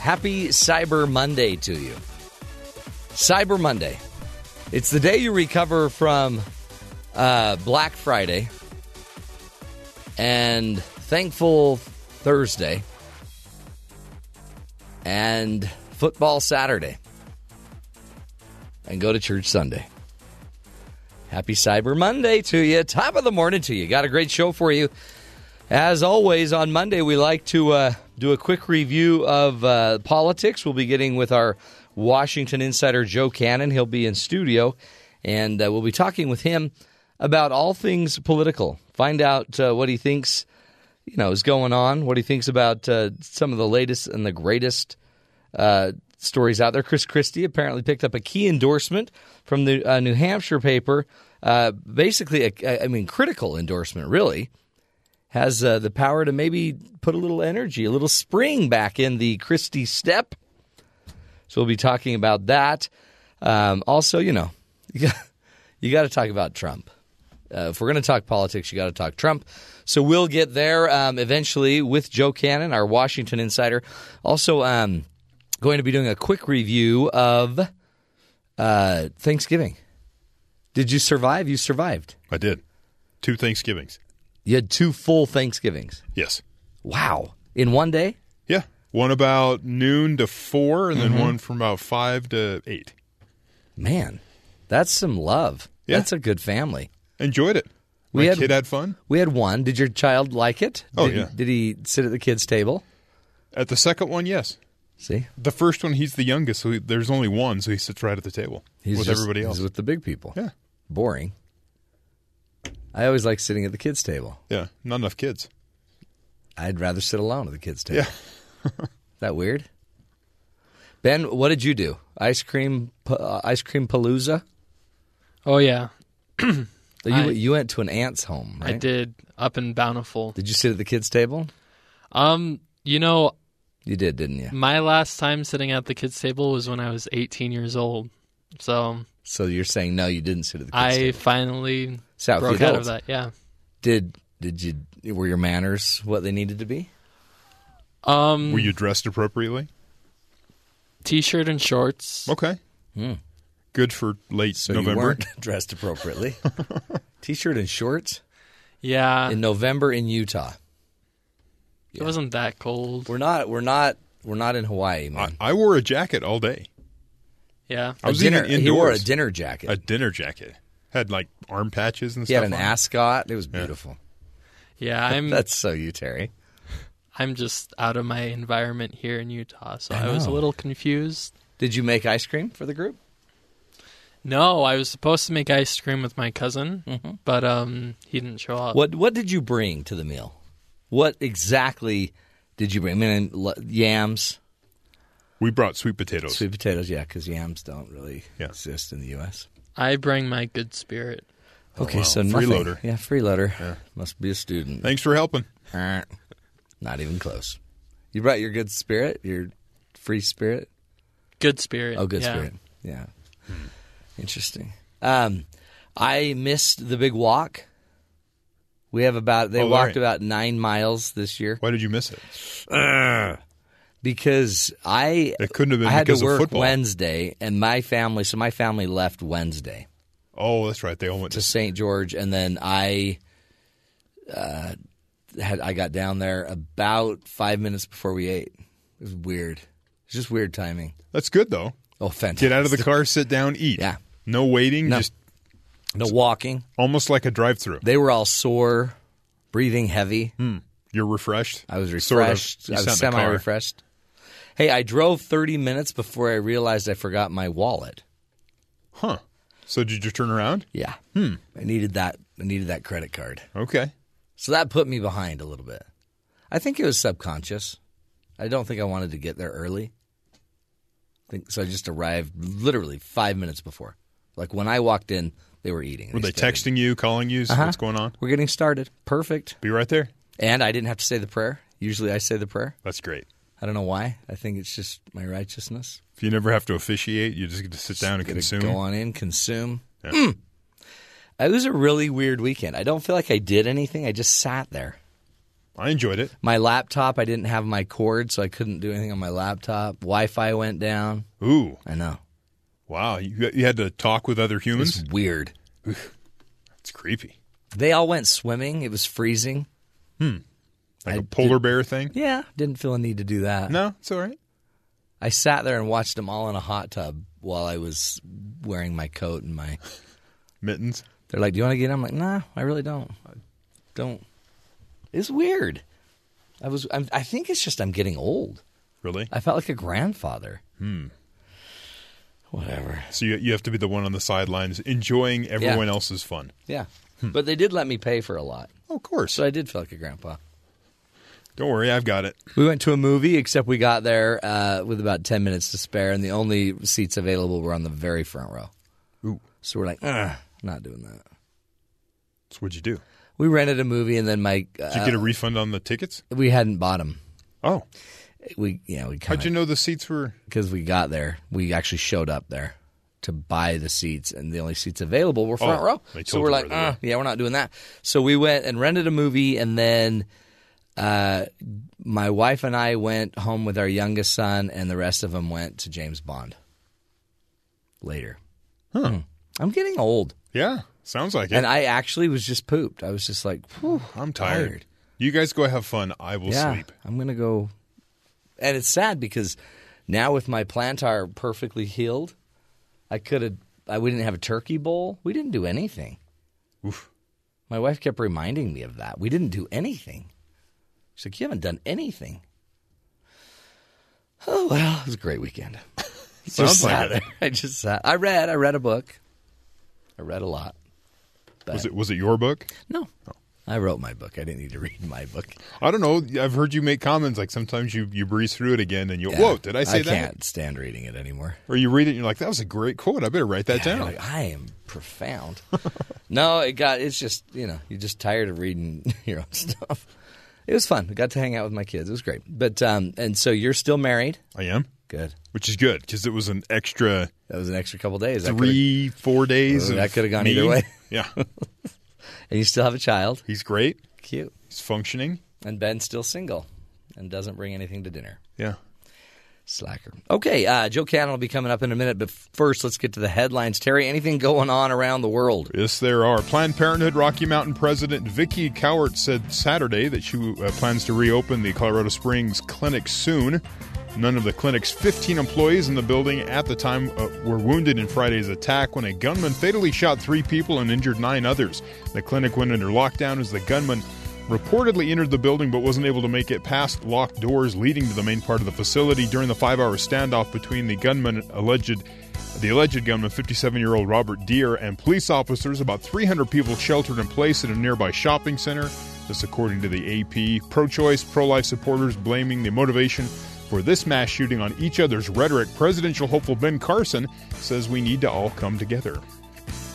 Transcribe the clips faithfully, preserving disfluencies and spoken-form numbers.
Happy Cyber Monday to you. Cyber Monday. It's the day you recover from uh, Black Friday and Thankful Thursday and Football Saturday and go to church Sunday. Happy Cyber Monday to you. Top of the morning to you. Got a great show for you. As always, on Monday, we like to uh, do a quick review of uh, politics. We'll be getting with our Washington insider, Joe Cannon. He'll be in studio, and uh, we'll be talking with him about all things political. Find out uh, what he thinks, you know, is going on, what he thinks about uh, some of the latest and the greatest uh stories out there. Chris Christie apparently picked up a key endorsement from the uh, New Hampshire paper, uh, basically, a, a, I mean, critical endorsement, really, has uh, the power to maybe put a little energy, a little spring back in the Christie step. So we'll be talking about that. Um, also, you know, you got, you got to talk about Trump. Uh, if we're going to talk politics, you got to talk Trump. So we'll get there um, eventually with Joe Cannon, our Washington insider. Also, um, going to be doing a quick review of uh, Thanksgiving. Did you survive? You survived. I did. Two Thanksgivings. You had two full Thanksgivings? Yes. Wow. In one day? Yeah. One about noon to four, and mm-hmm. then one from about five to eight. Man, that's some love. Yeah. That's a good family. Enjoyed it. My we had, kid had fun. We had one. Did your child like it? Oh, did, yeah. Did he sit at the kids' table? At the second one, yes. See? The first one, he's the youngest, so he, there's only one, so he sits right at the table he's with just, everybody else. He's with the big people. Yeah. Boring. I always like sitting at the kids' table. Yeah, not enough kids. I'd rather sit alone at the kids' table. Yeah. Is that weird? Ben, what did you do? Ice cream uh, ice cream palooza? Oh, yeah. So you, I, you went to an aunt's home, right? I did, up in Bountiful. Did you sit at the kids' table? Um, you know... You did, didn't you? My last time sitting at the kids' table was when I was eighteen years old. So So you're saying, no, you didn't sit at the kids' I table. I finally South broke out of that, yeah. Did did you were your manners what they needed to be? Um, were you dressed appropriately? T-shirt and shorts. Okay. Hmm. Good for late so November. So you weren't dressed appropriately. T-shirt and shorts? Yeah. In November in Utah. Yeah. It wasn't that cold. We're not. We're not. We're not in Hawaii, man. I, I wore a jacket all day. Yeah, I was dinner, even indoors. He wore a dinner jacket. A dinner jacket had like arm patches and he stuff. He had an on. ascot. It was beautiful. Yeah, yeah I'm. That's so you, Terry. I'm just out of my environment here in Utah, so I, I was a little confused. Did you make ice cream for the group? No, I was supposed to make ice cream with my cousin, mm-hmm. but um, he didn't show up. What What did you bring to the meal? What exactly did you bring? I mean, yams. We brought sweet potatoes. Sweet potatoes, yeah, because yams don't really yeah. exist in the U S I bring my good spirit. Okay, oh, wow. so nothing. Freeloader. Yeah, freeloader. Yeah. Must be a student. Thanks for helping. Not even close. You brought your good spirit, your free spirit? Good spirit. Oh, good yeah. spirit. Yeah. Interesting. Um, I missed the big walk. We have about, they oh, walked right. about nine miles this year. Why did you miss it? Uh, because I, it couldn't have been I had because to work of football. Wednesday and my family, so my family left Wednesday. Oh, that's right. They all went to, to Saint George. And then I uh, had I got down there about five minutes before we ate. It was weird. It's just weird timing. That's good, though. Oh, fantastic. Get out of the car, sit down, eat. Yeah. No waiting, no. just. No walking. Almost like a drive-thru. They were all sore, breathing heavy. Hmm. You're refreshed? I was refreshed. Sort of. I was semi-refreshed. Hey, I drove thirty minutes before I realized I forgot my wallet. Huh. So did you turn around? Yeah. Hmm. I needed that I needed that credit card. Okay. So that put me behind a little bit. I think it was subconscious. I don't think I wanted to get there early. think, so I just arrived literally five minutes before. Like when I walked in, they were eating. Were they, they texting you, calling you, uh-huh. what's going on? We're getting started. Perfect. Be right there. And I didn't have to say the prayer. Usually I say the prayer. That's great. I don't know why. I think it's just my righteousness. If you never have to officiate, you just get to sit just down and consume. Go on in, consume. Yeah. Mm. It was a really weird weekend. I don't feel like I did anything. I just sat there. I enjoyed it. My laptop, I didn't have my cord, so I couldn't do anything on my laptop. Wi-Fi went down. Ooh. I know. Wow. You, you had to talk with other humans? It's weird. It's creepy. They all went swimming. It was freezing. Hmm. Like I a polar did, bear thing? Yeah. Didn't feel a need to do that. No? It's all right. I sat there and watched them all in a hot tub while I was wearing my coat and my... mittens? They're like, do you want to get in? I'm like, nah, I really don't. I don't. It's weird. I was. I'm, I think it's just I'm getting old. Really? I felt like a grandfather. Hmm. Whatever. So you you have to be the one on the sidelines enjoying everyone yeah. else's fun. Yeah. Hmm. But they did let me pay for a lot. Oh, of course. So I did feel like a grandpa. Don't worry, I've got it. We went to a movie, except we got there uh, with about ten minutes to spare, and the only seats available were on the very front row. Ooh. So we're like, ugh. Not doing that. So what'd you do? We rented a movie, and then my uh, did you get a refund on the tickets? We hadn't bought them. Oh, we yeah we. Kinda, how'd you know the seats were? Because we got there, we actually showed up there to buy the seats, and the only seats available were front oh, row. So we're like, uh, yeah, we're not doing that. So we went and rented a movie, and then uh, my wife and I went home with our youngest son, and the rest of them went to James Bond. Later, huh? Mm. I'm getting old. Yeah, sounds like it. And I actually was just pooped. I was just like, whew, I'm tired. tired. You guys go have fun. I will yeah, sleep. I'm going to go. And it's sad because now with my plantar perfectly healed, I could have, I wouldn't have a turkey bowl. We didn't do anything. Oof. My wife kept reminding me of that. We didn't do anything. She's like, you haven't done anything. Oh, well, it was a great weekend. Sounds like it. I just sat. I read. I read a book. I read a lot. Was it was it your book? No. Oh. I wrote my book. I didn't need to read my book. I don't know. I've heard you make comments like sometimes you, you breeze through it again and you yeah. whoa, did I say I that? I can't stand reading it anymore. Or you read it and you're like, that was a great quote. I better write that yeah, down. Like, I am profound. No, it got it's just, you know, you're just tired of reading your own stuff. It was fun. I got to hang out with my kids. It was great. But um, and so you're still married? I am. Good. Which is good because it was an extra... That was an extra couple days. Three, four days. That could have gone me. either way. Yeah. And you still have a child. He's great. Cute. He's functioning. And Ben's still single and doesn't bring anything to dinner. Yeah. Slacker. Okay. Uh, Joe Cannon will be coming up in a minute. But first, let's get to the headlines. Terry, anything going on around the world? Yes, there are. Planned Parenthood Rocky Mountain President Vicki Cowart said Saturday that she uh, plans to reopen the Colorado Springs clinic soon. None of the clinic's fifteen employees in the building at the time uh, were wounded in Friday's attack when a gunman fatally shot three people and injured nine others. The clinic went under lockdown as the gunman reportedly entered the building but wasn't able to make it past locked doors leading to the main part of the facility during the five-hour standoff between the gunman alleged the alleged gunman, fifty-seven-year-old Robert Dear, and police officers. About three hundred people sheltered in place at a nearby shopping center. This according to the A P. Pro-choice, pro-life supporters blaming the motivation for this mass shooting on each other's rhetoric. Presidential hopeful Ben Carson says we need to all come together.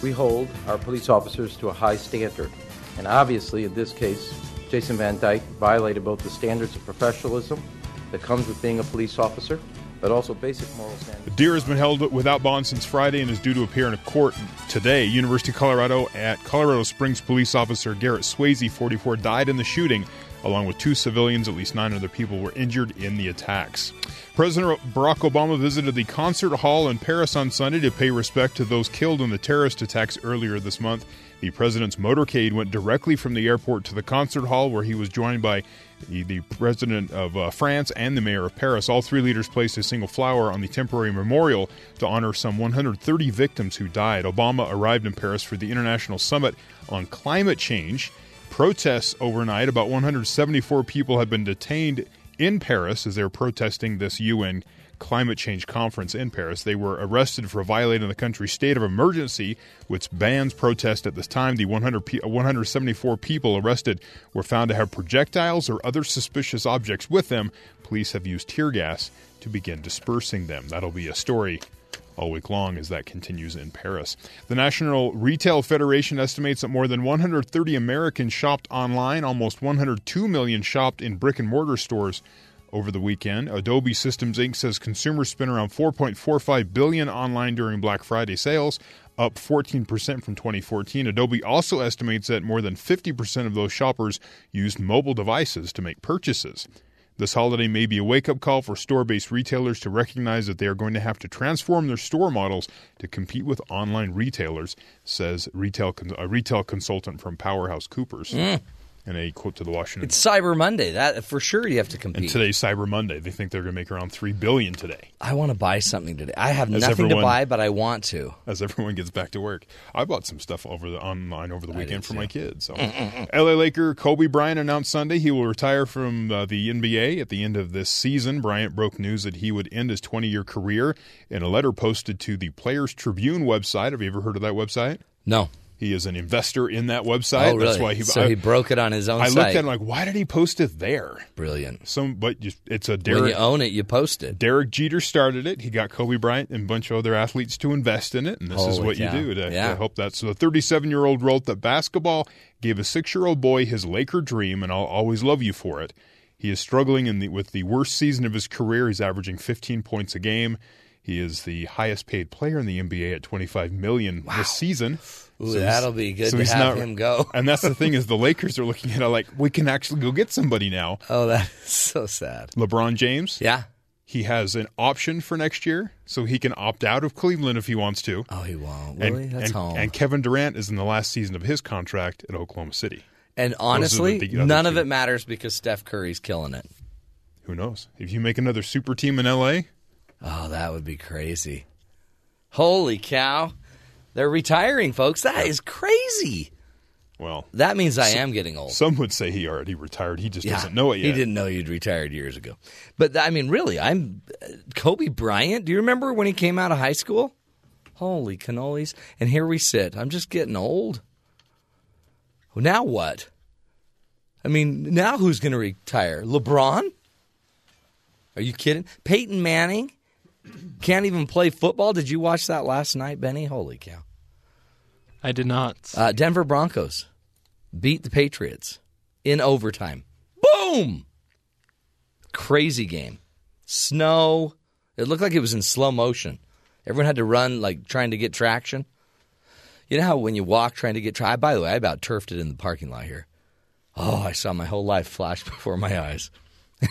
We hold our police officers to a high standard. And obviously, in this case, Jason Van Dyke violated both the standards of professionalism that comes with being a police officer, but also basic moral standards. Deer has been held without bond since Friday and is due to appear in a court today. University of Colorado at Colorado Springs police officer Garrett Swayze, forty-four, died in the shooting, along with two civilians. At least nine other people were injured in the attacks. President Barack Obama visited the concert hall in Paris on Sunday to pay respect to those killed in the terrorist attacks earlier this month. The president's motorcade went directly from the airport to the concert hall, where he was joined by the president of uh, France and the mayor of Paris. All three leaders placed a single flower on the temporary memorial to honor some one hundred thirty victims who died. Obama arrived in Paris for the International Summit on Climate Change. Protests overnight. About one hundred seventy-four people have been detained in Paris as they're protesting this U N climate change conference in Paris. They were arrested for violating the country's state of emergency, which bans protest at this time. The one hundred, one hundred seventy-four people arrested were found to have projectiles or other suspicious objects with them. Police have used tear gas to begin dispersing them. That'll be a story all week long as that continues in Paris. The National Retail Federation estimates that more than one hundred thirty Americans shopped online, almost one hundred two million shopped in brick-and-mortar stores over the weekend. Adobe Systems Incorporated says consumers spent around four point four five billion dollars online during Black Friday sales, up fourteen percent from twenty fourteen. Adobe also estimates that more than fifty percent of those shoppers used mobile devices to make purchases. This holiday may be a wake-up call for store-based retailers to recognize that they are going to have to transform their store models to compete with online retailers, says retail a retail consultant from PricewaterhouseCoopers. Mm. And a quote to the Washington. It's Cyber Monday. That for sure you have to compete. And today's Cyber Monday. They think they're going to make around three billion dollars today. I want to buy something today. I have as nothing everyone, to buy, but I want to. As everyone gets back to work. I bought some stuff over the online over the weekend for my kids. So. L A Laker Kobe Bryant announced Sunday he will retire from uh, the N B A at the end of this season. Bryant broke news that he would end his twenty-year career in a letter posted to the Players' Tribune website. Have you ever heard of that website? No. He is an investor in that website. Oh, really? That's why he, so I, he broke it on his own I site. I looked at him like, why did he post it there? Brilliant. Some, but just, it's a Derek. When you own it, you post it. Derek Jeter started it. He got Kobe Bryant and a bunch of other athletes to invest in it, and this Holy is what cow. you do to, yeah. to help that. So the thirty-seven-year-old wrote that basketball gave a six-year-old boy his Laker dream, and I'll always love you for it. He is struggling in the, with the worst season of his career. He's averaging fifteen points a game. He is the highest-paid player in the N B A at twenty-five million dollars wow. this season. Ooh, so that'll be good so to have not, him go. And that's the thing is the Lakers are looking at it like, we can actually go get somebody now. Oh, that's so sad. LeBron James. Yeah. He has an option for next year, so he can opt out of Cleveland if he wants to. Oh, he won't. Really? And, that's and, home. And Kevin Durant is in the last season of his contract at Oklahoma City. And honestly, the, the none team. of it matters because Steph Curry's killing it. Who knows? If you make another super team in L A, oh, that would be crazy. Holy cow. They're retiring, folks. That is crazy. Well, that means I some, am getting old. Some would say he already retired. He just yeah, doesn't know it yet. He didn't know you'd retired years ago. But, I mean, really, I'm Kobe Bryant. Do you remember when he came out of high school? Holy cannolis. And here we sit. I'm just getting old. Well, now what? I mean, now who's going to retire? LeBron? Are you kidding? Peyton Manning? Can't even play football. Did you watch that last night, Benny? Holy cow. I did not. Uh, Denver Broncos beat the Patriots in overtime. Boom! Crazy game. Snow. It looked like it was in slow motion. Everyone had to run, like, trying to get traction. You know how when you walk trying to get traction? By the way, I about turfed it in the parking lot here. Oh, I saw my whole life flash before my eyes.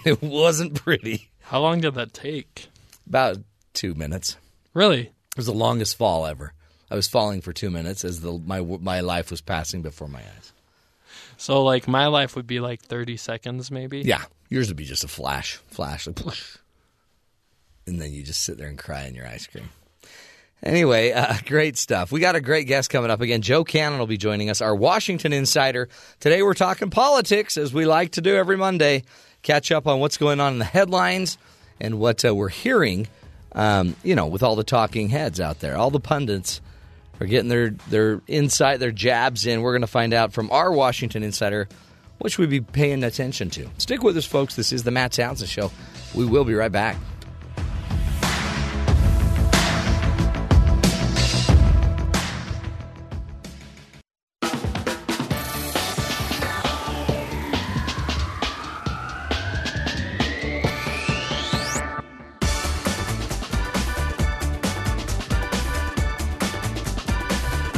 It wasn't pretty. How long did that take? About two minutes. Really? It was the longest fall ever. I was falling for two minutes as the my my life was passing before my eyes. So, like, my life would be like thirty seconds maybe? Yeah. Yours would be just a flash. Flash. Like, and then you just sit there and cry in your ice cream. Anyway, uh, great stuff. We got a great guest coming up again. Joe Cannon will be joining us, our Washington insider. Today we're talking politics, as we like to do every Monday. Catch up on what's going on in the headlines. And what uh, we're hearing, um, you know, with all the talking heads out there, all the pundits are getting their, their insight, their jabs in. We're going to find out from our Washington insider what should we be paying attention to. Stick with us, folks. This is the Matt Townsend Show. We will be right back.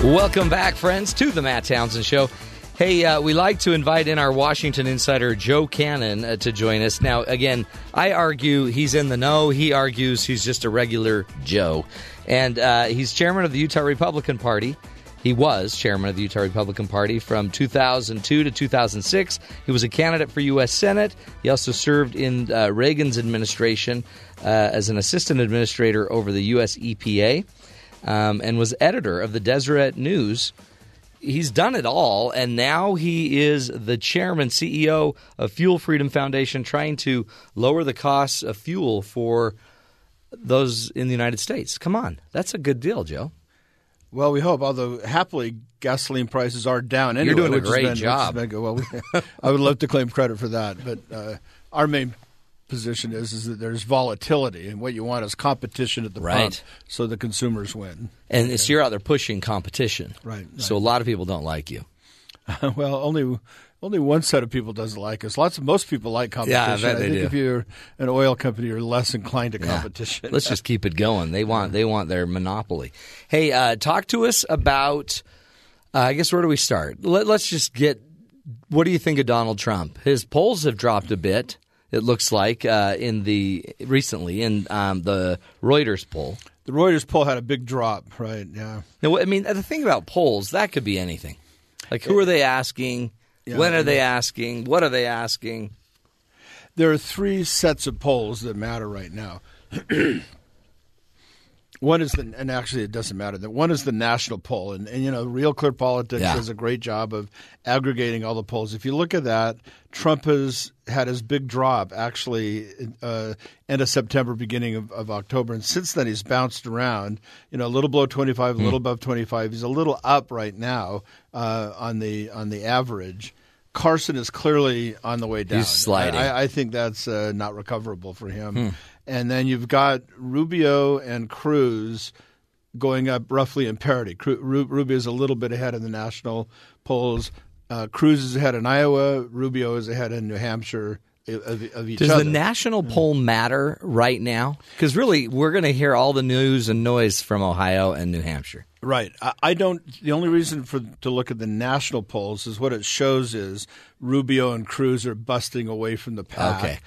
Welcome back, friends, to the Matt Townsend Show. Hey, uh, we like to invite in our Washington insider, Joe Cannon, uh, to join us. Now, again, I argue he's in the know. He argues he's just a regular Joe. And uh, he's chairman of the Utah Republican Party. He was chairman of the Utah Republican Party from two thousand two to two thousand six. He was a candidate for U S Senate. He also served in uh, Reagan's administration uh, as an assistant administrator over the U S E P A. Um, and was editor of the Deseret News. He's done it all, and now he is the chairman, C E O of Fuel Freedom Foundation, trying to lower the costs of fuel for those in the United States. Come on. That's a good deal, Joe. Well, we hope, although happily gasoline prices are down anyway. You're doing a great been, job. Been, well, we, I would love to claim credit for that, but uh, our main position is is that there's volatility, and what you want is competition at the right. pump so the consumers win. And yeah. so you're out there pushing competition. Right, right. So a lot of people don't like you. Uh, well, only only one set of people doesn't like us. Lots of most people like competition. Yeah, I bet I they think do. If you're an oil company, you're less inclined to competition. Yeah. Let's just keep it going. They want they want their monopoly. Hey, uh, talk to us about. Uh, I guess where do we start? Let, let's just get. What do you think of Donald Trump? His polls have dropped a bit. It looks like uh, in the recently in um, the Reuters poll. The Reuters poll had a big drop, right? Yeah. Now, I mean, the thing about polls, that could be anything. Like, who are they asking? Yeah, when are yeah. they asking? What are they asking? There are three sets of polls that matter right now. One is the – and actually it doesn't matter. One is the national poll. And, and you know, Real Clear Politics yeah. does a great job of aggregating all the polls. If you look at that, Trump has had his big drop actually uh, end of September, beginning of, of October. And since then he's bounced around, you know, a little below twenty-five, a little above twenty-five. He's a little up right now uh, on the on the average. Carson is clearly on the way down. He's sliding. I, I think that's uh, not recoverable for him. Hmm. And then you've got Rubio and Cruz going up roughly in parity. Rubio is a little bit ahead in the national polls. Uh, Cruz is ahead in Iowa. Rubio is ahead in New Hampshire of, of each Does other. Does the national mm-hmm. poll matter right now? Because really we're going to hear all the news and noise from Ohio and New Hampshire. Right. I, I don't – the only reason for to look at the national polls is what it shows is Rubio and Cruz are busting away from the pack. Okay.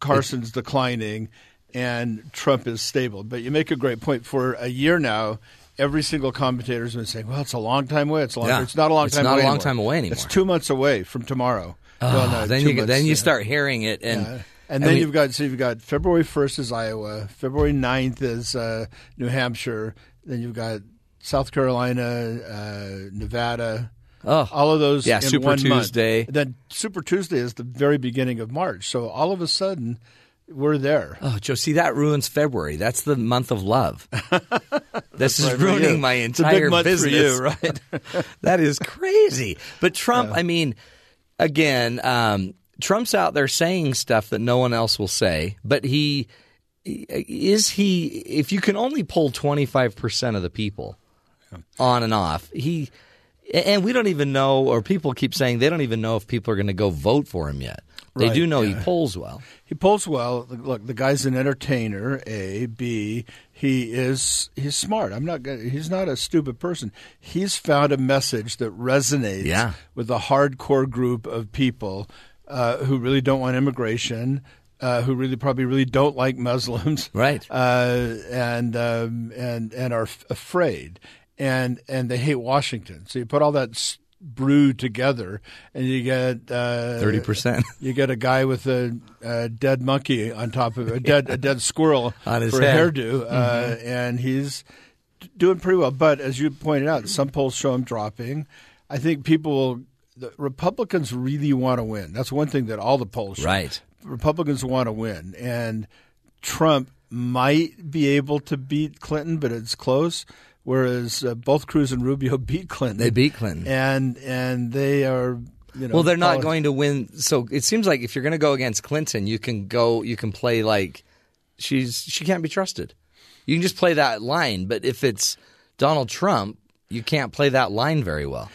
Carson's declining, and Trump is stable. But you make a great point. For a year now, every single commentator has been saying, well, it's a long time away. It's, long, yeah. it's not a long it's time away It's not a long anymore. time away anymore. It's two months away from tomorrow. Oh, well, no, then, you, months, then you yeah. start hearing it. And, yeah. and then and we, you've got so you've got February first is Iowa. February ninth is uh, New Hampshire. Then you've got South Carolina, uh, Nevada. Oh, all of those yeah, in Super one Tuesday. Month. Then Super Tuesday is the very beginning of March. So all of a sudden, we're there. Oh, Joe, see, that ruins February. That's the month of love. This is right ruining my entire business. For you, right? That is crazy. But Trump, yeah. I mean, again, um, Trump's out there saying stuff that no one else will say. But he is he – if you can only pull twenty-five percent of the people yeah. on and off, he – and we don't even know, or people keep saying they don't even know if people are going to go vote for him yet. They right, do know yeah. he polls well. He polls well. Look, the guy's an entertainer, A. B. He is he's smart. I'm not. He's not a stupid person. He's found a message that resonates yeah. with a hardcore group of people uh, who really don't want immigration. Uh, who really probably really don't like Muslims, right? Uh, and um, and and are f- afraid. And and they hate Washington. So you put all that brew together, and you get uh, thirty percent. You get a guy with a, a dead monkey on top of a dead yeah. a dead squirrel on his for head. A hairdo, mm-hmm. uh, and he's doing pretty well. But as you pointed out, some polls show him dropping. I think people will, the Republicans really want to win. That's one thing that all the polls show. Right. Republicans want to win, and Trump might be able to beat Clinton, but it's close. Whereas uh, both Cruz and Rubio beat Clinton. They beat Clinton. And and they are, you know. Well, they're not politi- going to win. So it seems like if you're going to go against Clinton, you can go, you can play like she's, she can't be trusted. You can just play that line. But if it's Donald Trump, you can't play that line very well.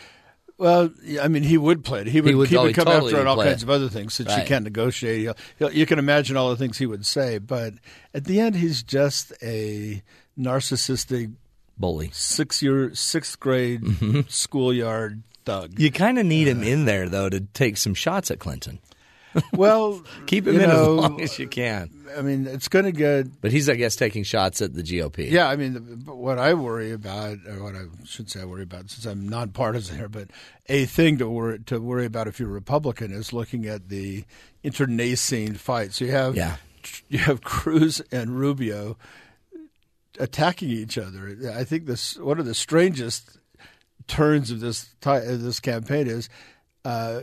Well, I mean, he would play it. He would, he would, he would come totally after her and all kinds it. of other things that right. she can't negotiate. He'll, he'll, you can imagine all the things he would say. But at the end, he's just a narcissistic bully, six year, sixth grade mm-hmm. schoolyard thug. You kind of need uh, him in there though to take some shots at Clinton. Well, keep him in know, as long as you can. I mean, it's going to get. But he's, I guess, taking shots at the G O P. Yeah, I mean, the, what I worry about, or what I should say, I worry about, since I'm nonpartisan here, but a thing to worry to worry about if you're a Republican is looking at the internecine fight. So you have yeah. you have Cruz and Rubio attacking each other. I think this one of the strangest turns of this this campaign is uh,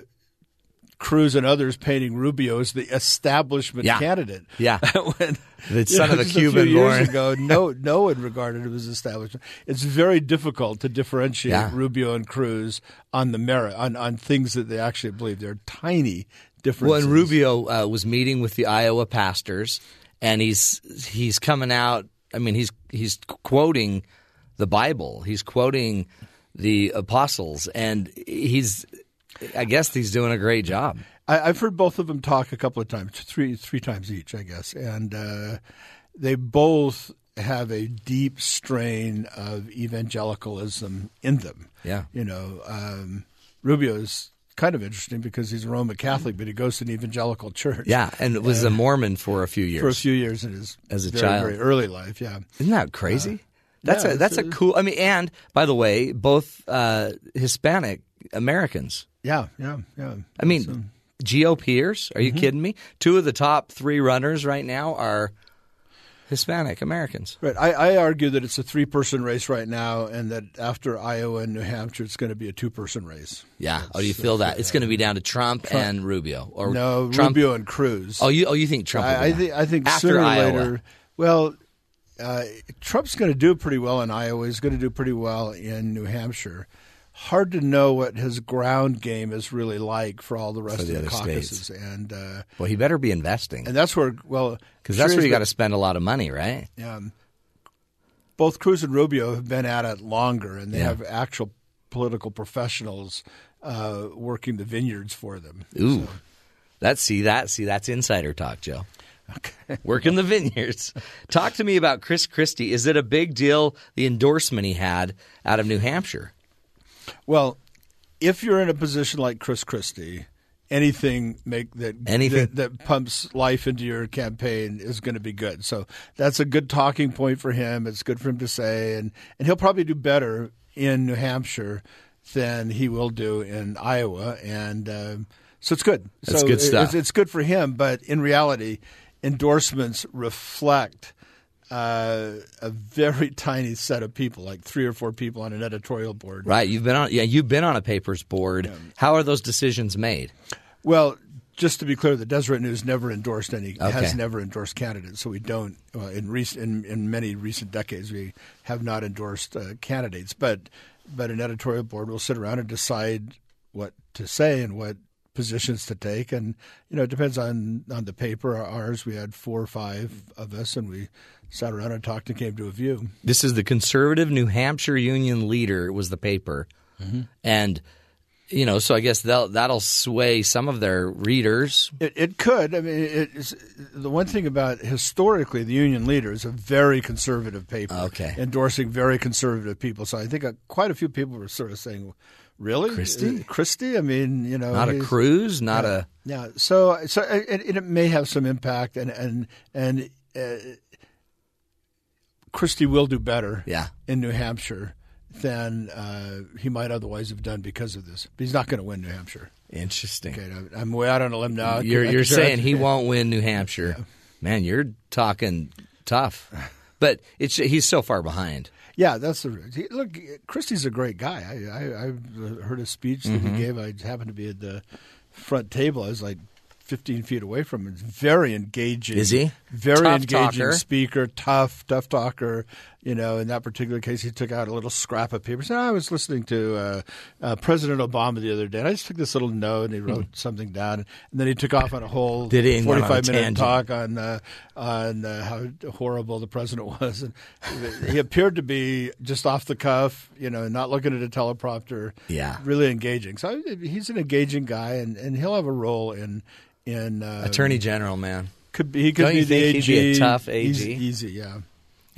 Cruz and others painting Rubio as the establishment yeah. candidate. Yeah. when, the son know, of the Cuban born. Years ago, no, no one regarded him as establishment. It's very difficult to differentiate yeah. Rubio and Cruz on the merit, on, on things that they actually believe. They're tiny differences. Well, and Rubio uh, was meeting with the Iowa pastors, and he's he's coming out. I mean, he's he's quoting the Bible. He's quoting the apostles, and he's I guess he's doing a great job. I, I've heard both of them talk a couple of times, three three times each, I guess, and uh, they both have a deep strain of evangelicalism in them. Yeah, you know, um, Rubio is kind of interesting because he's a Roman Catholic, but he goes to an evangelical church. Yeah, and was uh, a Mormon for a few years. For a few years in his as a very, child, very early life. Yeah, isn't that crazy? Uh, that's yeah, a that's a cool. I mean, and by the way, both uh, Hispanic Americans. Yeah, yeah, yeah. I mean, so. GOPers? Are you mm-hmm. kidding me? Two of the top three runners right now are Hispanic Americans. Right. I, I argue that it's a three-person race right now, and that after Iowa and New Hampshire, it's going to be a two-person race. Yeah. That's, oh, do you feel that? It's going to be down to Trump, Trump. and Rubio, or no Trump. Rubio and Cruz. Oh, you oh you think Trump? I, will I think I think after sooner or later. Well, uh, Trump's going to do pretty well in Iowa. He's going to do pretty well in New Hampshire. Hard to know what his ground game is really like for all the rest the of the caucuses. States. And uh, well, he better be investing. And that's where, well, because that's where you got to spend a lot of money, right? Yeah. Um, both Cruz and Rubio have been at it longer, and they yeah. have actual political professionals uh, working the vineyards for them. Ooh, so. that's see that see that's insider talk, Joe. Okay. Working the vineyards. Talk to me about Chris Christie. Is it a big deal, the endorsement he had out of New Hampshire? Well, if you're in a position like Chris Christie, anything make that anything. That, that pumps life into your campaign is going to be good. So that's a good talking point for him. It's good for him to say, and, and he'll probably do better in New Hampshire than he will do in Iowa, and um, so it's good. That's so good stuff. It's, it's good for him, but in reality, endorsements reflect Uh, a very tiny set of people, like three or four people on an editorial board. Right. You've been on, yeah. You've been on a papers board. Yeah. How are those decisions made? Well, just to be clear, the Deseret News never endorsed any. Okay. Has never endorsed candidates, so we don't. Uh, in recent, in, in many recent decades, we have not endorsed uh, candidates. But but an editorial board will sit around and decide what to say and what positions to take, and you know it depends on on the paper. Ours, we had four or five of us, and we sat around and talked and came to a view. This is the Conservative New Hampshire Union Leader was the paper, mm-hmm. and you know, so I guess that'll that'll sway some of their readers. It, it could. I mean, it's, the one thing about historically, the Union Leader is a very conservative paper, okay. endorsing very conservative people. So I think quite a few people were sort of saying, really? Christie? Christie? I mean, you know. Not a Cruz, not yeah, a. Yeah. So so it, it may have some impact, and and, and uh, Christie will do better yeah. in New Hampshire than uh, he might otherwise have done because of this. But he's not going to win New Hampshire. Interesting. Okay, I'm way out on a limb now. You're, you're saying he won't win New Hampshire. Yeah. Man, you're talking tough. But it's he's so far behind. Yeah, that's the – look, Christie's a great guy. I, I, I heard a speech that mm-hmm. he gave. I happened to be at the front table. I was like fifteen feet away from him. It's very engaging. Is he? Very tough engaging talker. Speaker, tough, tough talker. You know, in that particular case, he took out a little scrap of paper. He said, I was listening to uh, uh, President Obama the other day, and I just took this little note, and he wrote mm-hmm. something down. And then he took off on a whole forty-five-minute talk on uh, on uh, how horrible the president was. And he appeared to be just off the cuff, you know, not looking at a teleprompter, yeah. really engaging. So he's an engaging guy, and, and he'll have a role in in uh, – Attorney General, man. Could be, he could Don't be you the think A G. He'd be a tough A G. Easy, easy yeah.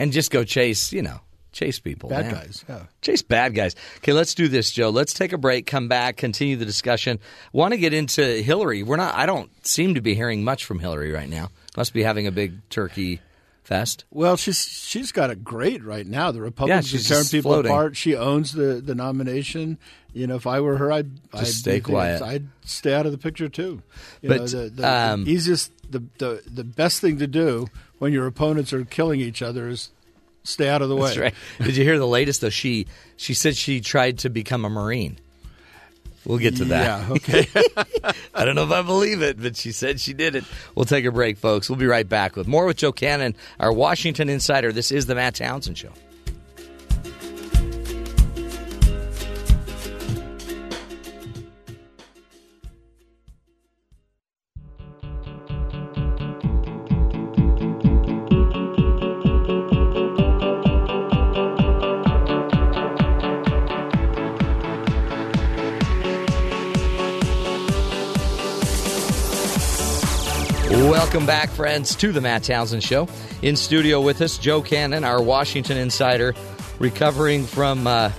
And just go chase, you know, chase people. Bad man. guys. Yeah. Chase bad guys. Okay, let's do this, Joe. Let's take a break, come back, continue the discussion. Want to get into Hillary. We're not. I don't seem to be hearing much from Hillary right now. Must be having a big turkey fest. Well, she's she's got it great right now. The Republicans yeah, are tearing people floating. apart. She owns the, the nomination. You know, if I were her, I'd, I'd stay quiet. I'd stay out of the picture too. You but know, the, the, um, the easiest, the, the the best thing to do when your opponents are killing each other is stay out of the way. That's right. Did you hear the latest, though? She she said she tried to become a Marine. We'll get to that. Yeah, okay. I don't know if I believe it, but she said she did it. We'll take a break, folks. We'll be right back with more with Joe Cannon, our Washington insider. This is the Matt Townsend Show. Welcome back, friends, to the Matt Townsend Show. In studio with us, Joe Cannon, our Washington insider, recovering from uh,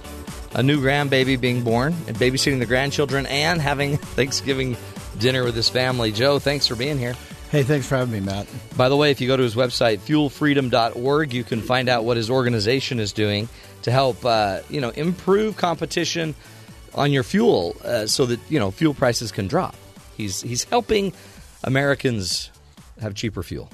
a new grandbaby being born and babysitting the grandchildren and having Thanksgiving dinner with his family. Joe, thanks for being here. Hey, thanks for having me, Matt. By the way, if you go to his website, fuel freedom dot org, you can find out what his organization is doing to help uh, you know, improve competition on your fuel uh, so that you know fuel prices can drop. He's he's helping Americans have cheaper fuel.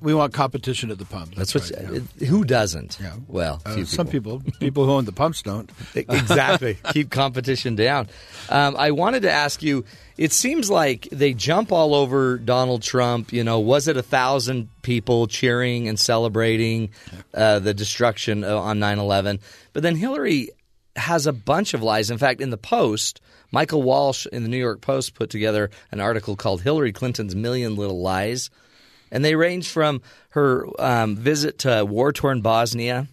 We want competition at the pump. That's, That's what. Right, yeah. Who doesn't? Yeah. Well, uh, few people. some people, people who own the pumps don't. Exactly. Keep competition down. Um, I wanted to ask you. It seems like they jump all over Donald Trump. You know, was it a thousand people cheering and celebrating uh, the destruction on nine eleven? But then Hillary has a bunch of lies. In fact, in the Post, Michael Walsh in the New York Post put together an article called Hillary Clinton's Million Little Lies. And they range from her um, visit to war-torn Bosnia.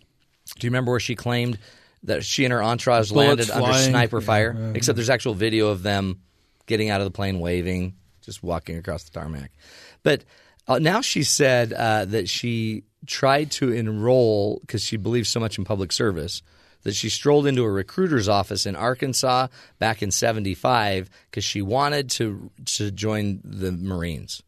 Do you remember where she claimed that she and her entourage landed flying. under sniper fire? Yeah, yeah. Except there's actual video of them getting out of the plane, waving, just walking across the tarmac. But uh, now she said uh, that she tried to enroll because she believes so much in public service, that she strolled into a recruiter's office in Arkansas back in seventy-five because she wanted to to join the Marines.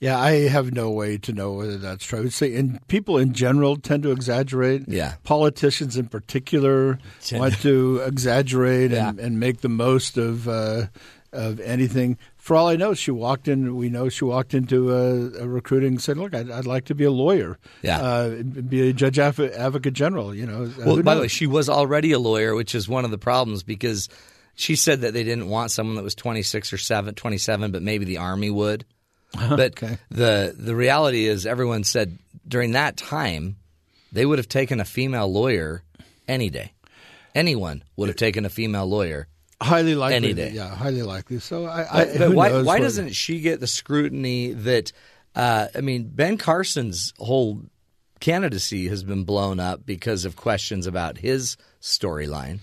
Yeah, I have no way to know whether that's true. I would say, and people in general tend to exaggerate. Yeah. Politicians in particular Gen- want to exaggerate yeah. and, and make the most of uh, of anything. For all I know, she walked in. We know she walked into a, a recruiting and said, "Look, I'd, I'd like to be a lawyer, yeah, uh, be a judge, advocate general." You know. Well, by the way, she was already a lawyer, which is one of the problems because she said that they didn't want someone that was twenty-six or twenty-seven, but maybe the Army would. But okay. the the reality is, everyone said during that time they would have taken a female lawyer any day. Anyone would have taken a female lawyer. Highly likely, any day. Yeah, highly likely. So, I, I but, but why, why doesn't she get the scrutiny that? Uh, I mean, Ben Carson's whole candidacy has been blown up because of questions about his storyline.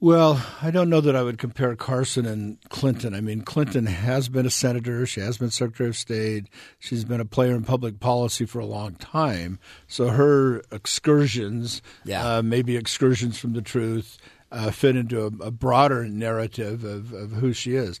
Well, I don't know that I would compare Carson and Clinton. I mean, Clinton has been a senator. She has been Secretary of State. She's been a player in public policy for a long time. So her excursions, yeah. uh, maybe excursions from the truth, Uh, fit into a, a broader narrative of, of who she is.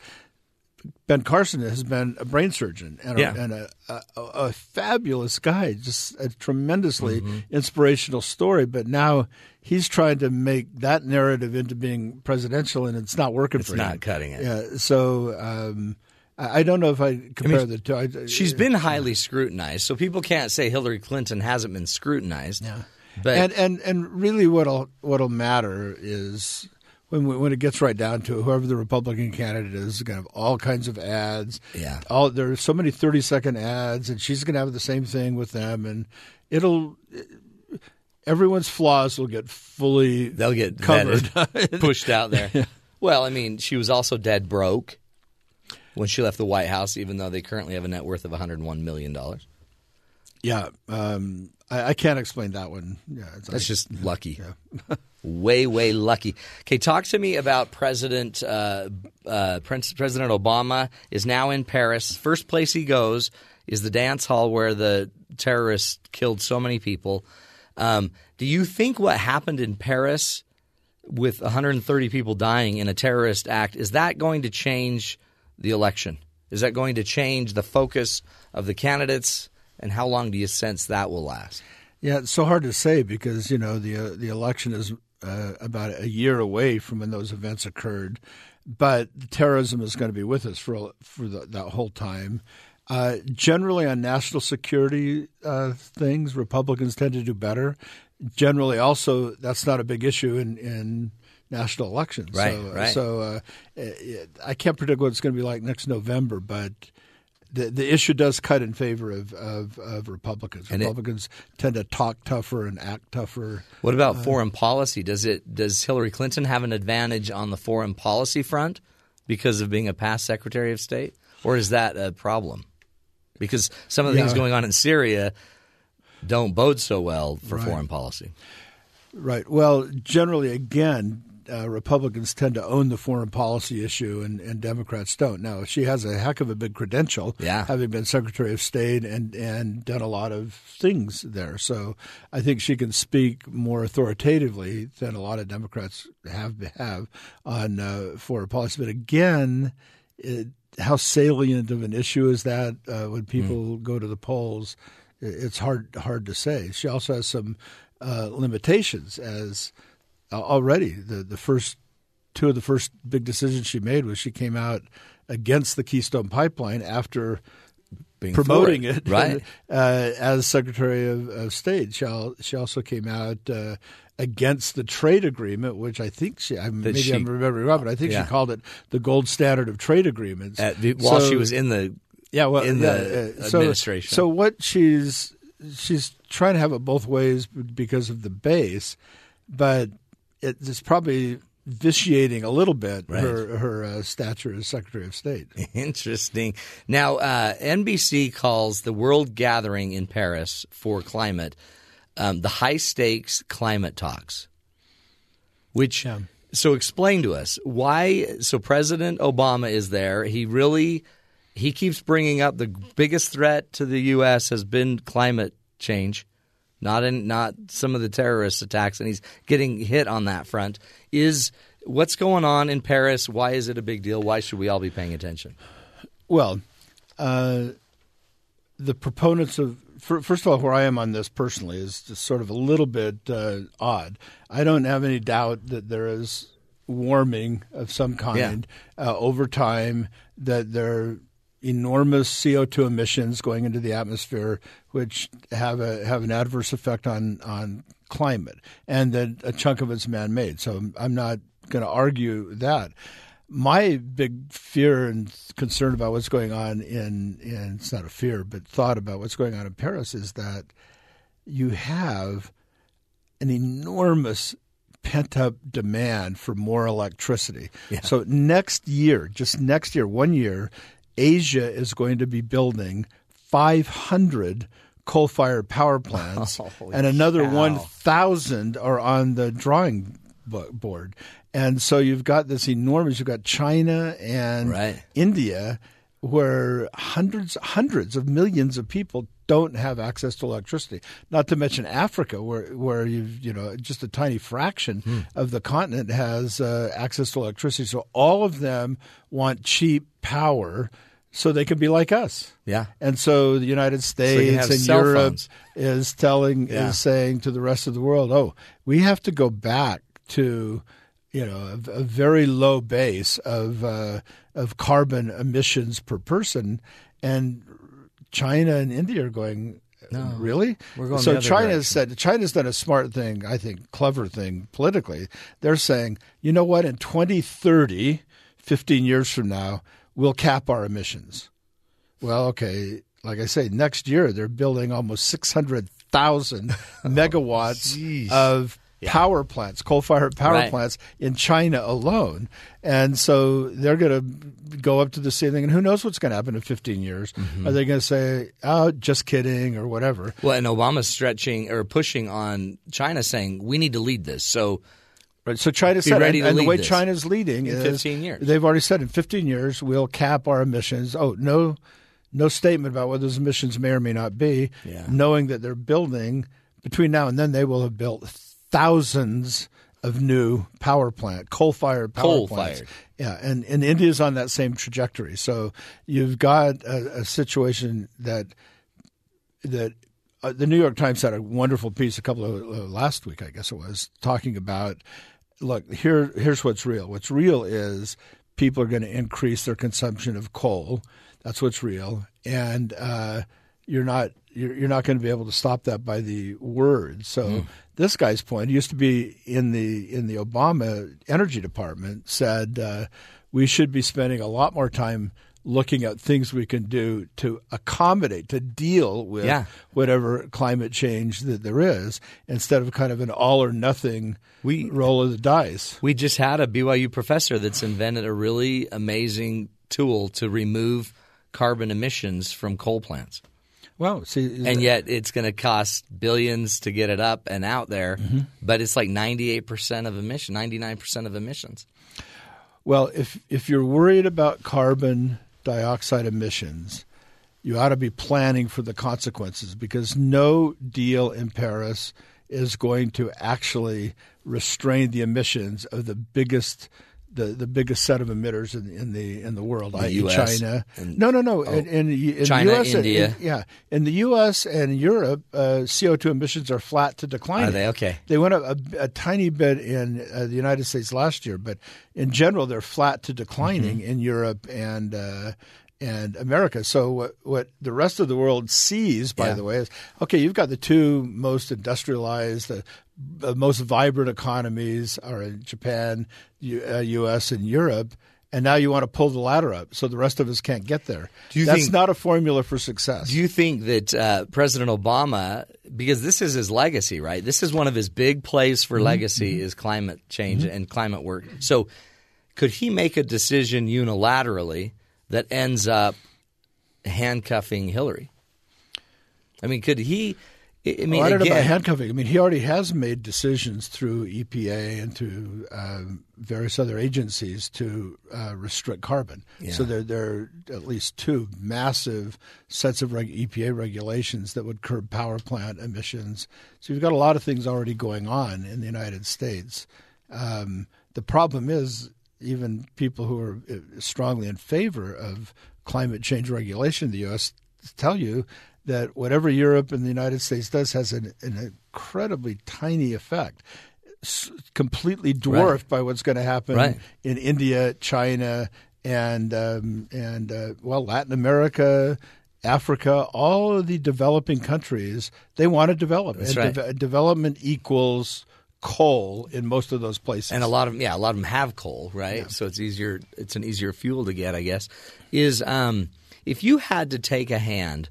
Ben Carson has been a brain surgeon and, yeah. a, and a, a, a fabulous guy, just a tremendously mm-hmm. inspirational story. But now he's trying to make that narrative into being presidential, and it's not working it's for him. It's not cutting it. Yeah. So um, I, I don't know if I compare I mean, the two. I, she's I, been highly scrutinized, so people can't say Hillary Clinton hasn't been scrutinized. Yeah. But, and, and and really what'll what'll matter is when we, when it gets right down to it, whoever the Republican candidate is is going to have all kinds of ads. Yeah. All there are so many thirty-second ads, and she's going to have the same thing with them, and it'll everyone's flaws will get fully they'll get covered, pushed out there. Yeah. Well, I mean, she was also dead broke when she left the White House, even though they currently have a net worth of one hundred one million dollars. Yeah. Um, I, I can't explain that one. Yeah, it's like, That's just lucky. Yeah. way, way lucky. Okay, talk to me about President uh, uh, President Obama is now in Paris. First place he goes is the dance hall where the terrorists killed so many people. Um, do you think what happened in Paris with one hundred thirty people dying in a terrorist act, is that going to change the election? Is that going to change the focus of the candidates? And how long do you sense that will last? Yeah, it's so hard to say because, you know, the uh, the election is uh, about a year away from when those events occurred. But terrorism is going to be with us for for the, that whole time. Uh, generally on national security uh, things, Republicans tend to do better. Generally also that's not a big issue in, in national elections. Right, so right. so uh, it, I can't predict what it's going to be like next November, but the the issue does cut in favor of, of, of Republicans. And Republicans it, tend to talk tougher and act tougher. What about uh, foreign policy? Does it does Hillary Clinton have an advantage on the foreign policy front because of being a past Secretary of State? Or is that a problem? Because some of the yeah. things going on in Syria don't bode so well for right. foreign policy. Right. Well, generally, again, uh, Republicans tend to own the foreign policy issue and, and Democrats don't. Now, she has a heck of a big credential, yeah. having been Secretary of State and, and done a lot of things there. So I think she can speak more authoritatively than a lot of Democrats have have on uh, foreign policy. But again, it, how salient of an issue is that uh, when people mm. go to the polls? It's hard hard to say. She also has some uh, limitations, as uh, already the, the first two of the first big decisions she made was she came out against the Keystone Pipeline after Being promoting it, it right. and, uh, as Secretary of, of State. She, al- she also came out uh, against the trade agreement, which I think she – maybe she, I'm remembering wrong, but I think yeah. she called it the gold standard of trade agreements. At, while so, she was in the – Yeah, well, in the yeah, uh, so, administration. So what she's she's trying to have it both ways because of the base, but it, it's probably vitiating a little bit right. her her uh, stature as Secretary of State. Interesting. Now, uh, N B C calls the World Gathering in Paris for climate um, the high stakes climate talks. Which yeah. so explain to us why. So President Obama is there. He really. He keeps bringing up the biggest threat to the U S has been climate change, not in, not some of the terrorist attacks, and he's getting hit on that front. Is what's going on in Paris? Why is it a big deal? Why should we all be paying attention? Well, uh, the proponents of – first of all, where I am on this personally is just sort of a little bit uh, odd. I don't have any doubt that there is warming of some kind yeah. uh, over time, that there – enormous C O two emissions going into the atmosphere, which have a have an adverse effect on, on climate, and that a chunk of it's man-made. So I'm not going to argue that. My big fear and concern about what's going on in, in – it's not a fear, but thought about what's going on in Paris is that you have an enormous pent-up demand for more electricity. Yeah. So next year, just next year, one year – Asia is going to be building five hundred coal-fired power plants, Holy and another cow. one thousand are on the drawing board. And so you've got this enormous – you've got China and right. India where hundreds hundreds of millions of people don't have access to electricity, not to mention Africa where where you've, you know, just a tiny fraction hmm. of the continent has uh, access to electricity. So all of them want cheap power so they can be like us. Yeah. And so the United States so and Europe phones. is telling yeah. is saying to the rest of the world, oh, we have to go back to you know, a, a very low base of uh, of carbon emissions per person, and China and India are going. No, really? We're going so the other China direction. said China's done a smart thing, I think, clever thing politically. They're saying, you know what? In twenty thirty, fifteen years from now, we'll cap our emissions. Well, okay. Like I say, next year they're building almost six hundred thousand oh, megawatts geez. of. Yeah. Power plants, coal-fired power right. plants in China alone. And so they're going to go up to the ceiling, and who knows what's going to happen in fifteen years. Mm-hmm. Are they going to say, oh, just kidding or whatever? Well, and Obama's stretching or pushing on China saying we need to lead this. So right. so China said, and, and the way this. China's leading in is fifteen years. They've already said in fifteen years we'll cap our emissions. Oh, no, no statement about what those emissions may or may not be, yeah. knowing that they're building – between now and then they will have built – thousands of new power plant, coal-fired power coal plants. Coal-fired. Yeah, and, and India's on that same trajectory. So you've got a, a situation that that uh, the New York Times had a wonderful piece a couple of uh, last week, I guess it was, talking about, look, here here's what's real. What's real is people are going to increase their consumption of coal. That's what's real. And uh, you're not – you're not going to be able to stop that by the word. So mm. this guy's point, he used to be in the in the Obama Energy Department, said uh, we should be spending a lot more time looking at things we can do to accommodate, to deal with yeah. whatever climate change that there is, instead of kind of an all or nothing we, roll of the dice. We just had a B Y U professor that's invented a really amazing tool to remove carbon emissions from coal plants. Wow. See, and that, yet it's going to cost billions to get it up and out there, mm-hmm. but it's like ninety-eight percent of emission, ninety-nine percent of emissions. Well, if if you're worried about carbon dioxide emissions, you ought to be planning for the consequences, because no deal in Paris is going to actually restrain the emissions of the biggest the, the biggest set of emitters in, in the in the world, i e. China. And, no, no, no. Oh, in, in, in China, the U S, India. In, yeah. In the U S and Europe, uh, C O two emissions are flat to declining. Are they? Okay. They went up a, a tiny bit in uh, the United States last year, but in general, they're flat to declining mm-hmm. in Europe and uh, and America. So what, what the rest of the world sees, by yeah. the way, is, okay, you've got the two most industrialized, uh, the most vibrant economies are in Japan, U- uh, U S, and Europe, and now you want to pull the ladder up so the rest of us can't get there. Do you That's think, not a formula for success. Do you think that uh, President Obama – because this is his legacy, right? This is one of his big plays for mm-hmm. legacy is climate change mm-hmm. and climate work. So could he make a decision unilaterally that ends up handcuffing Hillary? I mean, could he – I mean, well, I don't again, know about handcuffing. I mean, he already has made decisions through E P A and through um, various other agencies to uh, restrict carbon. Yeah. So there, there are at least two massive sets of reg- E P A regulations that would curb power plant emissions. So you've got a lot of things already going on in the United States. Um, the problem is even people who are strongly in favor of climate change regulation in the U S tell you that whatever Europe and the United States does has an, an incredibly tiny effect, s- completely dwarfed right. by what's going to happen right. in India, China, and um, and uh, well, Latin America, Africa, all of the developing countries. They want to develop. That's and right. de- development equals coal in most of those places, and a lot of yeah, a lot of them have coal, right? Yeah. So it's easier. It's an easier fuel to get, I guess. Is um, if you had to take a hand.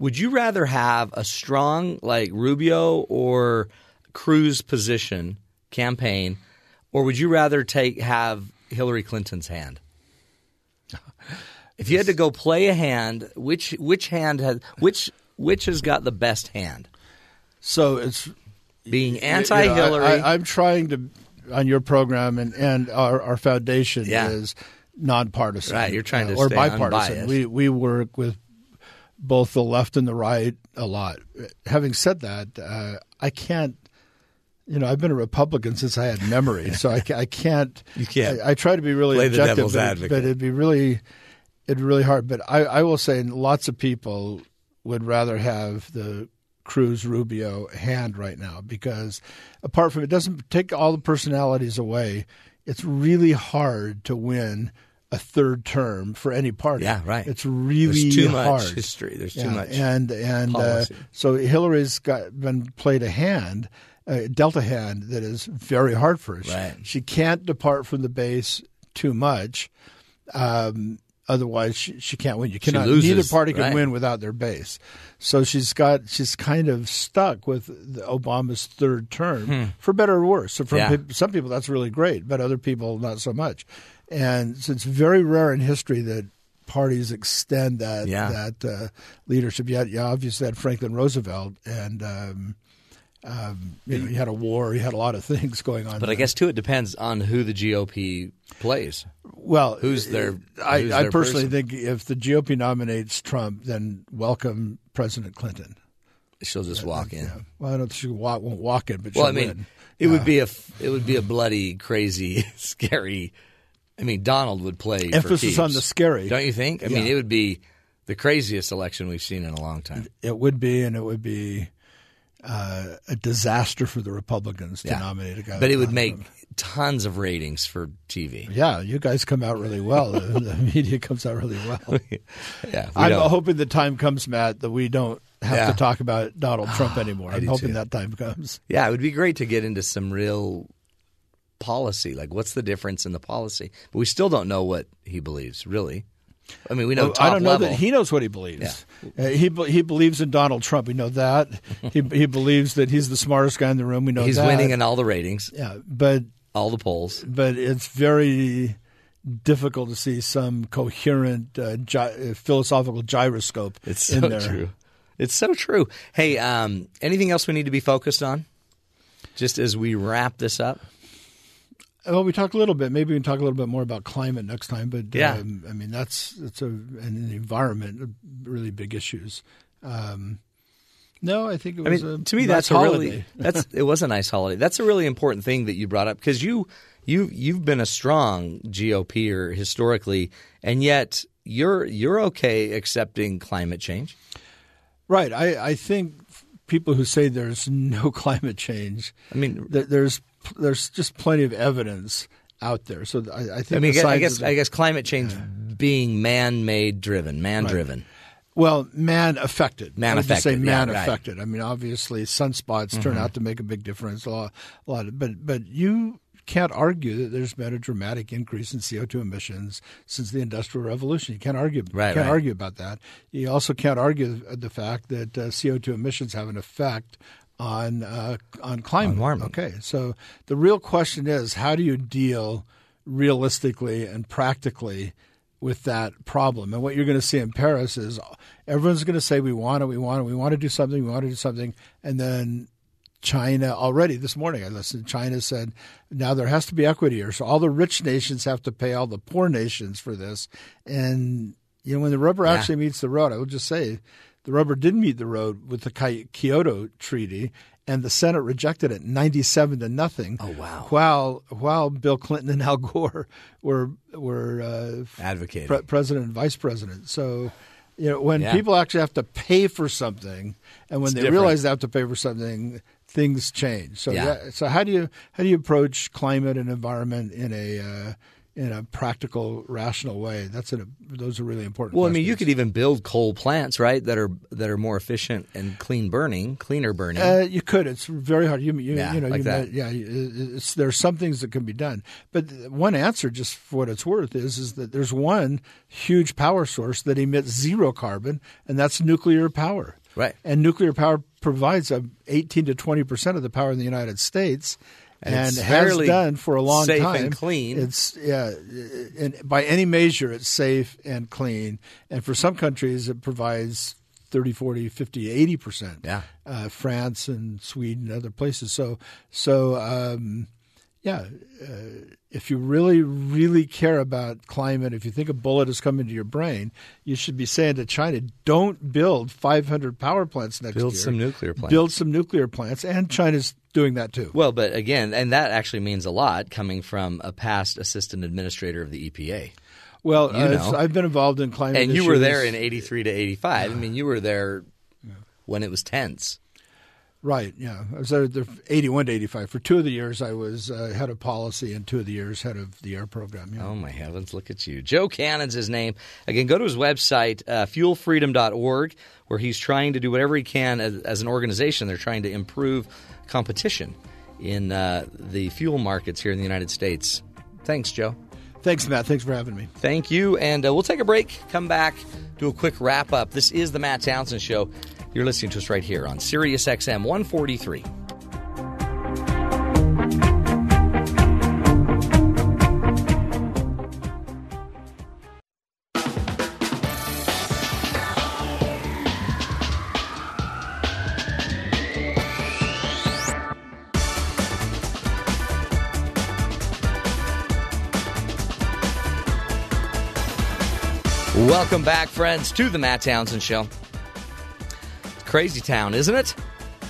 Would you rather have a strong like Rubio or Cruz position campaign, or would you rather take have Hillary Clinton's hand? If you had to go play a hand, which which hand has which which has got the best hand? So it's being anti-Hillary. You know, I, I, I'm trying to on your program and, and our, our foundation yeah. is nonpartisan, right? You're trying to uh, or stay bipartisan. Unbiased. We we work with. Both the left and the right a lot. Having said that, uh, I can't – you know, I've been a Republican since I had memory, so I, I can't – You can't. I, I try to be really play objective, the devil's but, advocate. But it'd be really it'd be really hard. But I, I will say lots of people would rather have the Cruz-Rubio hand right now because apart from – it doesn't take all the personalities away. It's really hard to win – a third term for any party. Yeah, right. It's really There's too hard. Much history. There's yeah. too much and and uh, so Hillary's got been played a hand, a delta hand that is very hard for her. Right. She, she can't depart from the base too much, um, otherwise she, she can't win. You cannot. She loses, neither party can right. win without their base. So she's got she's kind of stuck with the Obama's third term hmm. for better or worse. So for yeah. pe- some people that's really great, but other people not so much. And so it's very rare in history that parties extend that yeah. that uh, leadership. You, had, you obviously had Franklin Roosevelt, and um, um, you know, you had a war. You had a lot of things going on. But there. I guess, too, it depends on who the G O P plays. Well, who's their? Who's I, their I personally person? think if the G O P nominates Trump, then welcome President Clinton. She'll just I walk think, in. Yeah. Well, I don't think she walk, won't walk in, but she'll well, I mean, win. It uh, would be a it would be a bloody, crazy, scary. I mean, Donald would play emphasis for keeps, on the scary, don't you think? I yeah. mean, it would be the craziest election we've seen in a long time. It would be, and it would be uh, a disaster for the Republicans to yeah. nominate a guy. But it would make him. tons of ratings for T V. Yeah, you guys come out really well. the, the media comes out really well. yeah, we I'm don't. hoping the time comes, Matt, that we don't have yeah. to talk about Donald Trump anymore. I'm hoping too. that time comes. Yeah, it would be great to get into some real policy. Like, what's the difference in the policy? But we still don't know what he believes, really. I mean, we know well, top I don't know level. that he knows what he believes. Yeah. Uh, he he believes in Donald Trump. We know that. he he believes that he's the smartest guy in the room. We know he's that. He's winning in all the ratings. Yeah, but all the polls. But it's very difficult to see some coherent uh, gy- philosophical gyroscope it's so in there. True. It's so true. Hey, um, anything else we need to be focused on just as we wrap this up? Well, we talked a little bit. Maybe we can talk a little bit more about climate next time. But yeah. um, I mean, that's that's a an environment really big issues. Um, no, I think it was. I mean, a to me, nice that's holiday. A really that's it was a nice holiday. That's a really important thing that you brought up because you you you've been a strong G O P-er historically, and yet you're you're okay accepting climate change. Right. I, I think people who say there's no climate change. I mean, th- there's. There's just plenty of evidence out there. So I, I think I mean, I guess the, I guess climate change yeah. being man-made driven, man-driven. Right. Well, man-affected. Man-affected. I say man-affected. Yeah, right. I mean, obviously, sunspots mm-hmm. turn out to make a big difference. A lot, a lot of, but, but you can't argue that there's been a dramatic increase in C O two emissions since the Industrial Revolution. You can't argue, right, you can't right. argue about that. You also can't argue the fact that uh, C O two emissions have an effect on uh, on climate. On okay. So the real question is, how do you deal realistically and practically with that problem? And what you're going to see in Paris is everyone's going to say, we want it, we want it, we want to do something, we want to do something. And then China already this morning, I listened, China said, now there has to be equity here. So all the rich nations have to pay all the poor nations for this. And you know, when the rubber yeah. actually meets the road, I will just say the rubber did meet the road with the Kyoto Treaty, and the Senate rejected it ninety-seven to nothing. Oh wow! While while Bill Clinton and Al Gore were were uh, advocating pre- president and vice president. So, you know, when yeah. people actually have to pay for something, and when it's they different. realize they have to pay for something, things change. So, yeah. that, so how do you how do you approach climate and environment in a uh, in a practical, rational way? That's a, those are really important. Well, questions. I mean, you could even build coal plants, right? That are that are more efficient and clean burning, cleaner burning. Uh, you could. It's very hard. You, you, yeah, you know, like you that. Might, yeah, it's, there's some things that can be done, but one answer, just for what it's worth, is is that there's one huge power source that emits zero carbon, and that's nuclear power. Right. And nuclear power provides a eighteen to twenty percent of the power in the United States. And, and has done for a long safe time. Safe and clean. It's yeah. And by any measure, it's safe and clean. And for some countries, it provides thirty, forty, fifty, eighty percent. Yeah. Uh, France and Sweden and other places. So, so um, yeah, uh, if you really, really care about climate, if you think a bullet is coming to your brain, you should be saying to China, don't build five hundred power plants next build year. Build some nuclear plants. Build some nuclear plants. And China's doing that too. Well, but again, and that actually means a lot coming from a past assistant administrator of the E P A. Well, you know. I've, I've been involved in climate and issues. And you were there in eighty-three to eighty-five. Yeah. I mean, you were there yeah. when it was tense. Right, yeah. I was there eighty-one to eighty-five. For two of the years, I was uh, head of policy and two of the years head of the air program. Yeah. Oh, my heavens, look at you. Joe Cannon's his name. Again, go to his website, uh, fuel freedom dot org, where he's trying to do whatever he can as, as an organization. They're trying to improve competition in uh, the fuel markets here in the United States. Thanks, Joe. Thanks, Matt. Thanks for having me. Thank you. And uh, we'll take a break, come back, do a quick wrap up. This is the Matt Townsend Show. You're listening to us right here on Sirius X M one forty-three. Welcome back, friends, to the Matt Townsend Show. Crazy town, isn't it?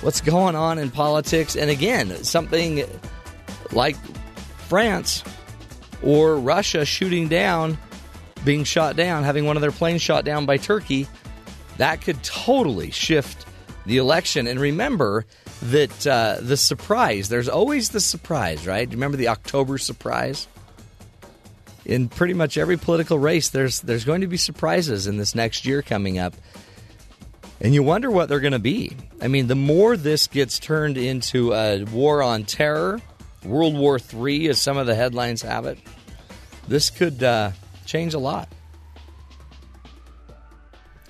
What's going on in politics? And again, something like France or Russia shooting down, being shot down, having one of their planes shot down by Turkey, that could totally shift the election. And remember that uh, the surprise, there's always the surprise, right? Do you remember the October surprise? In pretty much every political race, there's there's going to be surprises in this next year coming up. And you wonder what they're going to be. I mean, the more this gets turned into a war on terror, World War Three, as some of the headlines have it, this could uh, change a lot.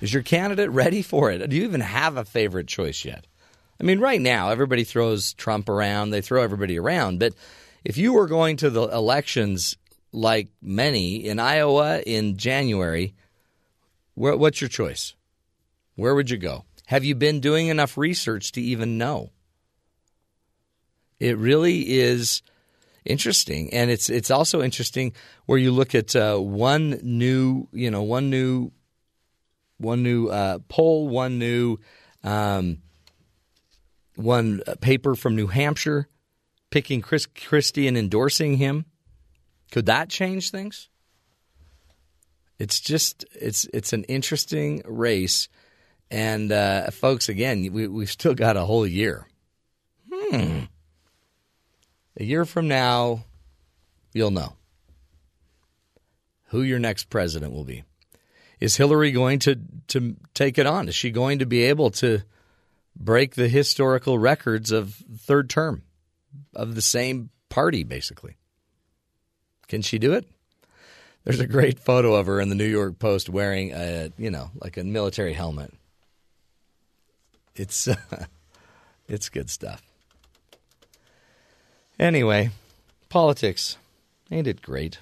Is your candidate ready for it? Do you even have a favorite choice yet? I mean, right now, everybody throws Trump around. They throw everybody around. But if you were going to the elections, like many, in Iowa in January, what's your choice? Where would you go? Have you been doing enough research to even know? It really is interesting, and it's it's also interesting where you look at uh, one new, you know, one new, one new uh, poll, one new, um, one paper from New Hampshire picking Chris Christie and endorsing him. Could that change things? It's just it's it's an interesting race. And, uh, folks, again, we, we've still got a whole year. Hmm. A year from now, you'll know who your next president will be. Is Hillary going to, to take it on? Is she going to be able to break the historical records of third term of the same party, basically? Can she do it? There's a great photo of her in the New York Post wearing a, you know, like a military helmet. It's uh, it's good stuff. Anyway, politics, ain't it great?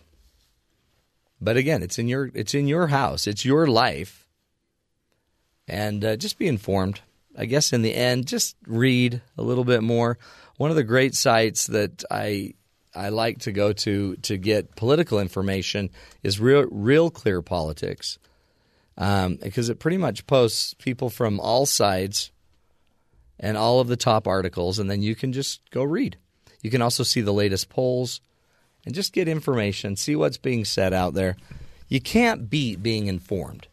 But again, it's in your it's in your house, it's your life, and uh, just be informed. I guess in the end, just read a little bit more. One of the great sites that I I like to go to to get political information is Real, Real Clear Politics, um, because it pretty much posts people from all sides and all of the top articles, and then you can just go read. You can also see the latest polls and just get information, see what's being said out there. You can't beat being informed.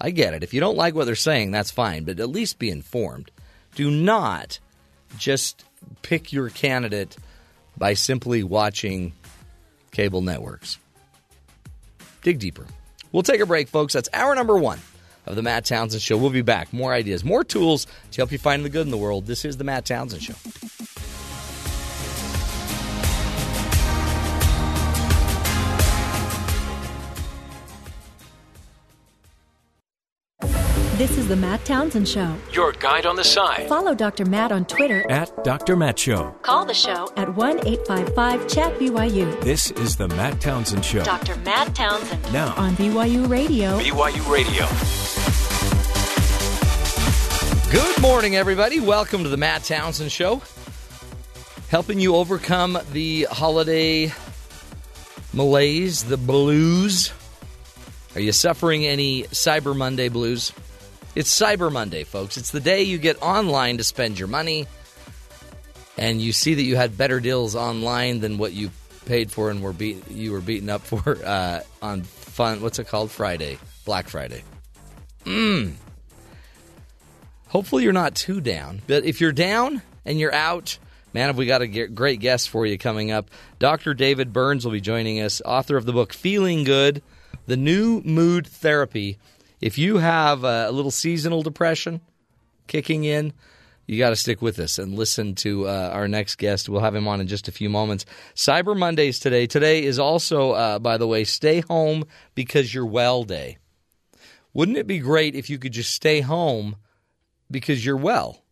I get it. If you don't like what they're saying, that's fine, but at least be informed. Do not just pick your candidate by simply watching cable networks. Dig deeper. We'll take a break, folks. That's hour number one of the Matt Townsend Show. We'll be back. More ideas, more tools to help you find the good in the world. This is the Matt Townsend Show. This is the Matt Townsend Show. Your guide on the side. Follow Doctor Matt on Twitter at Doctor Matt Show. Call the show at one eight five five chat B Y U. This is the Matt Townsend Show. Doctor Matt Townsend. Now on B Y U Radio. B Y U Radio. Good morning, everybody. Welcome to the Matt Townsend Show. Helping you overcome the holiday malaise, the blues. Are you suffering any Cyber Monday blues? It's Cyber Monday, folks. It's the day you get online to spend your money and you see that you had better deals online than what you paid for and were beat, you were beaten up for uh, on fun. What's it called? Friday. Black Friday. Mm. Hopefully you're not too down. But if you're down and you're out, man, have we got a great guest for you coming up. Doctor David Burns will be joining us, author of the book Feeling Good: The New Mood Therapy. If you have a little seasonal depression kicking in, you got to stick with us and listen to uh, our next guest. We'll have him on in just a few moments. Cyber Mondays today. Today is also, uh, by the way, Stay Home Because You're Well Day. Wouldn't it be great if you could just stay home because you're well?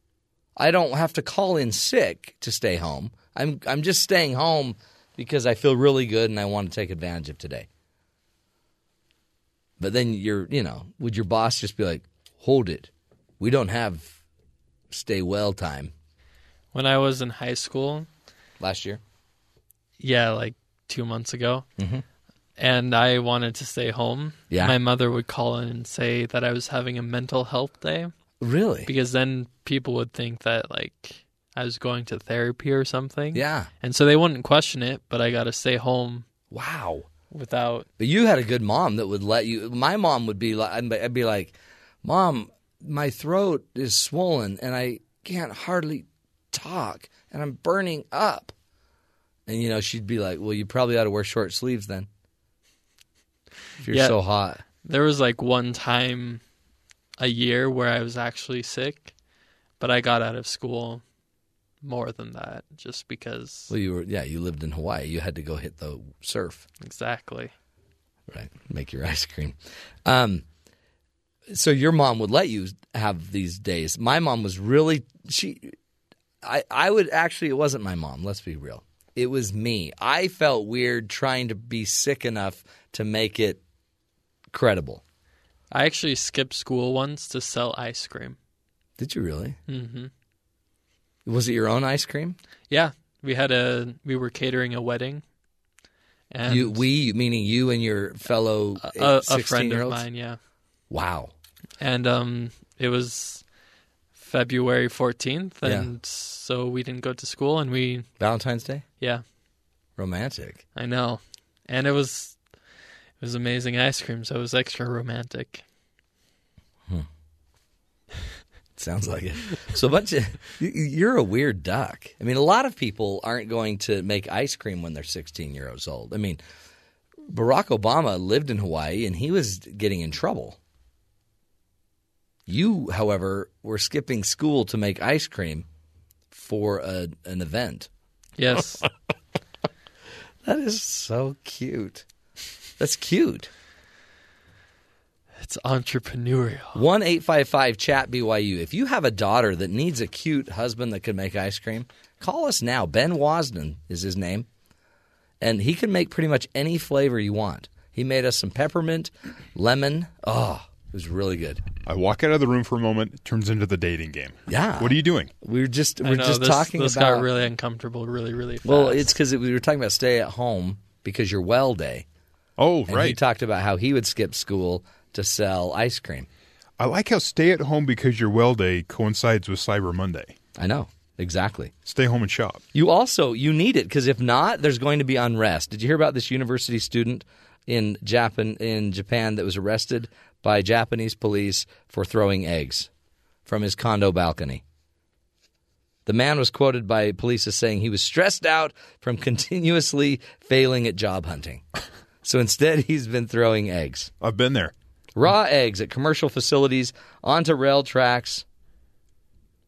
I don't have to call in sick to stay home. I'm I'm just staying home because I feel really good and I want to take advantage of today. But then you're, you know, would your boss just be like, hold it. We don't have stay well time. When I was in high school. Last year? Yeah, like two months ago. Mm-hmm. And I wanted to stay home. Yeah. My mother would call in and say that I was having a mental health day. Really? Because then people would think that, like, I was going to therapy or something. Yeah. And so they wouldn't question it, but I got to stay home. Wow. Without, but you had a good mom that would let you. My mom would be like, I'd be like, Mom, my throat is swollen and I can't hardly talk and I'm burning up. And, you know, she'd be like, well, you probably ought to wear short sleeves then if you're yeah, so hot. There was like one time a year where I was actually sick, but I got out of school more than that just because. Well, you were, yeah, you lived in Hawaii. You had to go hit the surf. Exactly. Right. Make your ice cream. Um, so your mom would let you have these days. My mom was really, she, I, I would actually, it wasn't my mom. Let's be real. It was me. I felt weird trying to be sick enough to make it credible. I actually skipped school once to sell ice cream. Did you really? Mm-hmm. Was it your own ice cream? Yeah. We had a, we were catering a wedding. And you, we, meaning you and your fellow a, a friend of mine, yeah. Wow. And um, it was February fourteenth, and yeah. so we didn't go to school, and we... Valentine's Day? Yeah. Romantic. I know. And it was it was amazing ice cream, so it was extra romantic. Hmm. Sounds like it. So a bunch of... You're a weird duck. I mean, a lot of people aren't going to make ice cream when they're sixteen years old. I mean, Barack Obama lived in Hawaii, and he was getting in trouble. You, however, were skipping school to make ice cream for a, an event. Yes. That is so cute. That's cute. It's entrepreneurial. one eight five five chat B Y U. If you have a daughter that needs a cute husband that can make ice cream, call us now. Ben Wasden is his name. And he can make pretty much any flavor you want. He made us some peppermint, lemon. Oh, it was really good. I walk out of the room for a moment. It turns into the dating game. Yeah. What are you doing? We were just, we're know, just this, talking this about. This got really uncomfortable really, really fast. Well, it's because it, we were talking about stay at home because you're well day. Oh, and right. He talked about how he would skip school to sell ice cream. I like how stay at home because you're well day coincides with Cyber Monday. I know. Exactly. Stay home and shop. You also, you need it because if not, there's going to be unrest. Did you hear about this university student in Japan, in Japan that was arrested by Japanese police for throwing eggs from his condo balcony? The man was quoted by police as saying he was stressed out from continuously failing at job hunting. So instead, he's been throwing eggs. I've been there. Raw eggs at commercial facilities, onto rail tracks.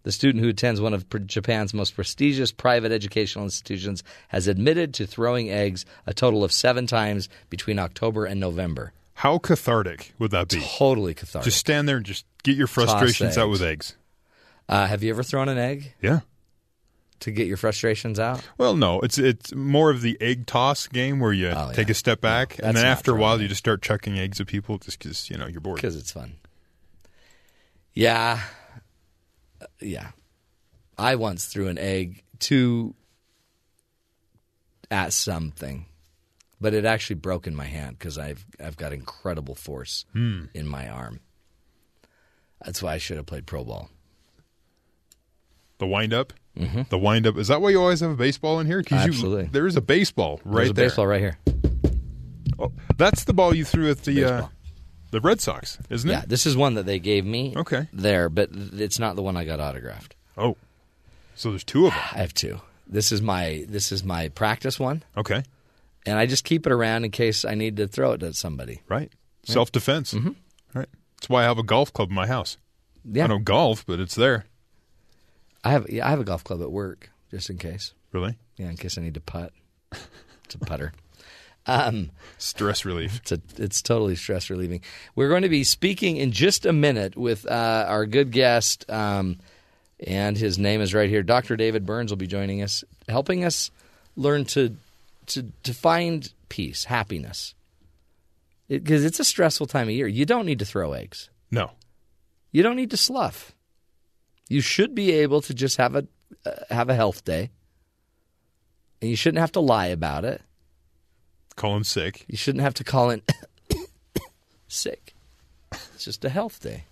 The student who attends one of Japan's most prestigious private educational institutions has admitted to throwing eggs a total of seven times between October and November. How cathartic would that be? Totally cathartic. Just stand there and just get your frustrations out with eggs. Uh, have you ever thrown an egg? Yeah. To get your frustrations out? Well, no. It's it's more of the egg toss game where you oh, yeah. take a step back, no, and then after a while you just start chucking eggs at people just because, you know, you're bored. Because it's fun. Yeah. Yeah. I once threw an egg to at something, but it actually broke in my hand because I've I've got incredible force mm. in my arm. That's why I should have played pro ball. The wind-up? Mm-hmm. The wind-up. Is that why you always have a baseball in here? Absolutely. You, there is a baseball right there. There's a there. baseball right here. Oh, that's the ball you threw at the uh, the Red Sox, isn't it? Yeah, this is one that they gave me okay. there, but it's not the one I got autographed. Oh. So there's two of them. I have two. This is my this is my practice one. Okay. And I just keep it around in case I need to throw it at somebody. Right. Yeah. Self-defense. Mm-hmm. Right. That's why I have a golf club in my house. Yeah. I don't golf, but it's there. I have yeah, I have a golf club at work, just in case. Really? Yeah, in case I need to putt. It's a putter. Um, stress relief. It's, a, it's totally stress relieving. We're going to be speaking in just a minute with uh, our good guest, um, and his name is right here. Doctor David Burns will be joining us, helping us learn to to, to find peace, happiness. Because it, it's a stressful time of year. You don't need to throw eggs. No. You don't need to slough. You should be able to just have a uh, have a health day, and you shouldn't have to lie about it. Call in sick. You shouldn't have to call in sick. It's just a health day.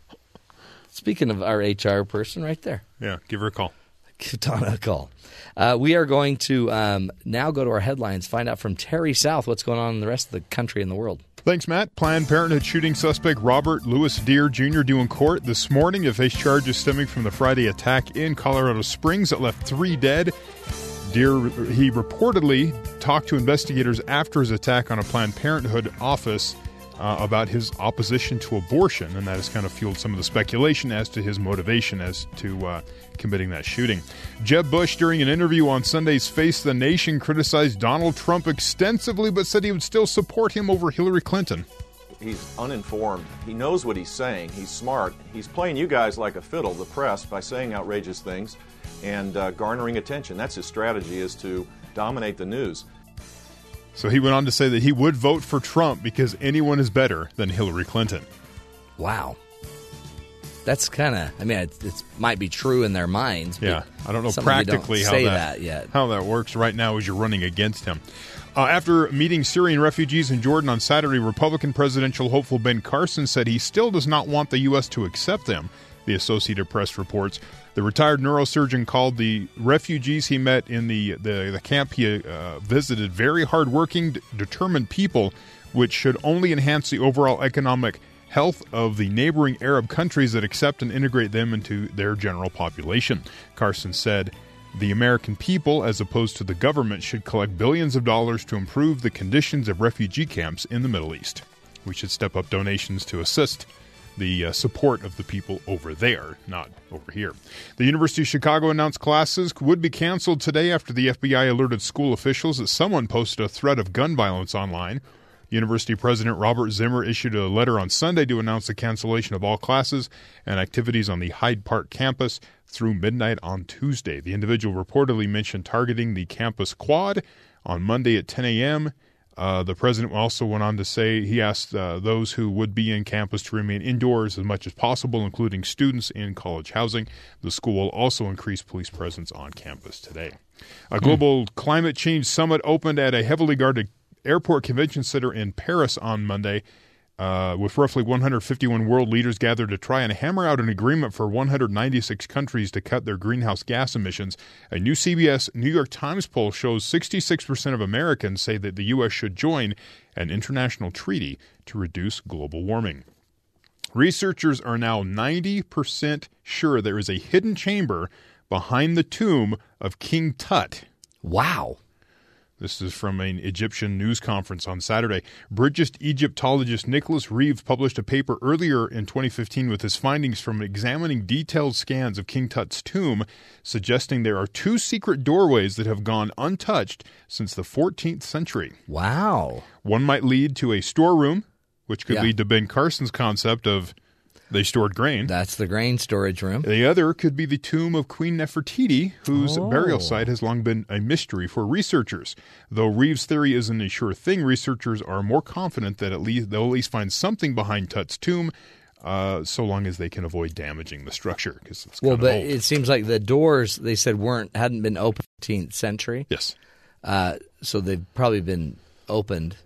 Speaking of our H R person right there. Yeah, give her a call. Give Donna a call. Uh, we are going to um, now go to our headlines, find out from Terry South what's going on in the rest of the country and the world. Thanks, Matt. Planned Parenthood shooting suspect Robert Louis Dear Junior due in court this morning to face charges stemming from the Friday attack in Colorado Springs that left three dead. Dear, he reportedly talked to investigators after his attack on a Planned Parenthood office. uh, about his opposition to abortion, and that has kind of fueled some of the speculation as to his motivation as to uh, committing that shooting. Jeb Bush, during an interview on Sunday's Face the Nation, criticized Donald Trump extensively, but said he would still support him over Hillary Clinton. He's uninformed. He knows what he's saying. He's smart. He's playing you guys like a fiddle, the press, by saying outrageous things and uh, garnering attention. That's his strategy, is to dominate the news. So he went on to say that he would vote for Trump because anyone is better than Hillary Clinton. Wow. That's kind of, I mean, it, it might be true in their minds. Yeah, I don't know practically how that, that yet. how that works right now as you're running against him. Uh, after meeting Syrian refugees in Jordan on Saturday, Republican presidential hopeful Ben Carson said he still does not want the U S to accept them, the Associated Press reports. The retired neurosurgeon called the refugees he met in the, the, the camp he uh, visited very hardworking, d- determined people, which should only enhance the overall economic health of the neighboring Arab countries that accept and integrate them into their general population. Carson said, the American people, as opposed to the government, should collect billions of dollars to improve the conditions of refugee camps in the Middle East. We should step up donations to assist the uh, support of the people over there, not over here. The University of Chicago announced classes would be canceled today after the F B I alerted school officials that someone posted a threat of gun violence online. University President Robert Zimmer issued a letter on Sunday to announce the cancellation of all classes and activities on the Hyde Park campus through midnight on Tuesday. The individual reportedly mentioned targeting the campus quad on Monday at ten a.m. Uh, the president also went on to say he asked uh, those who would be in campus to remain indoors as much as possible, including students in college housing. The school will also increase police presence on campus today. A global mm. climate change summit opened at a heavily guarded Airport Convention Center in Paris on Monday, uh, with roughly one hundred fifty-one world leaders gathered to try and hammer out an agreement for one hundred ninety-six countries to cut their greenhouse gas emissions. A new C B S New York Times poll shows sixty-six percent of Americans say that the U S should join an international treaty to reduce global warming. Researchers are now ninety percent sure there is a hidden chamber behind the tomb of King Tut. Wow. This is from an Egyptian news conference on Saturday. British Egyptologist Nicholas Reeves published a paper earlier in twenty fifteen with his findings from examining detailed scans of King Tut's tomb, suggesting there are two secret doorways that have gone untouched since the fourteenth century. Wow. One might lead to a storeroom, which could yeah. lead to Ben Carson's concept of they stored grain. That's the grain storage room. The other could be the tomb of Queen Nefertiti, whose oh. burial site has long been a mystery for researchers. Though Reeves' theory isn't a sure thing, researchers are more confident that at least they'll at least find something behind Tut's tomb, uh, so long as they can avoid damaging the structure. Cause it's well, but old. It seems like the doors, they said, weren't hadn't been opened in the fourteenth century. Yes. Uh, so they've probably been opened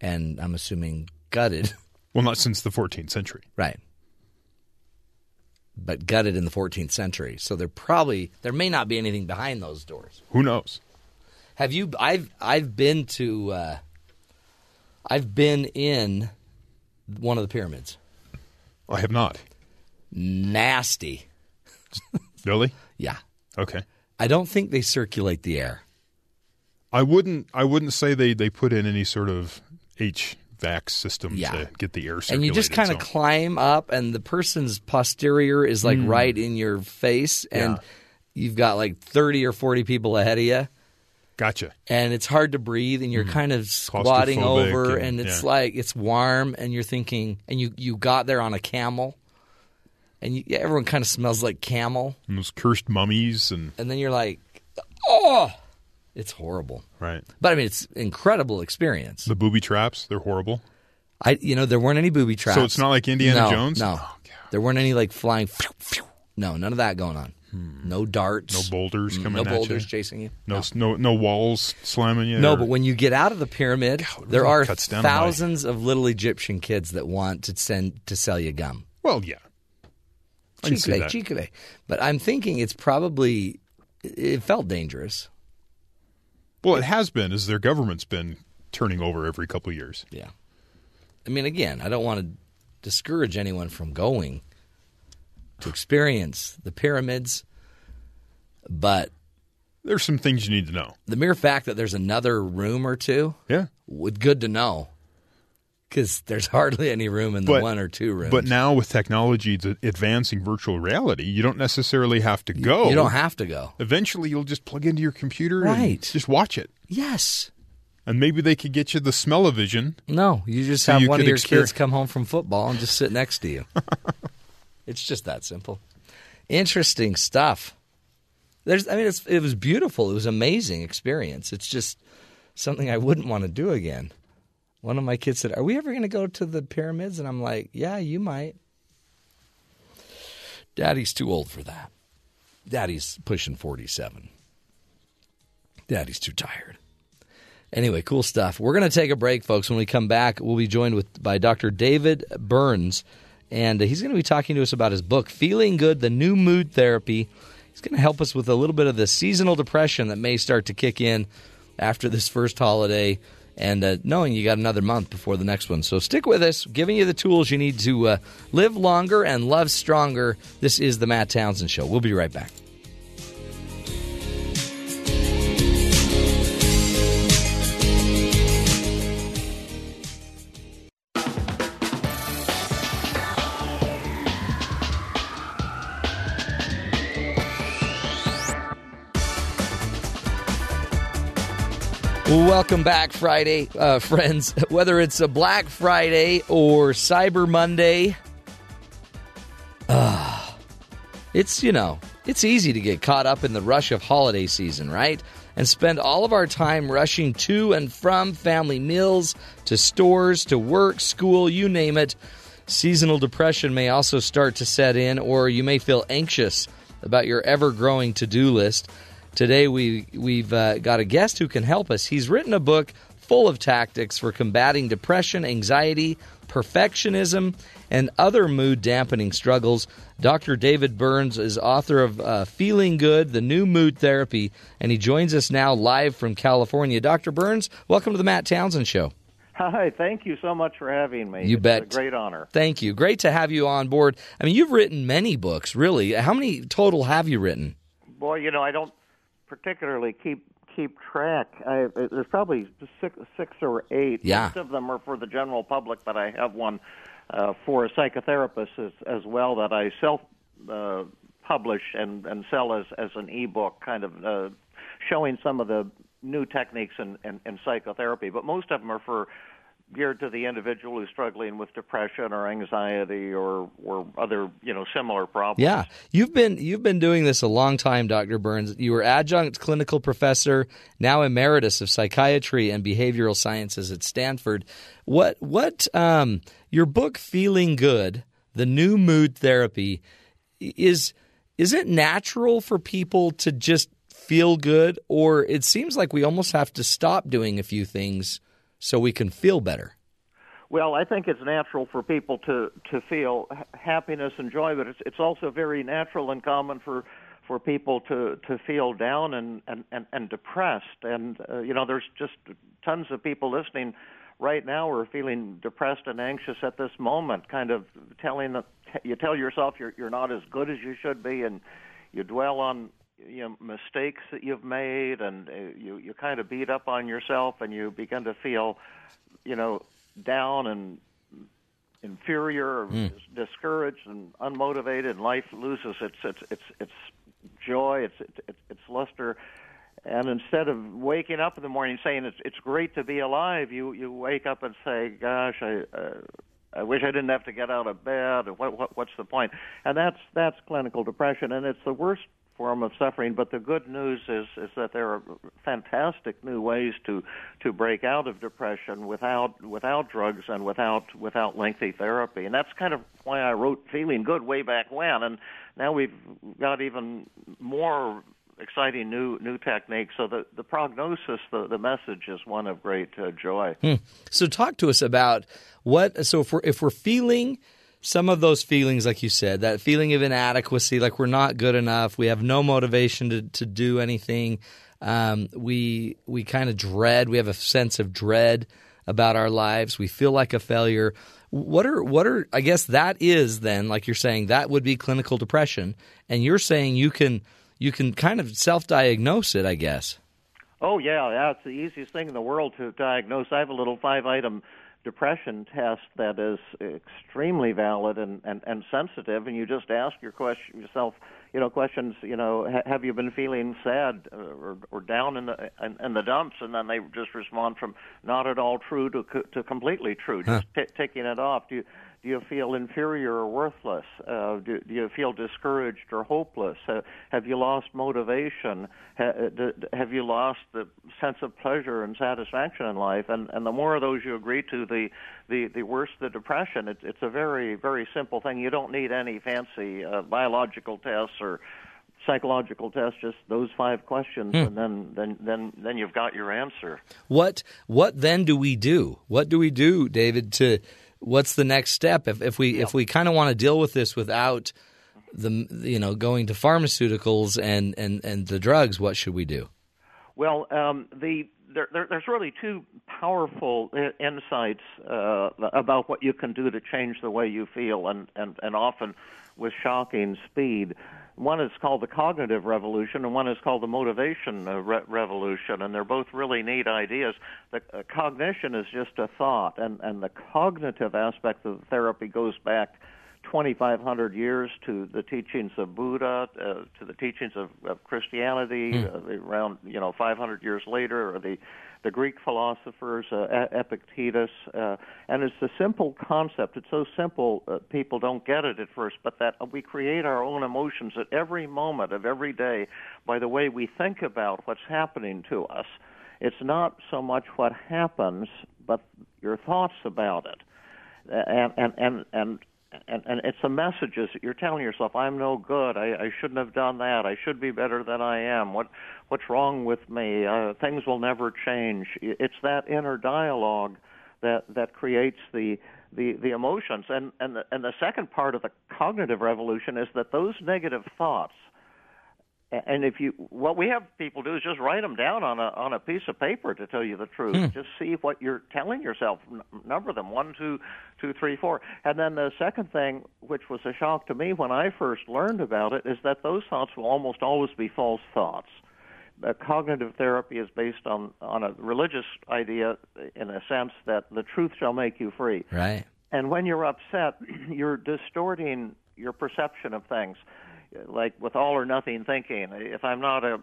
and, I'm assuming, gutted. Well, not since the fourteenth century. Right. But gutted in the fourteenth century, so there probably there may not be anything behind those doors. Who knows? Have you? I've I've been to. Uh, I've been in one of the pyramids. I have not. Nasty. Really? Yeah. Okay. I don't think they circulate the air. I wouldn't. I wouldn't say they, they put in any sort of H. vac system yeah. to get the air circulated. And you just kind of so. climb up, and the person's posterior is like mm. right in your face, and yeah. you've got like thirty or forty people ahead of you. Gotcha. And it's hard to breathe, and you're mm. kind of squatting over, and, and it's yeah. like it's warm, and you're thinking – and you, you got there on a camel, and you, everyone kind of smells like camel. And those cursed mummies. And and then you're like, oh! It's horrible. Right. But, I mean, it's an incredible experience. The booby traps, they're horrible. I, You know, there weren't any booby traps. So it's not like Indiana no, Jones? No. Oh, there weren't any, like, flying. Phew, phew. No, none of that going on. Hmm. No darts. No boulders coming no at you. No boulders chasing you. No, no, no walls slamming you. No, or... but when you get out of the pyramid, God, there are thousands of little Egyptian kids that want to send to sell you gum. Well, yeah. I can see that. Chikere. But I'm thinking it's probably – it felt dangerous. Well, it has been, as their government's been turning over every couple of years. Yeah. I mean, again, I don't want to discourage anyone from going to experience the pyramids, but... there's some things you need to know. The mere fact that there's another room or two... Yeah. Would good to know. because there's hardly any room in the but, one or two rooms. But now with technology advancing virtual reality, you don't necessarily have to go. You don't have to go. Eventually, you'll just plug into your computer right. and just watch it. Yes. And maybe they could get you the smell-o-vision. No, you just so have you one of your experience. Kids come home from football and just sit next to you. It's just that simple. Interesting stuff. There's, I mean, it's, it was beautiful. It was an amazing experience. It's just something I wouldn't want to do again. One of my kids said, are we ever going to go to the pyramids? And I'm like, yeah, you might. Daddy's too old for that. Daddy's pushing forty-seven. Daddy's too tired. Anyway, cool stuff. We're going to take a break, folks. When we come back, we'll be joined with by Doctor David Burns, and he's going to be talking to us about his book, Feeling Good: The New Mood Therapy. He's going to help us with a little bit of the seasonal depression that may start to kick in after this first holiday, and uh, knowing you got another month before the next one. So stick with us, giving you the tools you need to uh, live longer and love stronger. This is the Matt Townsend Show. We'll be right back. Welcome back, Friday, uh, friends. Whether it's a Black Friday or Cyber Monday, uh, it's, you know, it's easy to get caught up in the rush of holiday season, right? And spend all of our time rushing to and from family meals, to stores, to work, school, you name it. Seasonal depression may also start to set in, or you may feel anxious about your ever-growing to-do list. Today, we, we've uh, got a guest who can help us. He's written a book full of tactics for combating depression, anxiety, perfectionism, and other mood-dampening struggles. Doctor David Burns is author of uh, Feeling Good: The New Mood Therapy, and he joins us now live from California. Doctor Burns, welcome to the Matt Townsend Show. Hi, thank you so much for having me. You it's bet. It's a great honor. Thank you. Great to have you on board. I mean, you've written many books, really. How many total have you written? Boy, you know, I don't... particularly keep keep track. I, there's probably six, six or eight. Yeah. Most of them are for the general public, but I have one uh, for a psychotherapist as, as well that I self uh, publish and, and sell as, as an ebook, kind of uh, showing some of the new techniques in, in, in psychotherapy. But most of them are for geared to the individual who's struggling with depression or anxiety or, or other, you know, similar problems. Yeah. You've been you've been doing this a long time, Doctor Burns. You were adjunct clinical professor, now emeritus of psychiatry and behavioral sciences at Stanford. What what um, your book Feeling Good: The New Mood Therapy, is is it natural for people to just feel good, or it seems like we almost have to stop doing a few things so we can feel better? Well, I think it's natural for people to, to feel happiness and joy, but it's, it's also very natural and common for, for people to, to feel down and, and, and, and depressed. And, uh, you know, there's just tons of people listening right now who are feeling depressed and anxious at this moment, kind of telling the, you tell yourself you're, you're not as good as you should be, and you dwell on, you know, mistakes that you've made, and uh, you you kind of beat up on yourself, and you begin to feel, you know, down and inferior, mm. discouraged, and unmotivated. And life loses its its its its joy, its its its luster. And instead of waking up in the morning saying it's it's great to be alive, you you wake up and say, gosh, I. Uh, I wish I didn't have to get out of bed. Or what, what, what's the point? And that's that's clinical depression, and it's the worst form of suffering. But the good news is is that there are fantastic new ways to, to break out of depression without without drugs and without without lengthy therapy. And that's kind of why I wrote Feeling Good way back when. And now we've got even more exciting new new techniques. So the, the prognosis, the, the message is one of great uh, joy. Hmm. So talk to us about what – so if we're, if we're feeling some of those feelings, like you said, that feeling of inadequacy, like we're not good enough, we have no motivation to, to do anything, um, we we kind of dread, we have a sense of dread about our lives, we feel like a failure. What are what are – I guess that is then, like you're saying, that would be clinical depression, and you're saying you can – You can kind of self-diagnose it, I guess. Oh, yeah, yeah. It's the easiest thing in the world to diagnose. I have a little five-item depression test that is extremely valid and, and, and sensitive, and you just ask your question, yourself, you know, questions, you know, ha- have you been feeling sad or, or down in the in, in the dumps, and then they just respond from not at all true to to completely true, just huh. t- ticking it off. Do you, do you feel inferior or worthless? Uh, do, do you feel discouraged or hopeless? Uh, have you lost motivation? Ha- do, have you lost the sense of pleasure and satisfaction in life? And and the more of those you agree to, the the, the worse the depression. It, it's a very, very simple thing. You don't need any fancy uh, biological tests or psychological test, just those five questions, hmm. and then, then, then, then you've got your answer. What what then do we do? What do we do, David, to what's the next step if, if we yeah. if we kind of want to deal with this without the you know going to pharmaceuticals and, and, and the drugs? What should we do? Well, um, the there, there, there's really two powerful insights uh, about what you can do to change the way you feel, and, and, and often with shocking speed. One is called the cognitive revolution, and one is called the motivation re- revolution, and they're both really neat ideas. The uh, cognition is just a thought, and, and the cognitive aspect of the therapy goes back twenty-five hundred years to the teachings of Buddha, uh, to the teachings of, of Christianity, mm. uh, around you know five hundred years later, or the the Greek philosophers, uh, Epictetus, uh, and it's a simple concept. It's so simple uh, people don't get it at first, but that we create our own emotions at every moment of every day by the way we think about what's happening to us. It's not so much what happens, but your thoughts about it, and and and. and And, and it's the messages that you're telling yourself. I'm no good. I, I shouldn't have done that. I should be better than I am. What, what's wrong with me? Uh, things will never change. It's that inner dialogue that that creates the the, the emotions. And and the, and the second part of the cognitive revolution is that those negative thoughts. And if you, what we have people do is just write them down on a on a piece of paper. To tell you the truth, hmm. just see what you're telling yourself. N- number them one, two, two, three, four. And then the second thing, which was a shock to me when I first learned about it, is that those thoughts will almost always be false thoughts. Uh, cognitive therapy is based on on a religious idea, in a sense that the truth shall make you free. Right. And when you're upset, you're distorting your perception of things. Like with all or nothing thinking, if I'm not a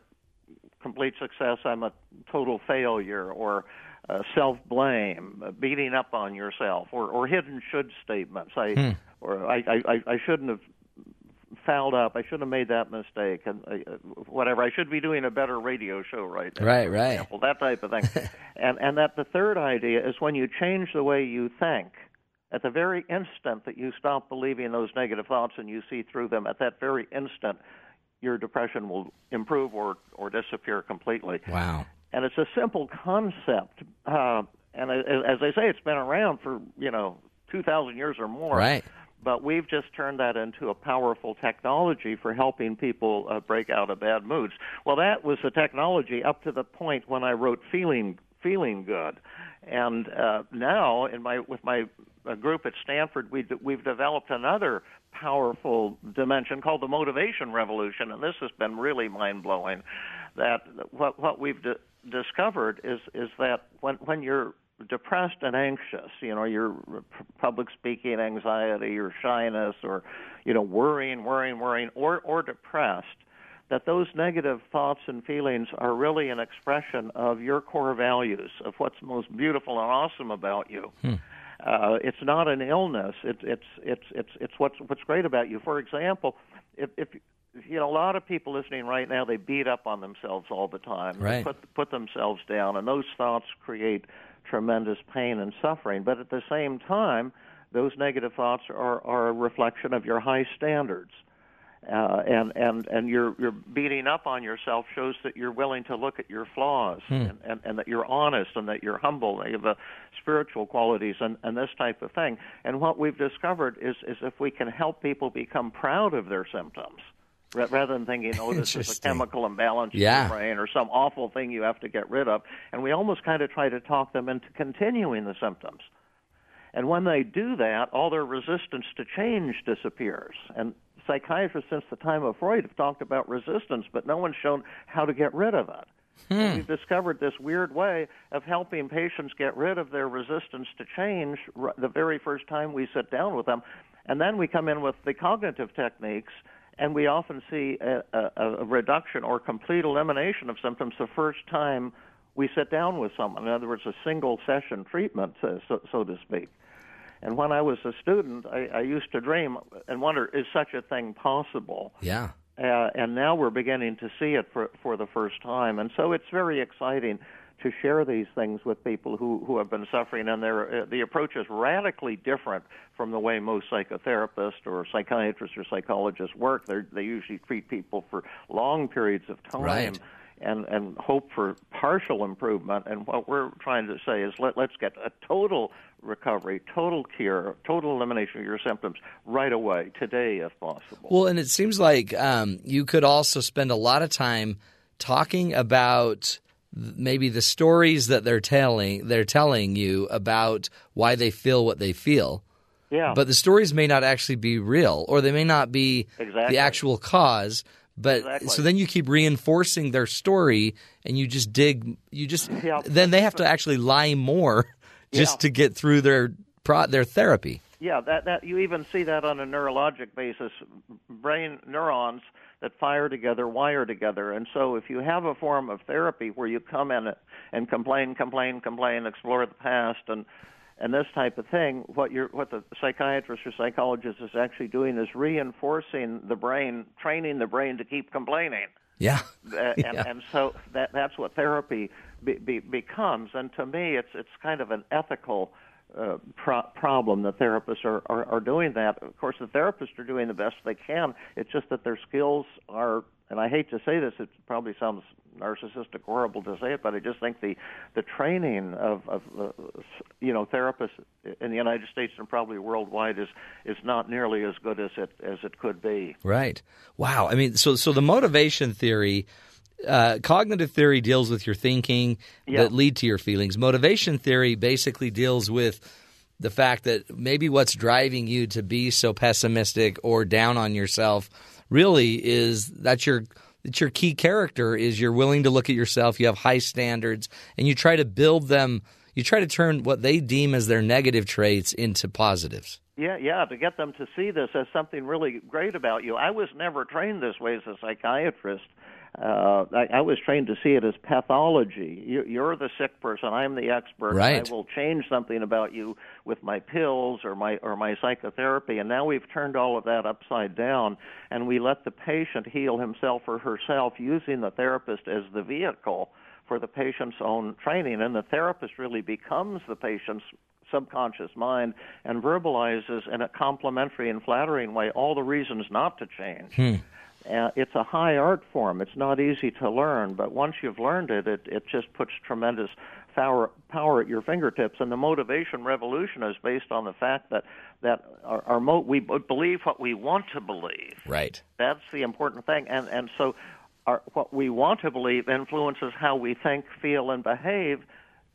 complete success, I'm a total failure, or uh, self-blame, uh, beating up on yourself, or, or hidden should statements. I hmm. or I, I, I shouldn't have fouled up. I shouldn't have made that mistake, and uh, whatever. I should be doing a better radio show right now. Right, right. Example, that type of thing. and and that the third idea is when you change the way you think. At the very instant that you stop believing those negative thoughts and you see through them, at that very instant, your depression will improve or, or disappear completely. Wow. And it's a simple concept. Uh, and as I say, it's been around for, you know, two thousand years or more. Right. But we've just turned that into a powerful technology for helping people uh, break out of bad moods. Well, that was the technology up to the point when I wrote Feeling Feeling Good. And uh, now in my with my a group at Stanford, we d- we've developed another powerful dimension called the motivation revolution, and this has been really mind-blowing. That what what we've d- discovered is is that when when you're depressed and anxious, you know, your public speaking anxiety or shyness or, you know, worrying, worrying, worrying, or, or depressed, that those negative thoughts and feelings are really an expression of your core values, of what's most beautiful and awesome about you. Hmm. Uh, it's not an illness. It's it's it's it's it's what's what's great about you. For example, if, if you know a lot of people listening right now, they beat up on themselves all the time, right. They put put themselves down, and those thoughts create tremendous pain and suffering. But at the same time, those negative thoughts are, are a reflection of your high standards, uh, and and and your your beating up on yourself shows that you're willing to look at your flaws, hmm. and, and and that you're honest and that you're humble. You have a spiritual qualities and, and this type of thing. And what we've discovered is, is if we can help people become proud of their symptoms, ra- rather than thinking, oh, this is a chemical imbalance yeah. in your brain or some awful thing you have to get rid of. And we almost kind of try to talk them into continuing the symptoms. And when they do that, all their resistance to change disappears. And psychiatrists since the time of Freud have talked about resistance, but no one's shown how to get rid of it. Hmm. And we've discovered this weird way of helping patients get rid of their resistance to change the very first time we sit down with them. And then we come in with the cognitive techniques, and we often see a, a, a reduction or complete elimination of symptoms the first time we sit down with someone. In other words, a single session treatment, so, so to speak. And when I was a student, I, I used to dream and wonder, is such a thing possible? Yeah. Uh, and now we're beginning to see it for, for the first time. And so it's very exciting to share these things with people who, who have been suffering. And uh, the approach is radically different from the way most psychotherapists or psychiatrists or psychologists work. They're, they usually treat people for long periods of time. Right. And, and hope for partial improvement. And what we're trying to say is let, let's get a total recovery, total cure, total elimination of your symptoms right away, today if possible. Well, and it seems like um, you could also spend a lot of time talking about maybe the stories that they're telling, they're telling you about why they feel what they feel. Yeah. But the stories may not actually be real, or they may not be exactly the actual cause. But exactly. So then you keep reinforcing their story, and you just dig. You just yeah. Then they have to actually lie more just yeah. to get through their their therapy. Yeah, that that you even see that on a neurologic basis. Brain neurons that fire together wire together, and so if you have a form of therapy where you come in and complain, complain, complain, explore the past, and and this type of thing, what you're, what the psychiatrist or psychologist is actually doing is reinforcing the brain, training the brain to keep complaining. Yeah. Uh, and, yeah. and so that, that's what therapy be, be, becomes. And to me, it's it's kind of an ethical uh, pro- problem that therapists are, are, are doing that. Of course, the therapists are doing the best they can. It's just that their skills are, and I hate to say this, it probably sounds narcissistic, horrible to say it, but I just think the, the training of, of uh, you know, therapists in the United States and probably worldwide is is not nearly as good as it as it could be. Right. Wow. I mean, so so the motivation theory, uh, cognitive theory deals with your thinking yeah. that lead to your feelings. Motivation theory basically deals with the fact that maybe what's driving you to be so pessimistic or down on yourself really is that your that your key character is you're willing to look at yourself, you have high standards, and you try to build them, you try to turn what they deem as their negative traits into positives. Yeah, yeah, to get them to see this as something really great about you. I was never trained this way as a psychiatrist. Uh, I, I was trained to see it as pathology. You, you're the sick person. I'm the expert. Right. I will change something about you with my pills or my or my psychotherapy. And now we've turned all of that upside down, and we let the patient heal himself or herself using the therapist as the vehicle for the patient's own training. And the therapist really becomes the patient's subconscious mind and verbalizes in a complimentary and flattering way all the reasons not to change. Hmm. Uh, it's a high art form. It's not easy to learn, but once you've learned it, it, it just puts tremendous power, power at your fingertips. And the motivation revolution is based on the fact that, that our, our mo- we believe what we want to believe. Right. That's the important thing. And, and so our, what we want to believe influences how we think, feel, and behave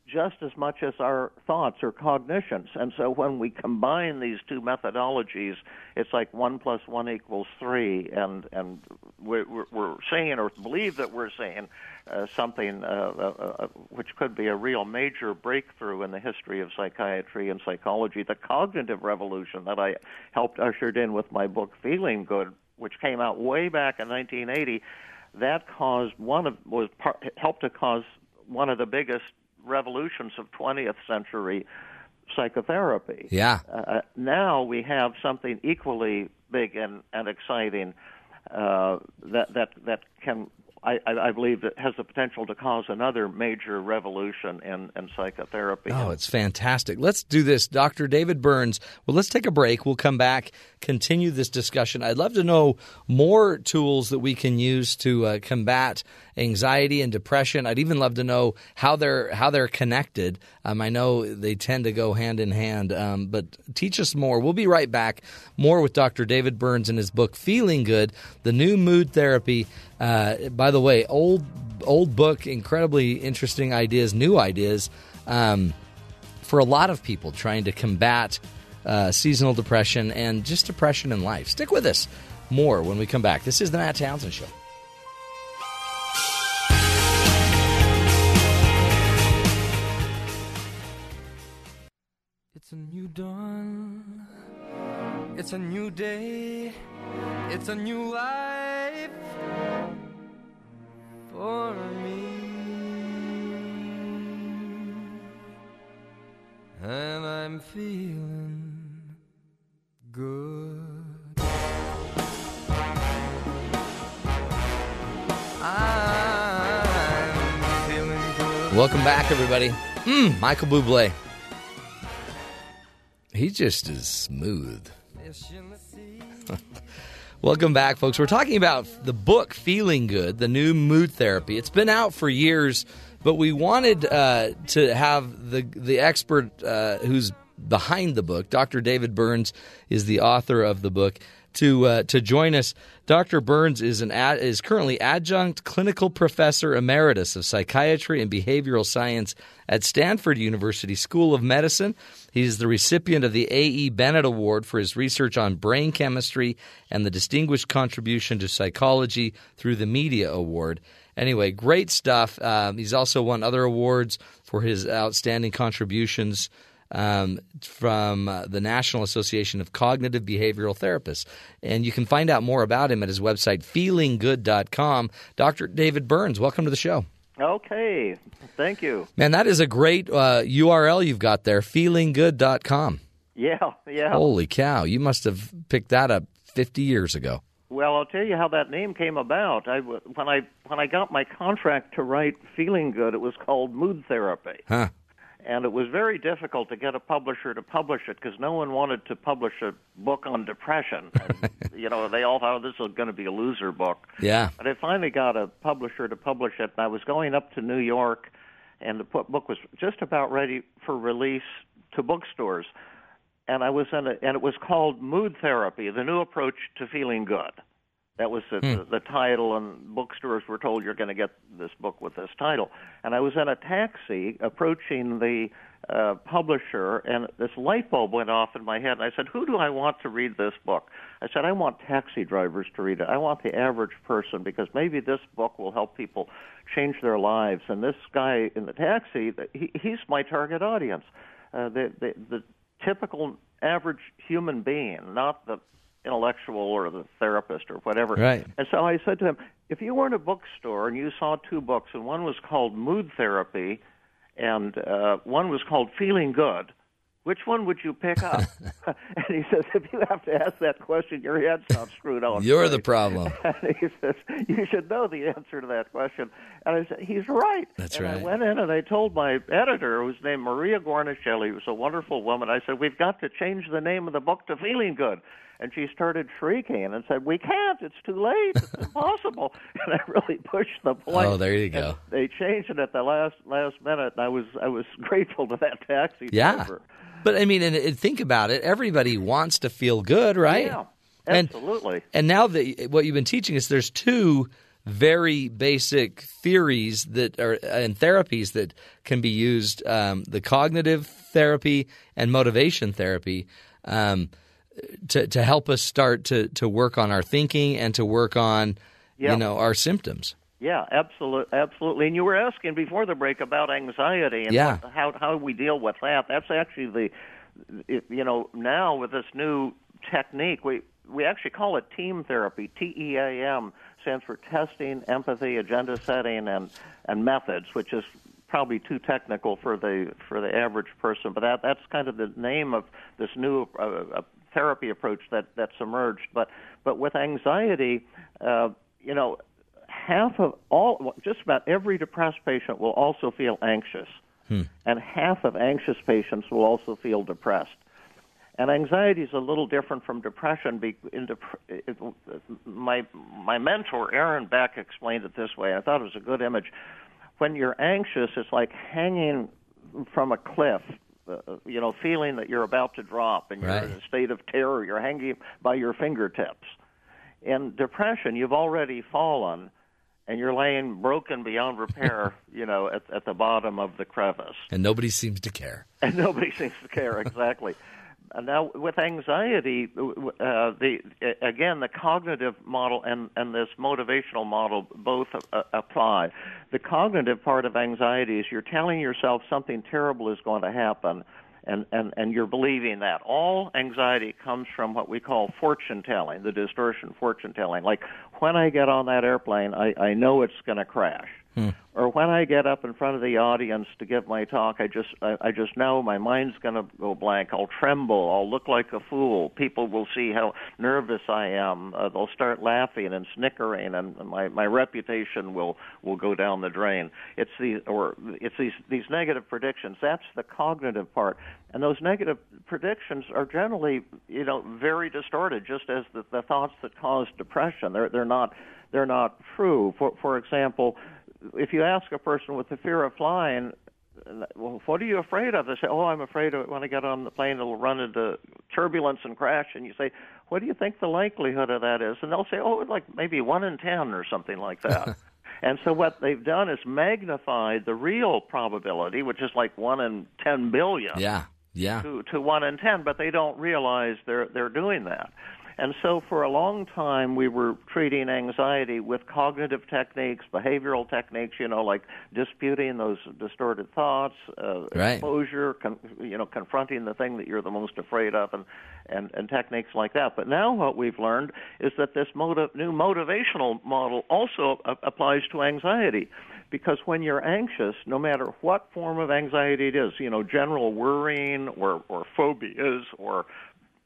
just as much as our thoughts or cognitions. And so when we combine these two methodologies, it's like one plus one equals three, and, and we're, we're saying or believe that we're saying uh, something uh, uh, which could be a real major breakthrough in the history of psychiatry and psychology. The cognitive revolution that I helped ushered in with my book, Feeling Good, which came out way back in nineteen eighty, that caused one of, was part, helped to cause one of the biggest revolutions of twentieth century psychotherapy. Yeah. Uh, now we have something equally big and, and exciting uh, that that that can, I, I believe, that has the potential to cause another major revolution in, in psychotherapy. Oh, it's fantastic. Let's do this, Doctor David Burns. Well, let's take a break. We'll come back, continue this discussion. I'd love to know more tools that we can use to uh, combat anxiety and depression. I'd even love to know how they're how they're connected. Um, I know they tend to go hand in hand, um, but teach us more. We'll be right back. More with Doctor David Burns and his book, Feeling Good, The New Mood Therapy. Uh, by the way, old old book, incredibly interesting ideas, new ideas um, for a lot of people trying to combat uh, seasonal depression and just depression in life. Stick with us more when we come back. This is the Matt Townsend Show. It's a new day, it's a new life for me. And I'm feeling good. I'm feeling good. Welcome back, everybody. Mm, Michael Bublé. He just is smooth. Welcome back, folks. We're talking about the book, Feeling Good, The New Mood Therapy. It's been out for years, but we wanted uh, to have the the expert uh, who's behind the book, Doctor David Burns is the author of the book, to uh, to join us. Doctor Burns is an ad, is currently adjunct clinical professor emeritus of psychiatry and behavioral science at Stanford University School of Medicine. He's the recipient of the A E Bennett Award for his research on brain chemistry and the Distinguished Contribution to Psychology through the Media Award. Anyway, great stuff. Um, he's also won other awards for his outstanding contributions Um, from uh, the National Association of Cognitive Behavioral Therapists. And you can find out more about him at his website, feeling good dot com. Doctor David Burns, welcome to the show. Okay. Thank you. Man, that is a great uh, U R L you've got there, feeling good dot com. Yeah, yeah. Holy cow. You must have picked that up fifty years ago. Well, I'll tell you how that name came about. I, when, I, when I got my contract to write Feeling Good, it was called Mood Therapy. Huh. And it was very difficult to get a publisher to publish it because no one wanted to publish a book on depression. And, you know, they all thought, oh, this is going to be a loser book. Yeah. But I finally got a publisher to publish it, and I was going up to New York, and the book was just about ready for release to bookstores. And I was in a, and it was called Mood Therapy, The New Approach to Feeling Good. That was the, mm. the, the title, and bookstores were told you're going to get this book with this title. And I was in a taxi approaching the uh, publisher, and this light bulb went off in my head. And I said, who do I want to read this book? I said, I want taxi drivers to read it. I want the average person, because maybe this book will help people change their lives. And this guy in the taxi, he, he's my target audience, uh, the, the, the typical average human being, not the intellectual or the therapist or whatever. Right. And so I said to him, if you were in a bookstore and you saw two books, and one was called Mood Therapy and uh, one was called Feeling Good, which one would you pick up? And he says, if you have to ask that question, your head's not screwed on. You're the problem. And he says, you should know the answer to that question. And I said, he's right. That's and right. I went in and I told my editor, who's named Maria Guarnaschelli, who's a wonderful woman, I said, we've got to change the name of the book to Feeling Good. And she started shrieking and said, we can't. It's too late. It's impossible. And I really pushed the point. Oh, there you go. And they changed it at the last last minute, and I was I was grateful to that taxi yeah. driver. But, I mean, and, and think about it. Everybody wants to feel good, right? Yeah, absolutely. And, and now that what you've been teaching is there's two very basic theories that are and therapies that can be used, um, the cognitive therapy and motivation therapy, um To, to help us start to, to work on our thinking and to work on, yeah. you know, our symptoms. Yeah, absolutely, absolutely. And you were asking before the break about anxiety and yeah. what, how how we deal with that. That's actually the, you know, now with this new technique, we we actually call it team therapy. T E A M stands for testing, empathy, agenda setting, and and methods, which is probably too technical for the for the average person. But that that's kind of the name of this new Uh, therapy approach that, that's emerged, but but with anxiety, uh, you know, half of all, just about every depressed patient will also feel anxious, hmm. and half of anxious patients will also feel depressed. And anxiety is a little different from depression. Be, in dep- it, my my mentor Aaron Beck explained it this way. I thought it was a good image. When you're anxious, it's like hanging from a cliff. Uh, you know, feeling that you're about to drop and you're right. in a state of terror. You're hanging by your fingertips. In depression, you've already fallen and you're laying broken beyond repair, you know, at, at the bottom of the crevice. And nobody seems to care. And nobody seems to care, exactly. And now, with anxiety, uh, the again, the cognitive model and, and this motivational model both uh, apply. The cognitive part of anxiety is you're telling yourself something terrible is going to happen, and, and, and you're believing that. All anxiety comes from what we call fortune-telling, the distortion fortune-telling. Like, when I get on that airplane, I, I know it's going to crash. Hmm. Or when I get up in front of the audience to give my talk, I just I, I just know my mind's going to go blank. I'll tremble. I'll look like a fool. People will see how nervous I am. Uh, they'll start laughing and snickering, and my, my reputation will, will go down the drain. It's these or it's these these negative predictions. That's the cognitive part, and those negative predictions are generally you know very distorted. Just as the, the thoughts that cause depression, they're they're not they're not true. For for example. If you ask a person with the fear of flying, well, what are you afraid of? They say, oh, I'm afraid of it. When I get on the plane, it'll run into turbulence and crash. And you say, what do you think the likelihood of that is? And they'll say, oh, like maybe one in ten or something like that. And so what they've done is magnified the real probability, which is like one in ten billion, yeah. Yeah. To, to one in ten, but they don't realize they're they're doing that. And so for a long time, we were treating anxiety with cognitive techniques, behavioral techniques, you know, like disputing those distorted thoughts, uh, right. exposure, con- you know, confronting the thing that you're the most afraid of, and, and, and techniques like that. But now what we've learned is that this motiv- new motivational model also a- applies to anxiety. Because when you're anxious, no matter what form of anxiety it is, you know, general worrying or, or phobias or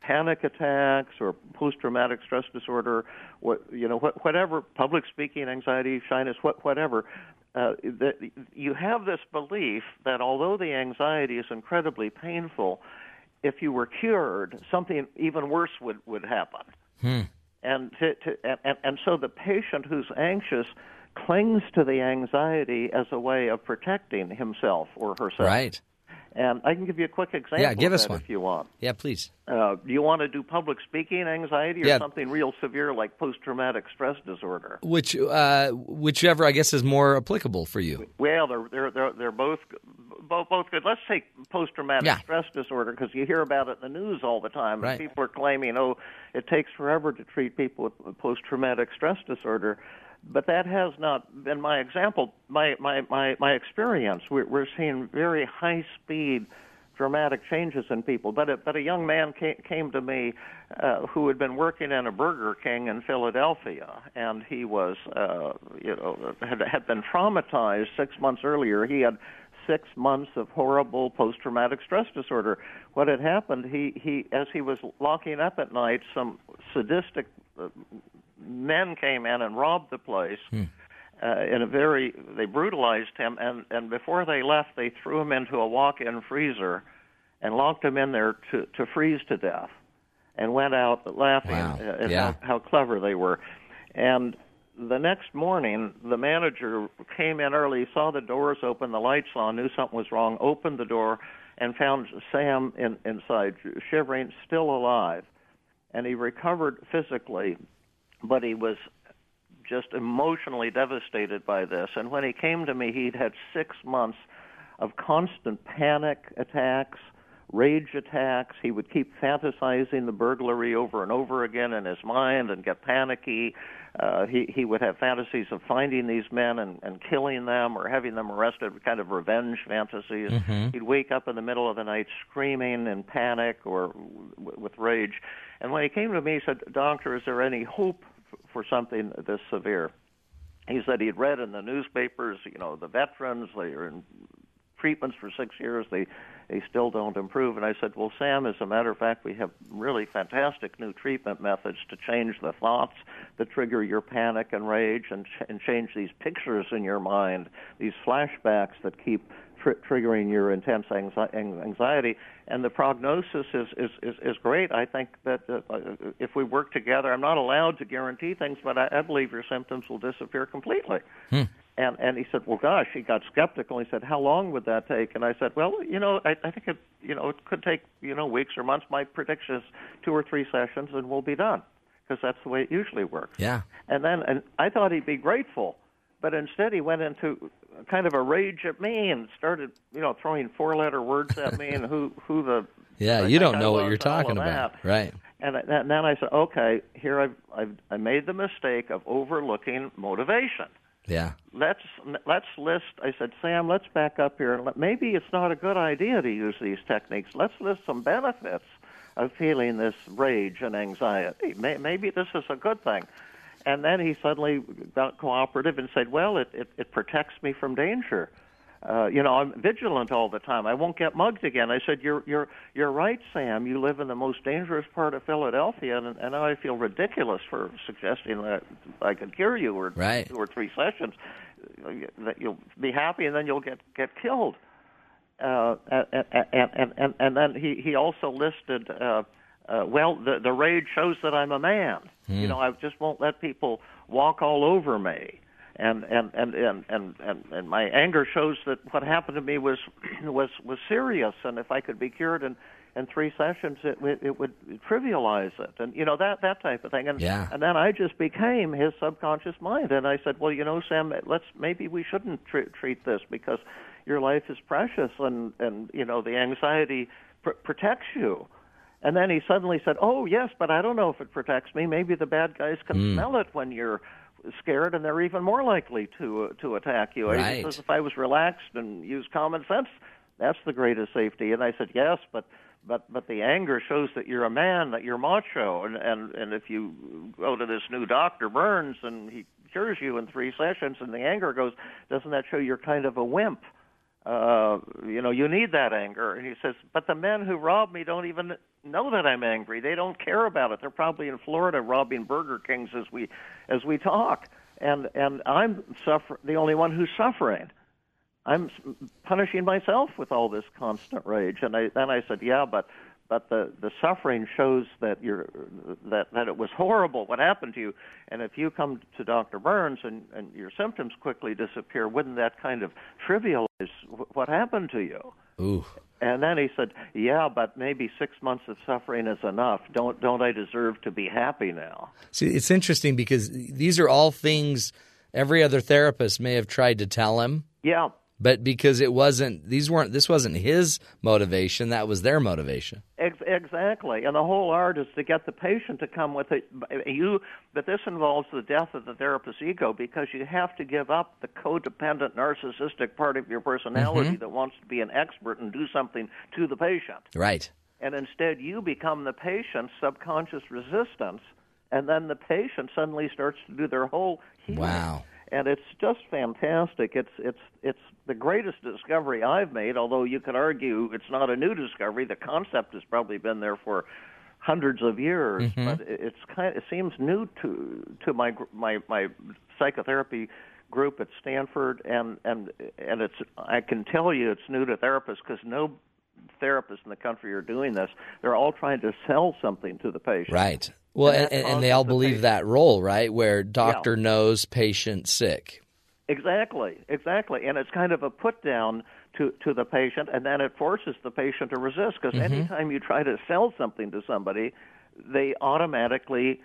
panic attacks or post-traumatic stress disorder, what, you know, what, whatever, public speaking anxiety, shyness, what, whatever, uh, that you have this belief that although the anxiety is incredibly painful, if you were cured, something even worse would, would happen. Hmm. And, to, to, and, and so the patient who's anxious clings to the anxiety as a way of protecting himself or herself. Right. And I can give you a quick example yeah, give us one. If you want. Yeah, please. Uh, do you want to do public speaking anxiety or yeah. something real severe like post-traumatic stress disorder? Which, uh, whichever, I guess, is more applicable for you. Well, they're they're they're both both both good. Let's take post-traumatic yeah. stress disorder because you hear about it in the news all the time. Right. People are claiming, oh, it takes forever to treat people with post-traumatic stress disorder. But that has not been my example, my my, my, my experience. We're, we're seeing very high-speed, dramatic changes in people. But a, but a young man came, came to me uh, who had been working in a Burger King in Philadelphia, and he was, uh, you know, had, had been traumatized six months earlier. He had six months of horrible post-traumatic stress disorder. What had happened, he, he as he was locking up at night, some sadistic uh, men came in and robbed the place hmm. uh, in a very, they brutalized him, and, and before they left, they threw him into a walk-in freezer and locked him in there to, to freeze to death and went out laughing wow. at yeah. how, how clever they were. And the next morning, the manager came in early, saw the doors open, the lights on, knew something was wrong, opened the door, and found Sam in, inside, shivering, still alive. And he recovered physically, but he was just emotionally devastated by this. And when he came to me, he'd had six months of constant panic attacks, rage attacks. He would keep fantasizing the burglary over and over again in his mind and get panicky. Uh, he, he would have fantasies of finding these men and, and killing them or having them arrested, kind of revenge fantasies. Mm-hmm. He'd wake up in the middle of the night screaming in panic or w- with rage. And when he came to me, he said, Doctor, is there any hope f- for something this severe? He said he'd read in the newspapers, you know, the veterans, they are in treatments for six years, they they still don't improve. And I said, well, Sam, as a matter of fact, we have really fantastic new treatment methods to change the thoughts that trigger your panic and rage and, ch- and change these pictures in your mind, these flashbacks that keep tr- triggering your intense anxi- anxiety. And the prognosis is, is, is, is great. I think that uh, if we work together, I'm not allowed to guarantee things, but I, I believe your symptoms will disappear completely. Hmm. And, and he said, well, gosh, he got skeptical. He said, how long would that take? And I said, well, you know, I, I think it, you know, it could take, you know, weeks or months. My prediction is two or three sessions and we'll be done because that's the way it usually works. Yeah. And then and I thought he'd be grateful, but instead he went into kind of a rage at me and started, you know, throwing four-letter words at me and who, who the... Yeah, you don't know what you're talking about. Right. And, and then I said, okay, here I've, I've I made the mistake of overlooking motivation. Yeah. Let's let's list. I said, Sam, let's back up here. Maybe it's not a good idea to use these techniques. Let's list some benefits of feeling this rage and anxiety. Maybe this is a good thing. And then he suddenly got cooperative and said, well, it, it, it protects me from danger. Uh, you know, I'm vigilant all the time. I won't get mugged again. I said, you're you're you're right, Sam. You live in the most dangerous part of Philadelphia, and, and now I feel ridiculous for suggesting that I could cure you or right. two or three sessions, that you'll be happy and then you'll get, get killed. Uh, and, and, and, and then he, he also listed, uh, uh, well, the, the rage shows that I'm a man. Mm. You know, I just won't let people walk all over me. And and, and, and, and, and and my anger shows that what happened to me was was, was serious, and if I could be cured in, in three sessions, it, it, it would trivialize it, and you know that that type of thing. And yeah. and then I just became his subconscious mind, and I said, well, you know, Sam, let's maybe we shouldn't tr- treat this because your life is precious, and, and you know the anxiety pr- protects you. And then he suddenly said, oh yes, but I don't know if it protects me. Maybe the bad guys can mm. smell it when you're scared, and they're even more likely to uh, to attack you. Right. Because if I was relaxed and used common sense, that's the greatest safety. And I said, yes, but but but the anger shows that you're a man, that you're macho, and and, and if you go to this new Doctor Burns and he cures you in three sessions, and the anger goes, doesn't that show you're kind of a wimp? Uh, you know, you need that anger. And he says, but the men who robbed me don't even know that I'm angry. They don't care about it. They're probably in Florida robbing Burger Kings as we as we talk. And and I'm suffer- the only one who's suffering. I'm punishing myself with all this constant rage. And I, then I said, yeah, but but the, the suffering shows that you're that, that it was horrible what happened to you. And if you come to Doctor Burns and, and your symptoms quickly disappear, wouldn't that kind of trivialize what happened to you? Ooh. And then he said, yeah, but maybe six months of suffering is enough. Don't don't I deserve to be happy now? See, it's interesting because these are all things every other therapist may have tried to tell him. Yeah. But because it wasn't, these weren't, this wasn't his motivation. That was their motivation. Exactly, and the whole art is to get the patient to come with it. You, but this involves the death of the therapist's ego because you have to give up the codependent, narcissistic part of your personality mm-hmm. that wants to be an expert and do something to the patient. Right. And instead, you become the patient's subconscious resistance, and then the patient suddenly starts to do their whole healing. Wow. And it's just fantastic. It's it's it's the greatest discovery I've made, although you could argue it's not a new discovery. The concept has probably been there for hundreds of years, mm-hmm. but it's kind of, it seems new to to my my my psychotherapy group at Stanford, and and and it's I can tell you it's new to therapists because no therapists in the country are doing this. They're all trying to sell something to the patient. Right. Well, and, and, and they all believe patient. that role, right, where doctor yeah. knows, patient sick. Exactly, exactly. And it's kind of a put-down to, to the patient, and then it forces the patient to resist because mm-hmm. anytime you try to sell something to somebody, they automatically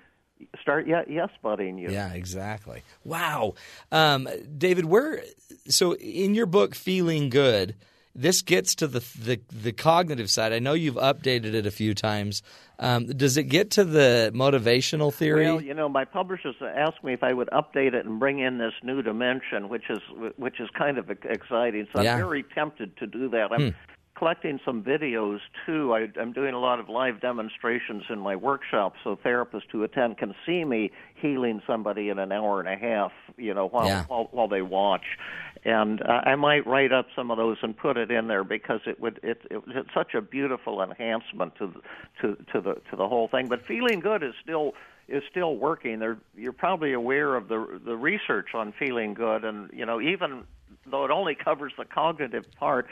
start yeah, yes-butting you. Yeah, exactly. Wow. Um, David, where – so in your book, Feeling Good – this gets to the, the the cognitive side. I know you've updated it a few times. Um, does it get to the motivational theory? Well, you know, my publishers asked me if I would update it and bring in this new dimension, which is which is kind of exciting. So yeah. I'm very tempted to do that. I'm hmm. collecting some videos, too. I, I'm doing a lot of live demonstrations in my workshop so therapists who attend can see me healing somebody in an hour and a half, you know, while yeah. while, while they watch. And uh, I might write up some of those and put it in there because it would it, it, it's such a beautiful enhancement to to to the to the whole thing. But Feeling Good is still is still working. There, you're probably aware of the the research on Feeling Good, and you know even though it only covers the cognitive part,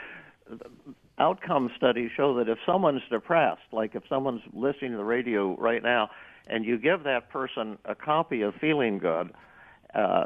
outcome studies show that if someone's depressed, like if someone's listening to the radio right now, and you give that person a copy of Feeling Good, Uh,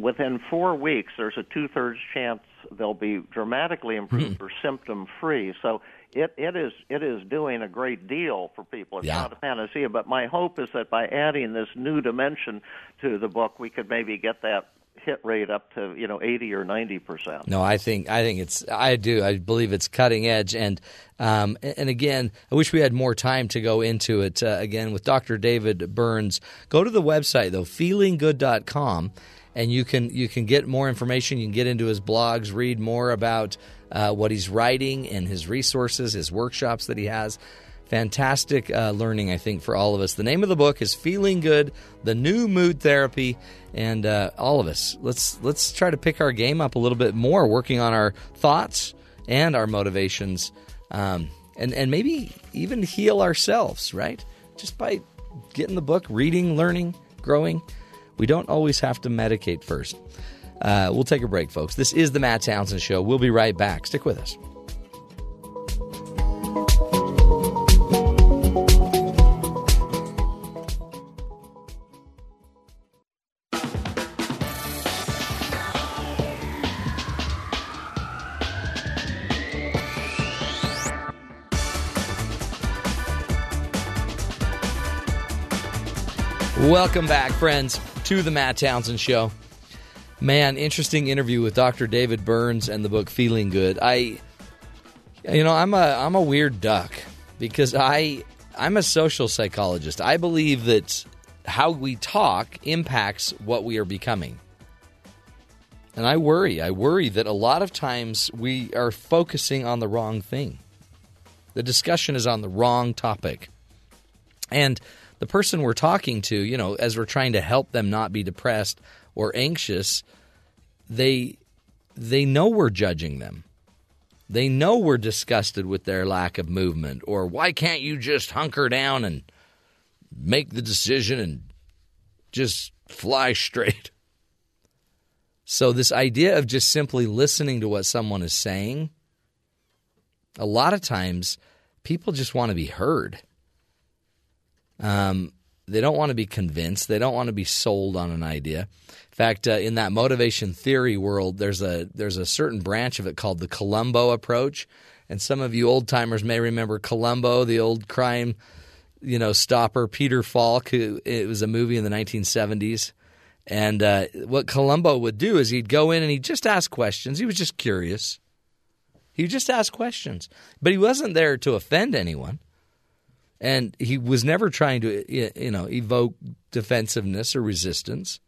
within four weeks, there's a two-thirds chance they'll be dramatically improved or symptom-free. So it, it is it is doing a great deal for people. It's yeah. not a panacea, but my hope is that by adding this new dimension to the book, we could maybe get that hit rate up to you know eighty or ninety percent. No, I think I think it's I do I believe it's cutting edge, and um, and again I wish we had more time to go into it uh, again with Doctor David Burns. Go to the website though, feeling good dot com, and you can you can get more information. You can get into his blogs, read more about uh, what he's writing and his resources, his workshops that he has. Fantastic uh, learning, I think, for all of us. The name of the book is Feeling Good: The New Mood Therapy, and uh, all of us, let's let's try to pick our game up a little bit more, working on our thoughts and our motivations, um, and and maybe even heal ourselves, right? Just by getting the book, reading, learning, growing. We don't always have to medicate first. Uh, we'll take a break, folks. This is the Matt Townsend Show. We'll be right back. Stick with us. Welcome back, friends, to the Matt Townsend Show. Man, interesting interview with Doctor David Burns and the book Feeling Good. I, you know, I'm a I'm a weird duck because I I'm a social psychologist. I believe that how we talk impacts what we are becoming, and I worry. I worry that a lot of times we are focusing on the wrong thing. The discussion is on the wrong topic, and the person we're talking to, you know, as we're trying to help them not be depressed or anxious, they they know we're judging them. They know we're disgusted with their lack of movement, or why can't you just hunker down and make the decision and just fly straight? So this idea of just simply listening to what someone is saying, a lot of times people just want to be heard. Um, they don't want to be convinced. They don't want to be sold on an idea. In fact, uh, in that motivation theory world, there's a there's a certain branch of it called the Columbo approach. And some of you old timers may remember Columbo, the old crime, you know, stopper Peter Falk. Who, it was a movie in the nineteen seventies. And uh, what Columbo would do is he'd go in and he'd just ask questions. He was just curious. He would just ask questions, but he wasn't there to offend anyone. And he was never trying to, you know, evoke defensiveness or resistance.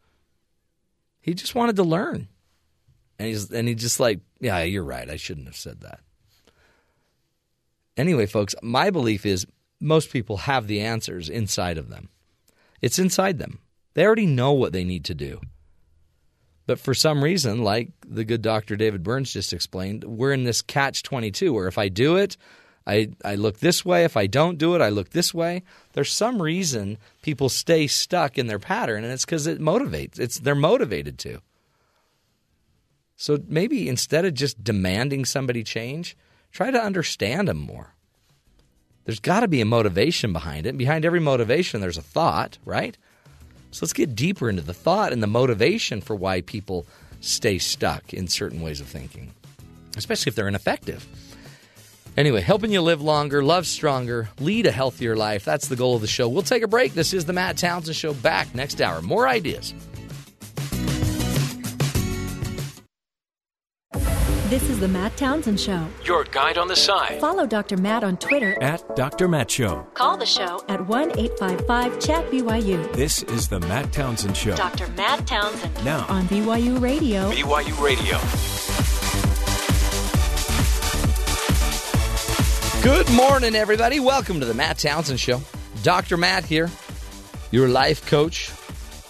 He just wanted to learn. And he's and he just like, yeah, you're right. I shouldn't have said that. Anyway, folks, my belief is most people have the answers inside of them. It's inside them. They already know what they need to do. But for some reason, like the good Doctor David Burns just explained, we're in this catch twenty-two where if I do it, I, I look this way. If I don't do it, I look this way. There's some reason people stay stuck in their pattern, and it's because it motivates. It's they're motivated to. So maybe instead of just demanding somebody change, try to understand them more. There's got to be a motivation behind it. Behind every motivation, there's a thought, right? So let's get deeper into the thought and the motivation for why people stay stuck in certain ways of thinking, especially if they're ineffective. Anyway, helping you live longer, love stronger, lead a healthier life. That's the goal of the show. We'll take a break. This is the Matt Townsend Show. Back next hour. More ideas. This is the Matt Townsend Show. Your guide on the side. Follow Doctor Matt on Twitter at Doctor Matt Show. Call the show at one eight five five chat B Y U. This is the Matt Townsend Show. Doctor Matt Townsend. Now on B Y U Radio. B Y U Radio. Good morning, everybody. Welcome to the Matt Townsend Show. Doctor Matt here, your life coach,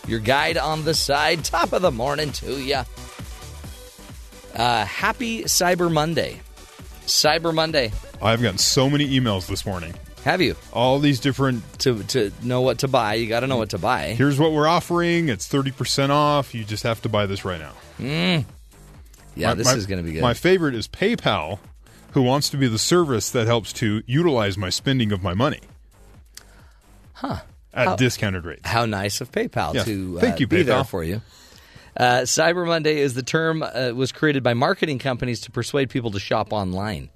your guide on the side. Top of the morning to you. Uh, happy Cyber Monday. Cyber Monday. I've gotten so many emails this morning. Have you? All these different... To to know what to buy. You got to know what to buy. Here's what we're offering. It's thirty percent off. You just have to buy this right now. Mm. Yeah, my, this my, is going to be good. My favorite is PayPal, who wants to be the service that helps to utilize my spending of my money. Huh. At how, discounted rates. How nice of PayPal yeah. to uh, Thank you, be PayPal. There for you. Uh, Cyber Monday is the term uh, was created by marketing companies to persuade people to shop online.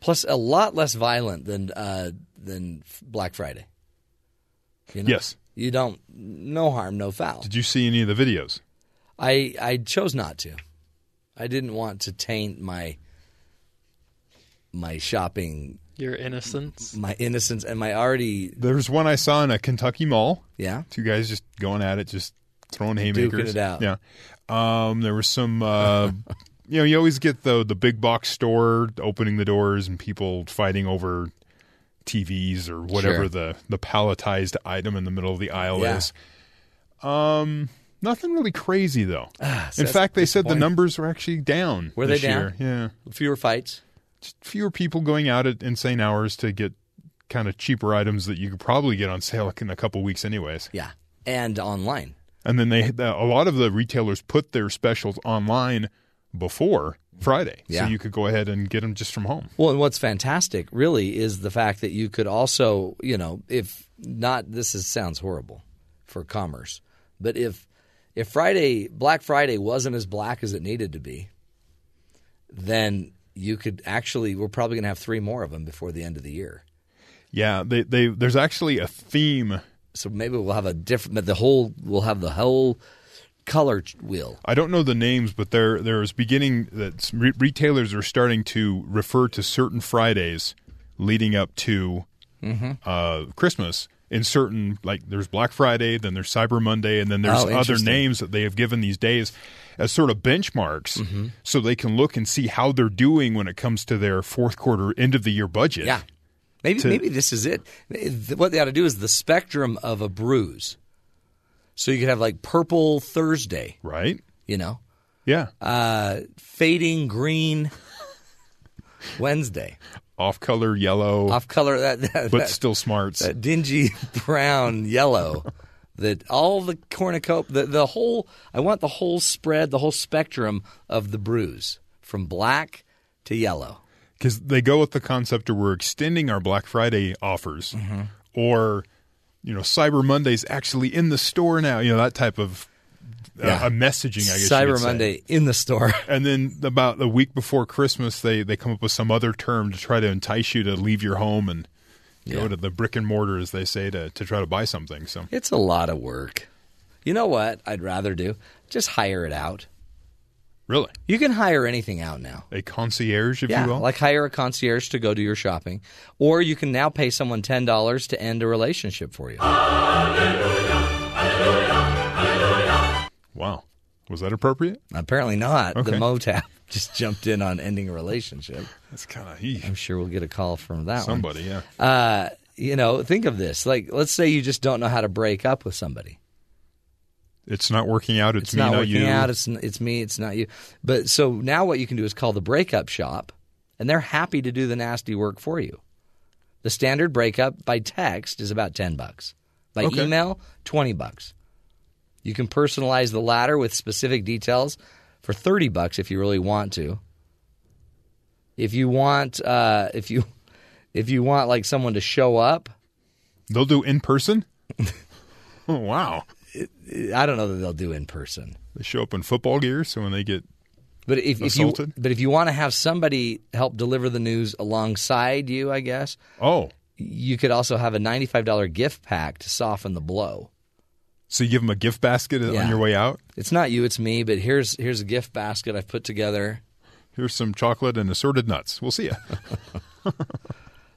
Plus, a lot less violent than uh, than Black Friday. You know? Yes. You don't – no harm, no foul. Did you see any of the videos? I, I chose not to. I didn't want to taint my – my shopping, your innocence, my innocence, and my already. There's one I saw in a Kentucky mall. Yeah, two guys just going at it, just throwing haymakers. Duking it out. Yeah. Um, there was some, uh, you know, you always get the the big box store opening the doors and people fighting over T Vs or whatever sure. the, the palletized item in the middle of the aisle yeah. is. Um, nothing really crazy, though. Ah, so in fact, they said the numbers were actually down Were this they down? Year. Yeah. Fewer fights? Just fewer people going out at insane hours to get kind of cheaper items that you could probably get on sale in a couple weeks anyways. Yeah, and online. And then they a lot of the retailers put their specials online before Friday. Yeah. So you could go ahead and get them just from home. Well, and what's fantastic really is the fact that you could also, you know, if not, this is, sounds horrible for commerce, but if if Friday, Black Friday wasn't as black as it needed to be, then you could actually, we're probably going to have three more of them before the end of the year. Yeah, they, they, there's actually a theme. So maybe we'll have a different, the whole, we'll have the whole color wheel. I don't know the names, but there there's beginning that re- retailers are starting to refer to certain Fridays leading up to mm-hmm. uh, Christmas in certain, like there's Black Friday, then there's Cyber Monday, and then there's oh, other names that they have given these days as sort of benchmarks mm-hmm. so they can look and see how they're doing when it comes to their fourth quarter end of the year budget. Yeah. Maybe to, maybe this is it. What they ought to do is the spectrum of a bruise. So you could have like Purple Thursday. Right. You know? Yeah. Uh, fading Green Wednesday. Off-color yellow. Off-color. That, that, but that, still smarts. That dingy brown yellow. That all the cornucopia, the, the whole, I want the whole spread, the whole spectrum of the bruise from black to yellow. Because they go with the concept of we're extending our Black Friday offers mm-hmm. or, you know, Cyber Monday's actually in the store now. You know, that type of uh, yeah. uh, messaging, I guess Cyber you could say. Monday in the store. And then about a week before Christmas, they, they come up with some other term to try to entice you to leave your home and yeah. go to the brick and mortar, as they say, to, to try to buy something. So it's a lot of work. You know what I'd rather do? Just hire it out. Really? You can hire anything out now. A concierge, if yeah, you will? Yeah, like hire a concierge to go do your shopping. Or you can now pay someone ten dollars to end a relationship for you. Alleluia, alleluia, alleluia. Wow. Was that appropriate? Apparently not. Okay. The MoTap just jumped in on ending a relationship. That's kind of easy. I'm sure we'll get a call from that somebody, one. Somebody, yeah. Uh, you know, think of this. Like, let's say you just don't know how to break up with somebody. It's not working out. It's, it's me, not, not working you. out. It's it's me. It's not you. But so now what you can do is call the breakup shop, and they're happy to do the nasty work for you. The standard breakup by text is about ten bucks. By okay. email, twenty bucks. You can personalize the latter with specific details for thirty bucks if you really want to. If you want, uh, if you, if you want like someone to show up, they'll do in person. Oh wow. I don't know that they'll do in person. They show up in football gear, so when they get but if, assaulted. If you, but if you want to have somebody help deliver the news alongside you, I guess. Oh. You could also have a ninety-five dollars gift pack to soften the blow. So you give them a gift basket yeah. on your way out? It's not you, it's me, but here's here's a gift basket I've put together. Here's some chocolate and assorted nuts. We'll see you.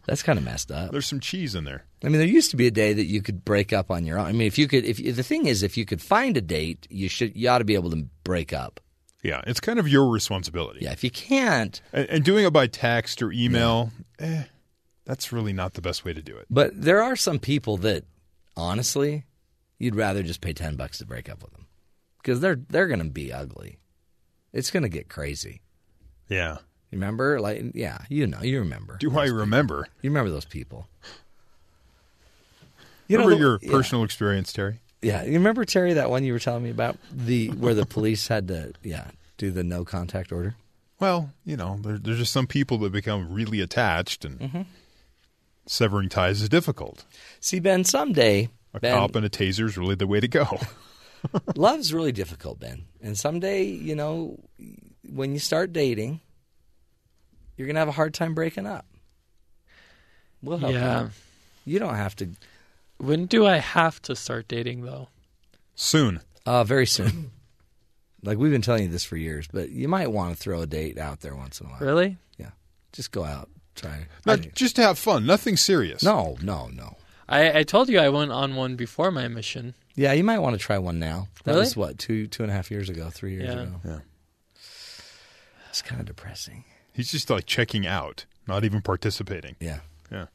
That's kind of messed up. There's some cheese in there. I mean, there used to be a day that you could break up on your own. I mean, if you could, if the thing is, if you could find a date, you should, you ought to be able to break up. Yeah, it's kind of your responsibility. Yeah, if you can't, and, and doing it by text or email, yeah. eh, that's really not the best way to do it. But there are some people that, honestly, you'd rather just pay ten bucks to break up with them because they're they're going to be ugly. It's going to get crazy. Yeah. Remember? Like, yeah, you know, you remember. Do I remember? People. You remember those people. You remember know the, your yeah. personal experience, Terry? Yeah. You remember, Terry, that one you were telling me about the where the police had to yeah do the no contact order? Well, you know, there, there's just some people that become really attached and mm-hmm. severing ties is difficult. See, Ben, someday... A Ben, cop and a taser is really the way to go. Love's really difficult, Ben. And someday, you know, when you start dating... You're going to have a hard time breaking up. We'll help yeah. you. You don't have to. When do I have to start dating, though? Soon. Uh, very soon. Like, we've been telling you this for years, but you might want to throw a date out there once in a while. Really? Yeah. Just go out. Try. Not, just to have fun. Nothing serious. No, no, no. I, I told you I went on one before my mission. Yeah, you might want to try one now. That really? was what, two, two and a half years ago, three years yeah. ago. Yeah. It's kind of depressing. He's just like checking out, not even participating. Yeah. Yeah.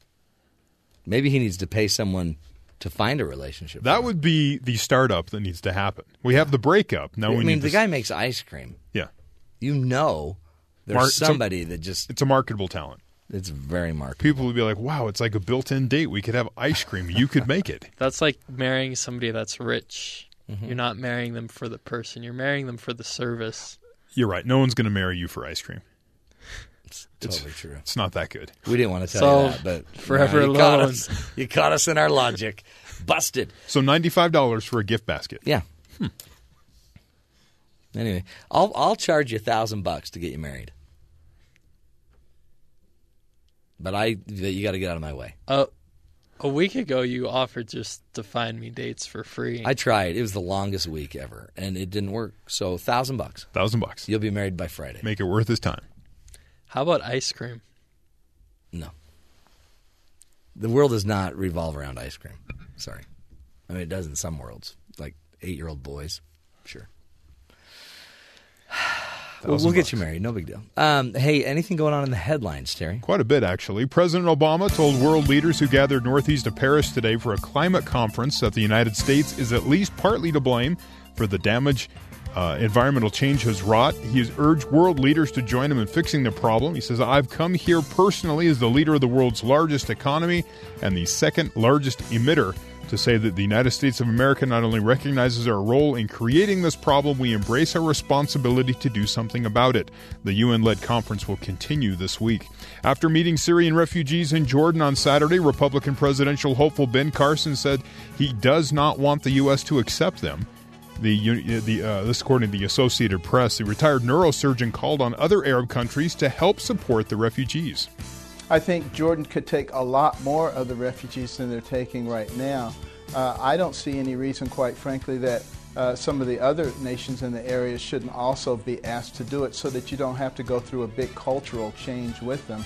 Maybe he needs to pay someone to find a relationship. That would be the startup that needs to happen. We yeah. have the breakup. Now I we mean, need the to... guy makes ice cream. Yeah. You know there's Mar- somebody a, that just... It's a marketable talent. It's very marketable. People would be like, wow, it's like a built-in date. We could have ice cream. You could make it. That's like marrying somebody that's rich. Mm-hmm. You're not marrying them for the person. You're marrying them for the service. You're right. No one's going to marry you for ice cream. It's totally it's, true. It's not that good. We didn't want to tell so, you that, but forever you know, you alone. Caught us, you caught us in our logic. Busted. So ninety-five dollars for a gift basket. Yeah. Hmm. Anyway, I'll I'll charge you a thousand bucks to get you married, but I you got to get out of my way. Uh, a week ago, you offered just to find me dates for free. I tried. It was the longest week ever, and it didn't work. So thousand bucks. Thousand bucks. You'll be married by Friday. Make it worth his time. How about ice cream? No. The world does not revolve around ice cream. Sorry. I mean, it does in some worlds, like eight-year-old boys. Sure. We'll bucks. get you married. No big deal. Um, hey, anything going on in the headlines, Terry? Quite a bit, actually. President Obama told world leaders who gathered northeast of Paris today for a climate conference that the United States is at least partly to blame for the damage Uh, environmental change has wrought. He has urged world leaders to join him in fixing the problem. He says, I've come here personally as the leader of the world's largest economy and the second largest emitter to say that the United States of America not only recognizes our role in creating this problem, we embrace our responsibility to do something about it. The U N-led conference will continue this week. After meeting Syrian refugees in Jordan on Saturday, Republican presidential hopeful Ben Carson said he does not want the U S to accept them. The, the, uh, this according to the Associated Press, the retired neurosurgeon called on other Arab countries to help support the refugees. I think Jordan could take a lot more of the refugees than they're taking right now. Uh, I don't see any reason, quite frankly, that uh, some of the other nations in the area shouldn't also be asked to do it so that you don't have to go through a big cultural change with them.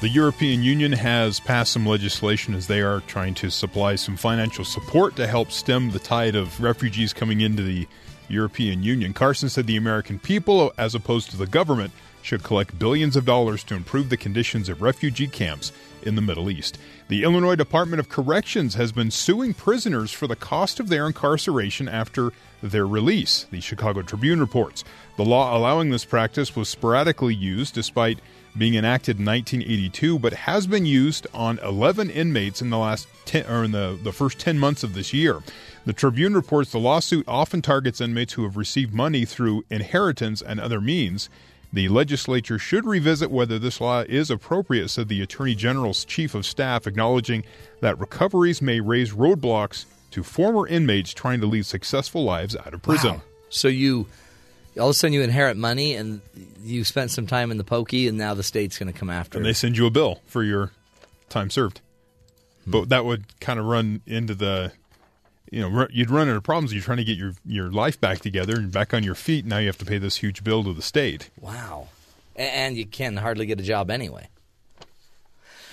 The European Union has passed some legislation as they are trying to supply some financial support to help stem the tide of refugees coming into the European Union. Carson said the American people, as opposed to the government, should collect billions of dollars to improve the conditions of refugee camps in the Middle East. The Illinois Department of Corrections has been suing prisoners for the cost of their incarceration after their release, the Chicago Tribune reports. The law allowing this practice was sporadically used despite being enacted in nineteen eighty-two, but has been used on eleven inmates in the last ten, or in the, the first ten months of this year. The Tribune reports the lawsuit often targets inmates who have received money through inheritance and other means. The legislature should revisit whether this law is appropriate, said the Attorney General's chief of staff, acknowledging that recoveries may raise roadblocks to former inmates trying to lead successful lives out of prison. Wow. So you... all of a sudden you inherit money and you spent some time in the pokey and now the state's going to come after. And they send you a bill for your time served. Hmm. But that would kind of run into the, you know, you'd run into problems. You're trying to get your, your life back together and back on your feet. Now you have to pay this huge bill to the state. Wow. And you can hardly get a job anyway.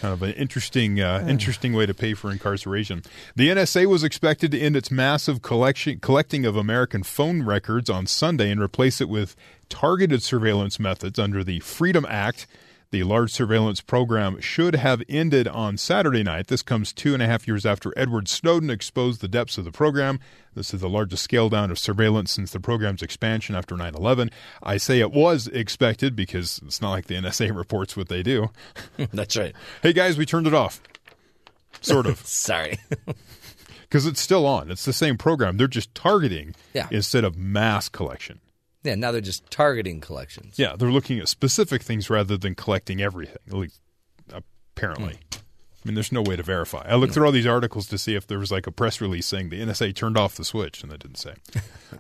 Kind of an interesting, uh, oh. interesting way to pay for incarceration. The N S A was expected to end its massive collection collecting of American phone records on Sunday and replace it with targeted surveillance methods under the Freedom Act. The large surveillance program should have ended on Saturday night. This comes two and a half years after Edward Snowden exposed the depths of the program. This is the largest scale down of surveillance since the program's expansion after nine eleven. I say it was expected because it's not like the N S A reports what they do. That's right. Hey, guys, we turned it off. Sort of. Sorry. Because it's still on. It's the same program. They're just targeting yeah. instead of mass collection. Yeah, now they're just targeting collections. Yeah, they're looking at specific things rather than collecting everything, at least, apparently. Mm. I mean, there's no way to verify. I looked mm. through all these articles to see if there was like a press release saying the N S A turned off the switch, and they didn't say.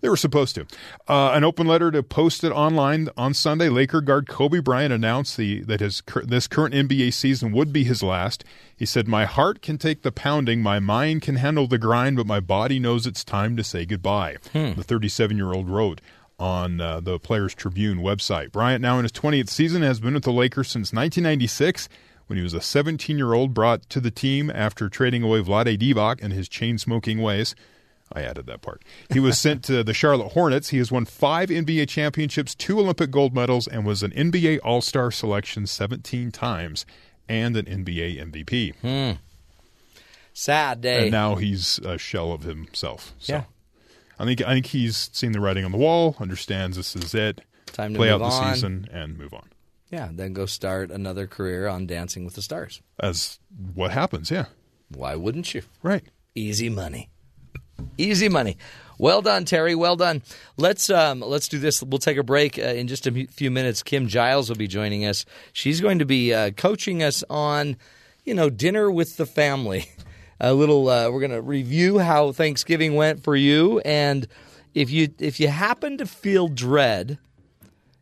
They were supposed to. Uh, an open letter to post it online on Sunday. Laker guard Kobe Bryant announced the, that his this current N B A season would be his last. He said, my heart can take the pounding, my mind can handle the grind, but my body knows it's time to say goodbye. Hmm. The thirty-seven-year-old wrote on uh, the Players' Tribune website. Bryant, now in his twentieth season, has been with the Lakers since nineteen ninety-six, when he was a seventeen-year-old brought to the team after trading away Vlade Divac and his chain-smoking ways. I added that part. He was sent to the Charlotte Hornets. He has won five N B A championships, two Olympic gold medals, and was an N B A All-Star selection seventeen times and an N B A M V P. Hmm. Sad day. And now he's a shell of himself. So. Yeah. I think I think he's seen the writing on the wall, understands this is it. Time to play out the season and move on. Yeah, then go start another career on Dancing with the Stars. That's what happens, yeah. Why wouldn't you? Right. Easy money. Easy money. Well done, Terry. Well done. Let's um, let's do this. We'll take a break uh, in just a few minutes. Kim Giles will be joining us. She's going to be uh, coaching us on, you know, dinner with the family. A little. Uh, we're going to review how Thanksgiving went for you, and if you if you happen to feel dread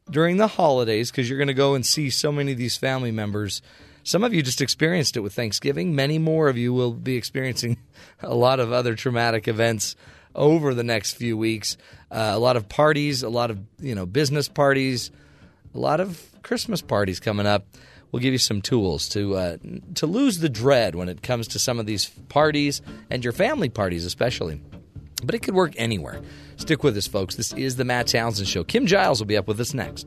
during the holidays because you're going to go and see so many of these family members. Some of you just experienced it with Thanksgiving. Many more of you will be experiencing a lot of other traumatic events over the next few weeks. Uh, a lot of parties, a lot of, you know, business parties, a lot of Christmas parties coming up. We'll give you some tools to uh, to lose the dread when it comes to some of these parties and your family parties especially. But it could work anywhere. Stick with us, folks. This is the Matt Townsend Show. Kim Giles will be up with us next.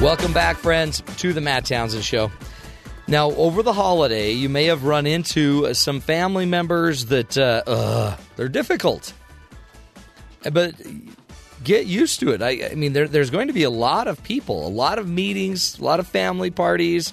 Welcome back, friends, to the Matt Townsend Show. Now, over the holiday, you may have run into some family members that uh, uh, they're difficult. But get used to it. I, I mean, there, there's going to be a lot of people, a lot of meetings, a lot of family parties,